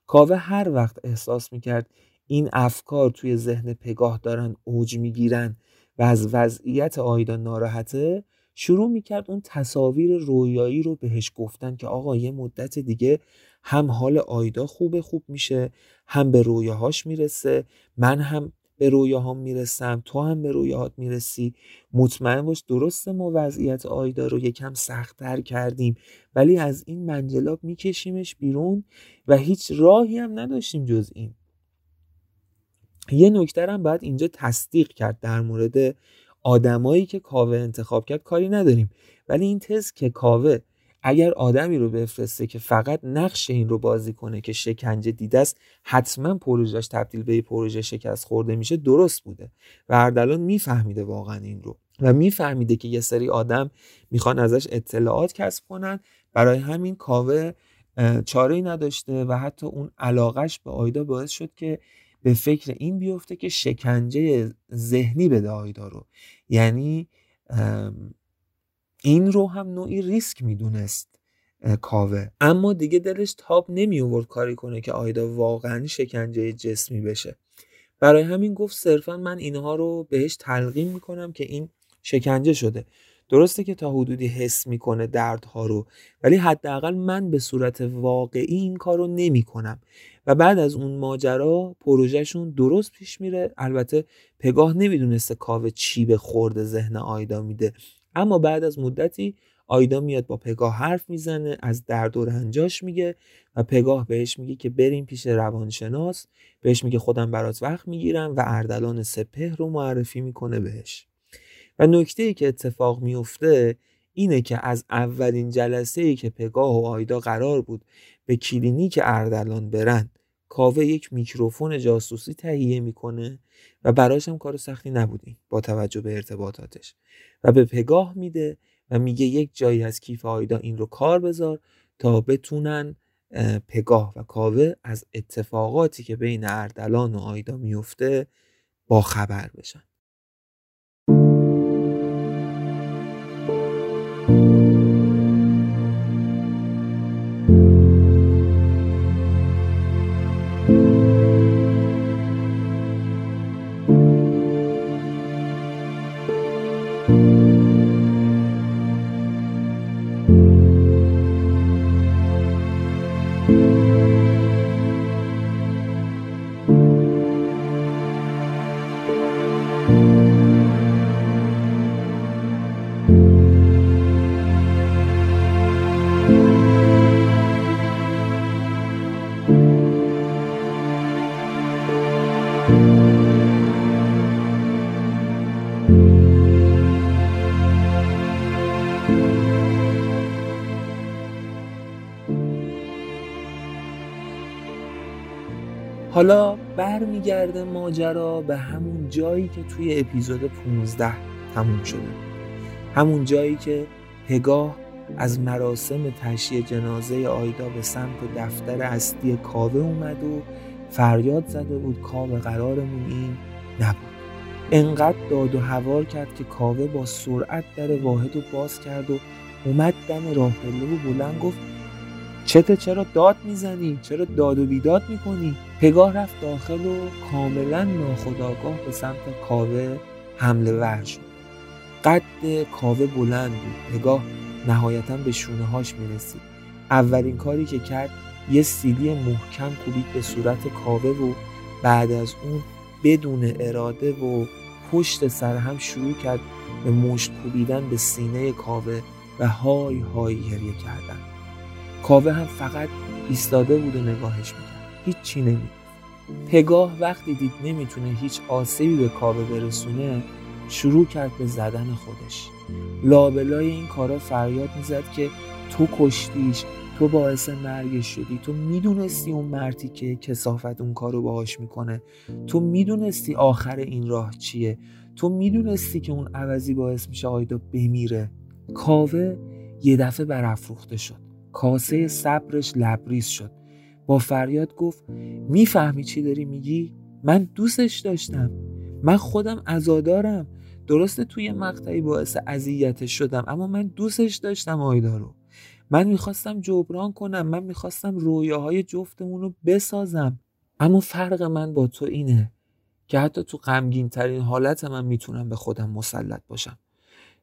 کاوه هر وقت احساس میکرد این افکار توی ذهن پگاه دارن اوج میگیرن و از وضعیت آیدا ناراحته، شروع میکرد اون تصاویر رویایی رو بهش گفتن که آقا یه مدت دیگه هم حال آیدا خوب میشه، هم به رویاهاش میرسه، من هم به رویاهام میرسم، تو هم به رویاهات میرسی، مطمئن باش درسته ما وضعیت آیدا رو یکم سخت‌تر کردیم ولی از این منجلاب میکشیمش بیرون و هیچ راهی هم نداشتیم جز این. یه نکته هم باید اینجا تصدیق کرد در مورد آدمایی که کاوه انتخاب کرد کاری نداریم، ولی این تز که کاوه اگر آدمی رو بفرسته که فقط نقش این رو بازی کنه که شکنجه دیده است، حتما پروژهش تبدیل به پروژه شکست خورده میشه، درست بوده و اردلان میفهمیده واقعا این رو و میفهمیده که یه سری آدم میخوان ازش اطلاعات کسب کنن. برای همین کاوه چاره‌ای نداشته و حتی اون علاقش به آیدا باعث شد که به فکر این بیفته که شکنجه ذهنی بده آیدا رو، یعنی این رو هم نوعی ریسک میدونست کاوه، اما دیگه دلش تاب نمی آورد کاری کنه که آیدا واقعا شکنجه جسمی بشه. برای همین گفت صرفا من اینها رو بهش تلقین میکنم که این شکنجه شده. درسته که تا حدودی حس میکنه دردها رو، ولی حداقل من به صورت واقعی این کار رو نمی کنم. و بعد از اون ماجرا پروژهشون درست پیش میره. البته پگاه نمیدونسته کاوه چی به خورد ذهن آیدا میده، اما بعد از مدتی آیدا میاد با پگاه حرف میزنه، از درد و رنجاش میگه و پگاه بهش میگه که بریم پیش روانشناس، بهش میگه خودم برات وقت میگیرم و اردلان سپهر رو معرفی میکنه بهش. و نکته‌ای که اتفاق میفته اینه که از اولین جلسه‌ای که پگاه و آیدا قرار بود به کلینیک اردلان برن، کاوه یک میکروفون جاسوسی تهیه میکنه و براش هم کار سختی نبود با توجه به ارتباطاتش، و به پگاه میده و میگه یک جایی از کیف آیدا این رو کار بذار تا بتونن پگاه و کاوه از اتفاقاتی که بین اردلان و آیدا میفته با خبر بشن. حالا برمیگرده ماجرا به همون جایی که توی اپیزود 15 تموم شده، همون جایی که پگاه از مراسم تشییع جنازه آیدا به سمت دفتر اصلی کاوه اومد و فریاد زده بود کاوه قرارمون این نبود. انقدر داد و هوار کرد که کاوه با سرعت در واحد رو باز کرد و اومد دم راه پله و بلند گفت چته، چرا داد میزنی؟ چرا داد و بیداد میکنی؟ پگاه رفت داخل و کاملا ناخودآگاه به سمت کاوه حمله ور شد. قد کاوه بلند بود، پگاه نهایتا به شونه هاش میرسید. اولین کاری که کرد یه سیلی محکم کوبید به صورت کاوه و بعد از اون بدون اراده و پشت سر هم شروع کرد به مشت کوبیدن به سینه کاوه و های های گریه کردن. کاوه هم فقط ایستاده بود و نگاهش میکرد، هیچ چی نمی‌گفت. پگاه وقتی دید نمیتونه هیچ آسیبی به کاوه برسونه، شروع کرد به زدن خودش. لابلای این کارا فریاد میزد که تو کشتیش، تو باعث مرگش شدی، تو میدونستی اون مردی که کثافت اون کارو باهاش میکنه، تو میدونستی آخر این راه چیه، تو میدونستی که اون عوضی باعث میشه آیدا بمیره. کاوه یه دفعه برافروخته شد، کاسه صبرش لبریز شد. با فریاد گفت میفهمی چی داری میگی؟ من دوستش داشتم، من خودم عزادارم، درسته توی مقطعی باعث اذیتش شدم اما من دوستش داشتم آیدا رو. من میخواستم جبران کنم، من میخواستم رویاهای جفتمون رو بسازم، اما فرق من با تو اینه که حتی تو غمگین ترین حالت من میتونم به خودم مسلط باشم.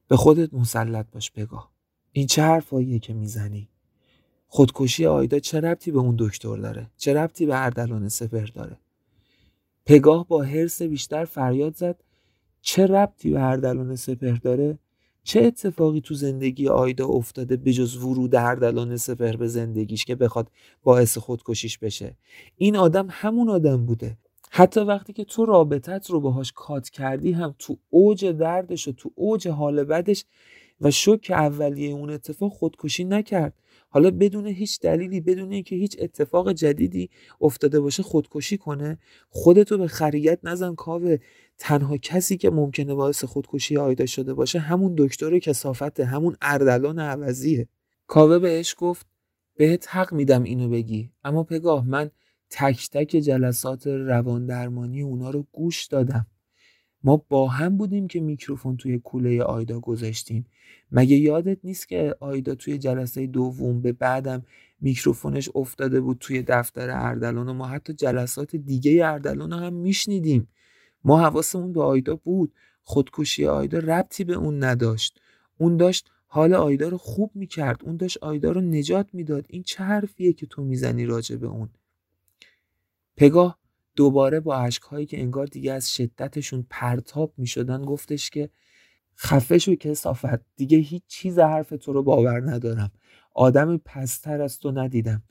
به خودت مسلط باش پگاه. این چه حرفاییه که میزنی؟ خودکشی آیدا چه ربطی به اون دکتر داره؟ چه ربطی به اردلان سپهر داره؟ پگاه با حرص بیشتر فریاد زد چه ربطی به اردلان سپهر داره؟ چه اتفاقی تو زندگی آیدا افتاده به جز ورود اردلان سپهر به زندگیش که بخواد باعث خودکشیش بشه؟ این آدم همون آدم بوده. حتی وقتی که تو رابطت رو باهاش کات کردی هم تو اوج دردش و تو اوج حال بدش و شوک اولیه اون اتفاق خودکشی نکرد. حالا بدون هیچ دلیلی، بدون اینکه هیچ اتفاق جدیدی افتاده باشه خودکشی کنه؟ خودتو به خریت نزن کاوه. تنها کسی که ممکنه باعث خودکشی آیدا شده باشه همون دکتر کثافته، همون اردلان عوضیه. کاوه بهش گفت بهت حق میدم اینو بگی، اما پگاه من تک تک جلسات رواندرمانی اونا رو گوش دادم. ما با هم بودیم که میکروفون توی کوله آیدا گذاشتیم. مگه یادت نیست که آیدا توی جلسه دوم به بعدم میکروفونش افتاده بود توی دفتر اردلان و ما حتی جلسات دیگه اردلان هم میشنیدیم. ما حواسمون به آیدا بود. خودکشی آیدا ربطی به اون نداشت. اون داشت حال آیدا رو خوب میکرد، اون داشت آیدا رو نجات میداد. این چه حرفیه که تو میزنی راجع به اون؟ پگاه دوباره با اشکهایی که انگار دیگه از شدتشون پرتاب میشدن گفتش که خفه شو کثافت، دیگه هیچ چیز حرف تو رو باور ندارم، آدم پستر از تو ندیدم.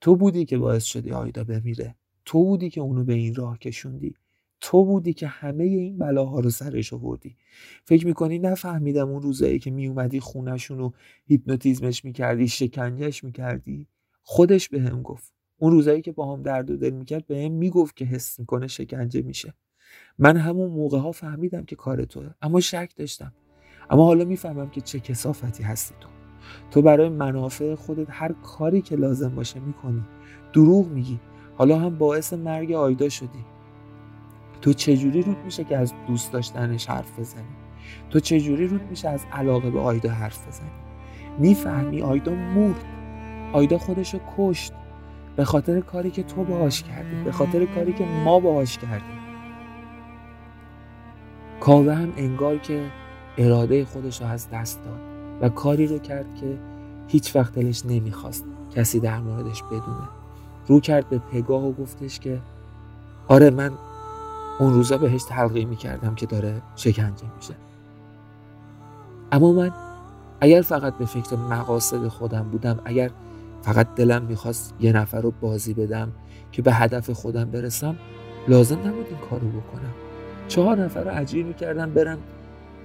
تو بودی که باعث شدی آیدا بمیره، تو بودی که اونو به این راه کشوندی، تو بودی که همه این بلاها رو سرش آوردی. فکر میکنی نفهمیدم اون روزایی که میومدی خونشون رو هیپنوتیزمش میکردی، شکنجهش میکردی؟ خودش بهم گفت اون روزایی که با هم درد و دل میکرد بهم میگفت که حس میکنه شکنجه میشه. من همون موقع ها فهمیدم که کار توه، اما شک داشتم. اما حالا میفهمم که چه کثافتی هستی تو. تو برای منافع خودت هر کاری که لازم باشه میکنی، دروغ میگی، حالا هم باعث مرگ آیدا شدی. تو چجوری روت میشه که از دوست داشتنش حرف بزنی؟ تو چجوری روت میشه از علاقه به آیدا حرف بزنی؟ میفهمی آیدا مرد، آیدا خودشو کشت به خاطر کاری که تو باهاش کردی، به خاطر کاری که ما باهاش کردیم. کاوه هم انگار که اراده خودش رو از دست داد و کاری رو کرد که هیچ وقت دلش نمیخواست کسی در موردش بدونه. رو کرد به پگاه و گفتش که آره من اون روزا بهش تلقی میکردم که داره شکنجه میشه، اما من اگر فقط به فکر مقاصد خودم بودم، اگر فقط دلم میخواست یه نفر رو بازی بدم که به هدف خودم برسم، لازم نبود این کارو بکنم. 4 نفر رو اجیر میکردم برن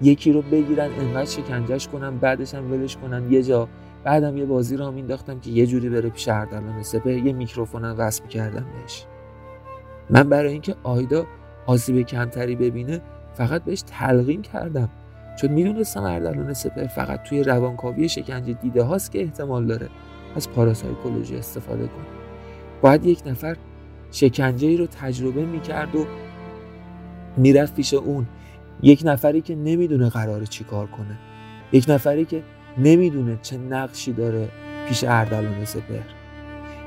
یکی رو بگیرن، انقدر شکنجهش کنم، بعدش هم ولش کنن یه جا، بعدم یه بازی رو مینداختم که یه جوری بره پیش اردلان سپهر، یه میکروفونم وصل میکردم بهش. من برای اینکه آیدا آسیب کمتری ببینه فقط بهش تلقین کردم، چون میدونستم اردلان سپهر فقط توی روانکاوی شکنجه دیده هاست که احتمال داره از پاراسایکولوژی استفاده کنه. باید یک نفر شکنجه ای رو تجربه میکرد و میرفت پیش اون، یک نفری که نمیدونه قراره چی کار کنه، یک نفری که نمیدونه چه نقشی داره پیش اردلان سپهر،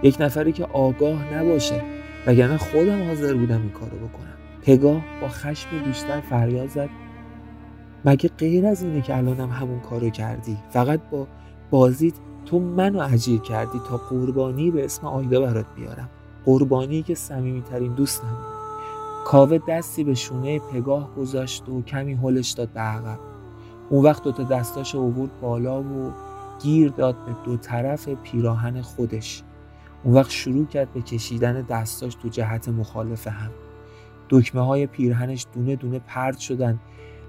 یک نفری که آگاه نباشه، وگرنه خودم حاضر بودم این کارو بکنم. پگاه با خشم بیشتر فریاد زد مگه غیر از اینه که الانم همون کارو کردی؟ فقط با بازیت تو منو اجیر کردی تا قربانی به اسم آیدا برات بیارم، قربانی که صمیمیترین دوستم. کاوه دستی به شونه پگاه گذاشت و کمی هلش داد به عقب. اون وقت دوتا دستاش آورد بالا و گیر داد به دو طرف پیراهن خودش. اون وقت شروع کرد به کشیدن دستاش تو جهت مخالف هم. دکمه های پیرهنش دونه دونه پرت شدن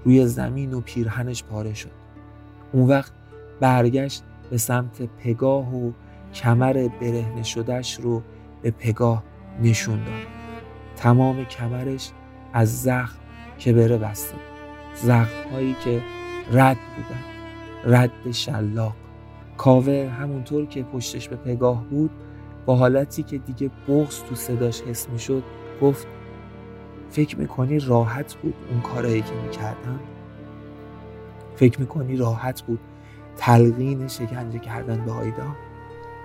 روی زمین و پیرهنش پاره شد. اون وقت برگشت به سمت پگاه و کمر برهنه شدهش رو به پگاه نشون داد. تمام کمرش از زخم که بره بسته، زخم هایی که رد بودن، رد شلاق. کاوه همونطور که پشتش به پگاه بود، با حالتی که دیگه بغض تو صداش حس می شد گفت فکر میکنی راحت بود اون کارایی که میکردم؟ فکر میکنی راحت بود تلقین شکنجه کردن به آیدا؟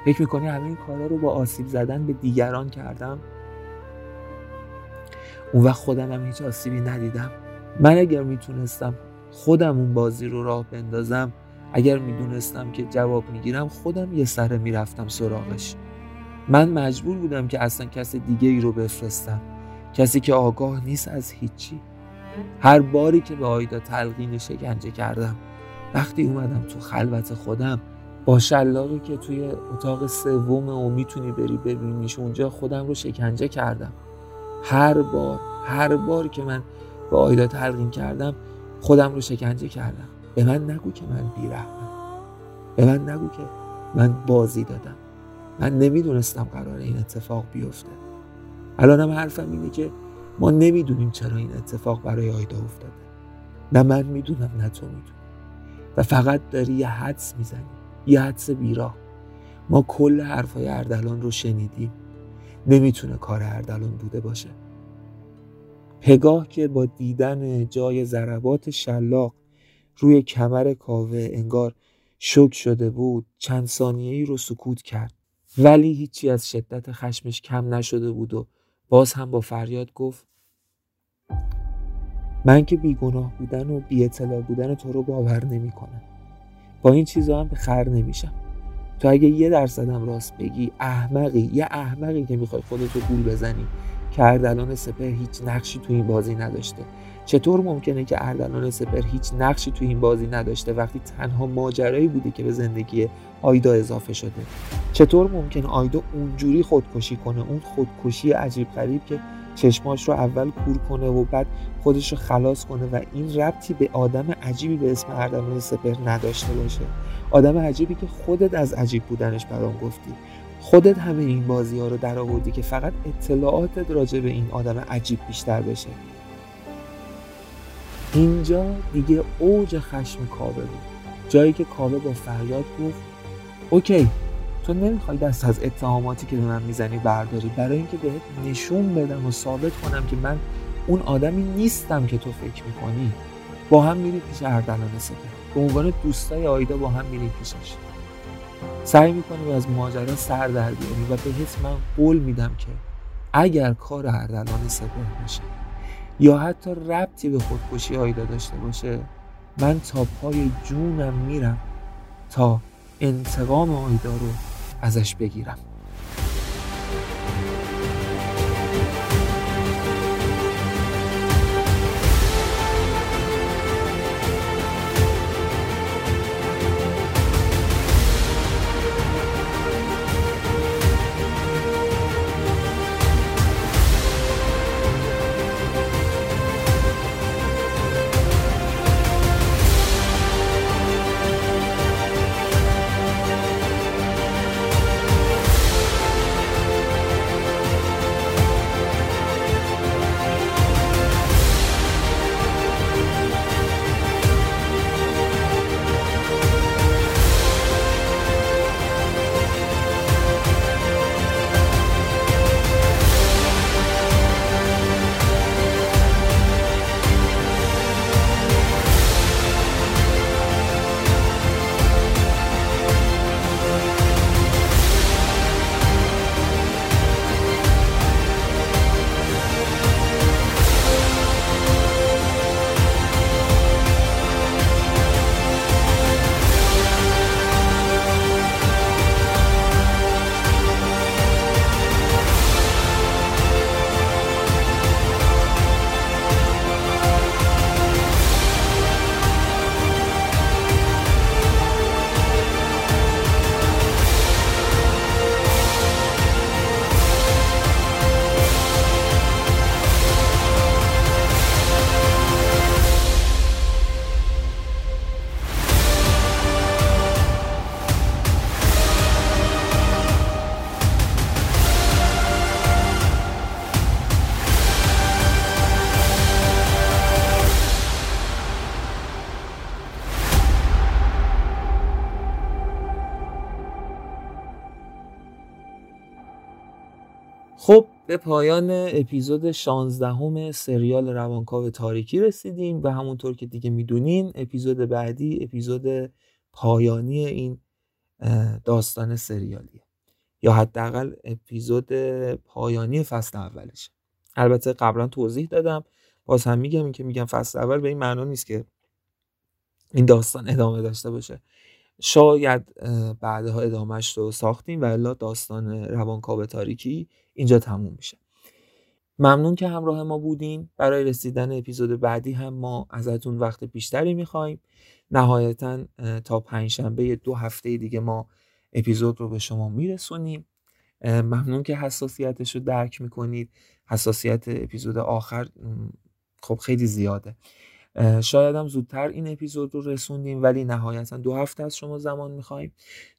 فکر میکنی همه این کارا رو با آسیب زدن به دیگران کردم؟ اون وقت خودم هم هیچ آسیبی ندیدم. من اگر میتونستم خودم اون بازی رو راه بندازم، اگر میدونستم که جواب میگیرم، خودم یه سره میرفتم سراغش. من مجبور بودم که اصلا کس دیگه ای رو بفرستم، کسی که آگاه نیست از هیچی. هر باری که به آیدا تلقین شکنجه کردم، وقتی اومدم تو خلوت خودم با شلاقی که توی اتاق سوم و میتونی بری ببینیش، اونجا خودم رو شکنجه کردم. هر بار که من به آیدا تلقین کردم، خودم رو شکنجه کردم. به من نگو که من بی‌رحمم، به من نگو که من بازی دادم. من نمیدونستم قراره این اتفاق بیفته. الانم حرفم اینه که ما نمیدونیم چرا این اتفاق برای آیدا افتاده. نه من میدونم نه تو میدونی، و فقط داری یه حدس میزنی، یه حدس بیراه. ما کل حرفای اردلان رو شنیدیم، نمیتونه کار اردلان بوده باشه. پگاه که با دیدن جای ضربات شلاق روی کمر کاوه انگار شوک شده بود، چند ثانیه‌ای رو سکوت کرد، ولی هیچی از شدت خشمش کم نشده بود و باز هم با فریاد گفت من که بیگناه بودن و بی اطلاع بودن تو رو باور نمی کنم. با این چیزا هم به خر نمیشم. تو اگه 1% راست بگی، احمقی، یه احمقی که میخوای خودت رو گول بزنی که اردلان سپهر هیچ نقشی تو این بازی نداشته. چطور ممکنه که اردلان سپهر هیچ نقشی تو این بازی نداشته وقتی تنها ماجرایی بوده که به زندگی آیدا اضافه شده؟ چطور ممکنه آیدا اونجوری خودکشی کنه، اون خودکشی عجیب غریب که چشماش رو اول کور کنه و بعد خودش رو خلاص کنه و این ربطی به آدم عجیبی به اسم اردلان سپهر نداشته باشه؟ آدم عجیبی که خودت از عجیب بودنش برام گفتی، خودت همه این بازی‌ها رو درآوردی که فقط اطلاعاتت راجع به این آدم عجیب بیشتر بشه. اینجا دیگه اوج خشم کاوه بود، جایی که کاوه با فریاد گفت اوکی، تو نمیخوای دست از اتهاماتی که به من میزنی برداری، برای اینکه بهت نشون بدم و ثابت کنم که من اون آدمی نیستم که تو فکر میکنی، با هم میریم پیش اردلان سپهر. به عنوان دوستای آیدا با هم میریم پیشش، سعی میکنیم از ماجرا سر در بیاریم و بهت من قول میدم که اگر کار اردلان سپهر باشه یا حتی ربطی به خودکشی آیدا داشته باشه، من تا پای جونم میرم تا انتقام آیدا رو ازش بگیرم. خب به پایان اپیزود 16 سریال روانکاو تاریکی رسیدیم و همونطور که دیگه میدونین اپیزود بعدی اپیزود پایانی این داستان سریالیه، یا حداقل اپیزود پایانی فصل اولشه. البته قبلا توضیح دادم، باز هم میگم، این که میگم فصل اول به این معنا نیست که این داستان ادامه داشته باشه. شاید بعدها ادامهش رو ساختیم و الا داستان روانکاو تاریکی اینجا تموم میشه. ممنون که همراه ما بودین. برای رسیدن اپیزود بعدی هم ما ازتون وقت بیشتری میخوایم. نهایتاً تا 5 شنبه 2 هفته دیگه ما اپیزود رو به شما میرسونیم. ممنون که حساسیتش رو درک میکنید. حساسیت اپیزود آخر خب خیلی زیاده. شاید هم زودتر این اپیزود رو رسوندیم، ولی نهایتاً 2 هفته از شما زمان میخواییم.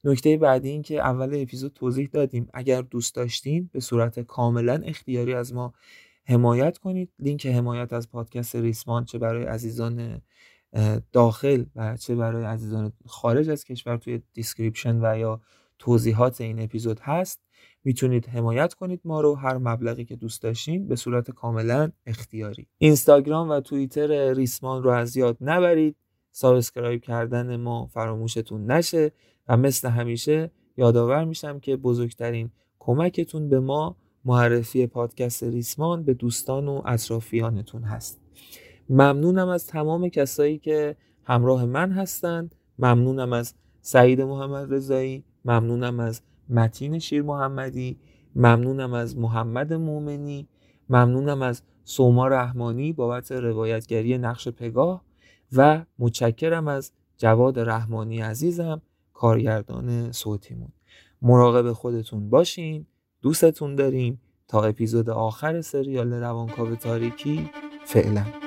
نکته بعدی این که اول اپیزود توضیح دادیم، اگر دوست داشتین به صورت کاملا اختیاری از ما حمایت کنید. لینک حمایت از پادکست ریسمان چه برای عزیزان داخل و چه برای عزیزان خارج از کشور توی دیسکریپشن و یا توضیحات این اپیزود هست. میتونید حمایت کنید ما رو هر مبلغی که دوست داشتین به صورت کاملا اختیاری. اینستاگرام و توییتر ریسمان رو از یاد نبرید. سابسکرایب کردن ما فراموشتون نشه و مثل همیشه یادآور میشم که بزرگترین کمکتون به ما معرفی پادکست ریسمان به دوستان و اطرافیانتون هست. ممنونم از تمام کسایی که همراه من هستن. ممنونم از سعید محمد رضایی، ممنونم از متین شیر محمدی، ممنونم از محمد مومنی، ممنونم از سوما رحمانی بابت روایتگری نقش پگاه و متشکرم از جواد رحمانی عزیزم کارگردان صوتیمون. مراقب خودتون باشین، دوستتون داریم. تا اپیزود آخر سریال روانکاو تاریکی، فعلا.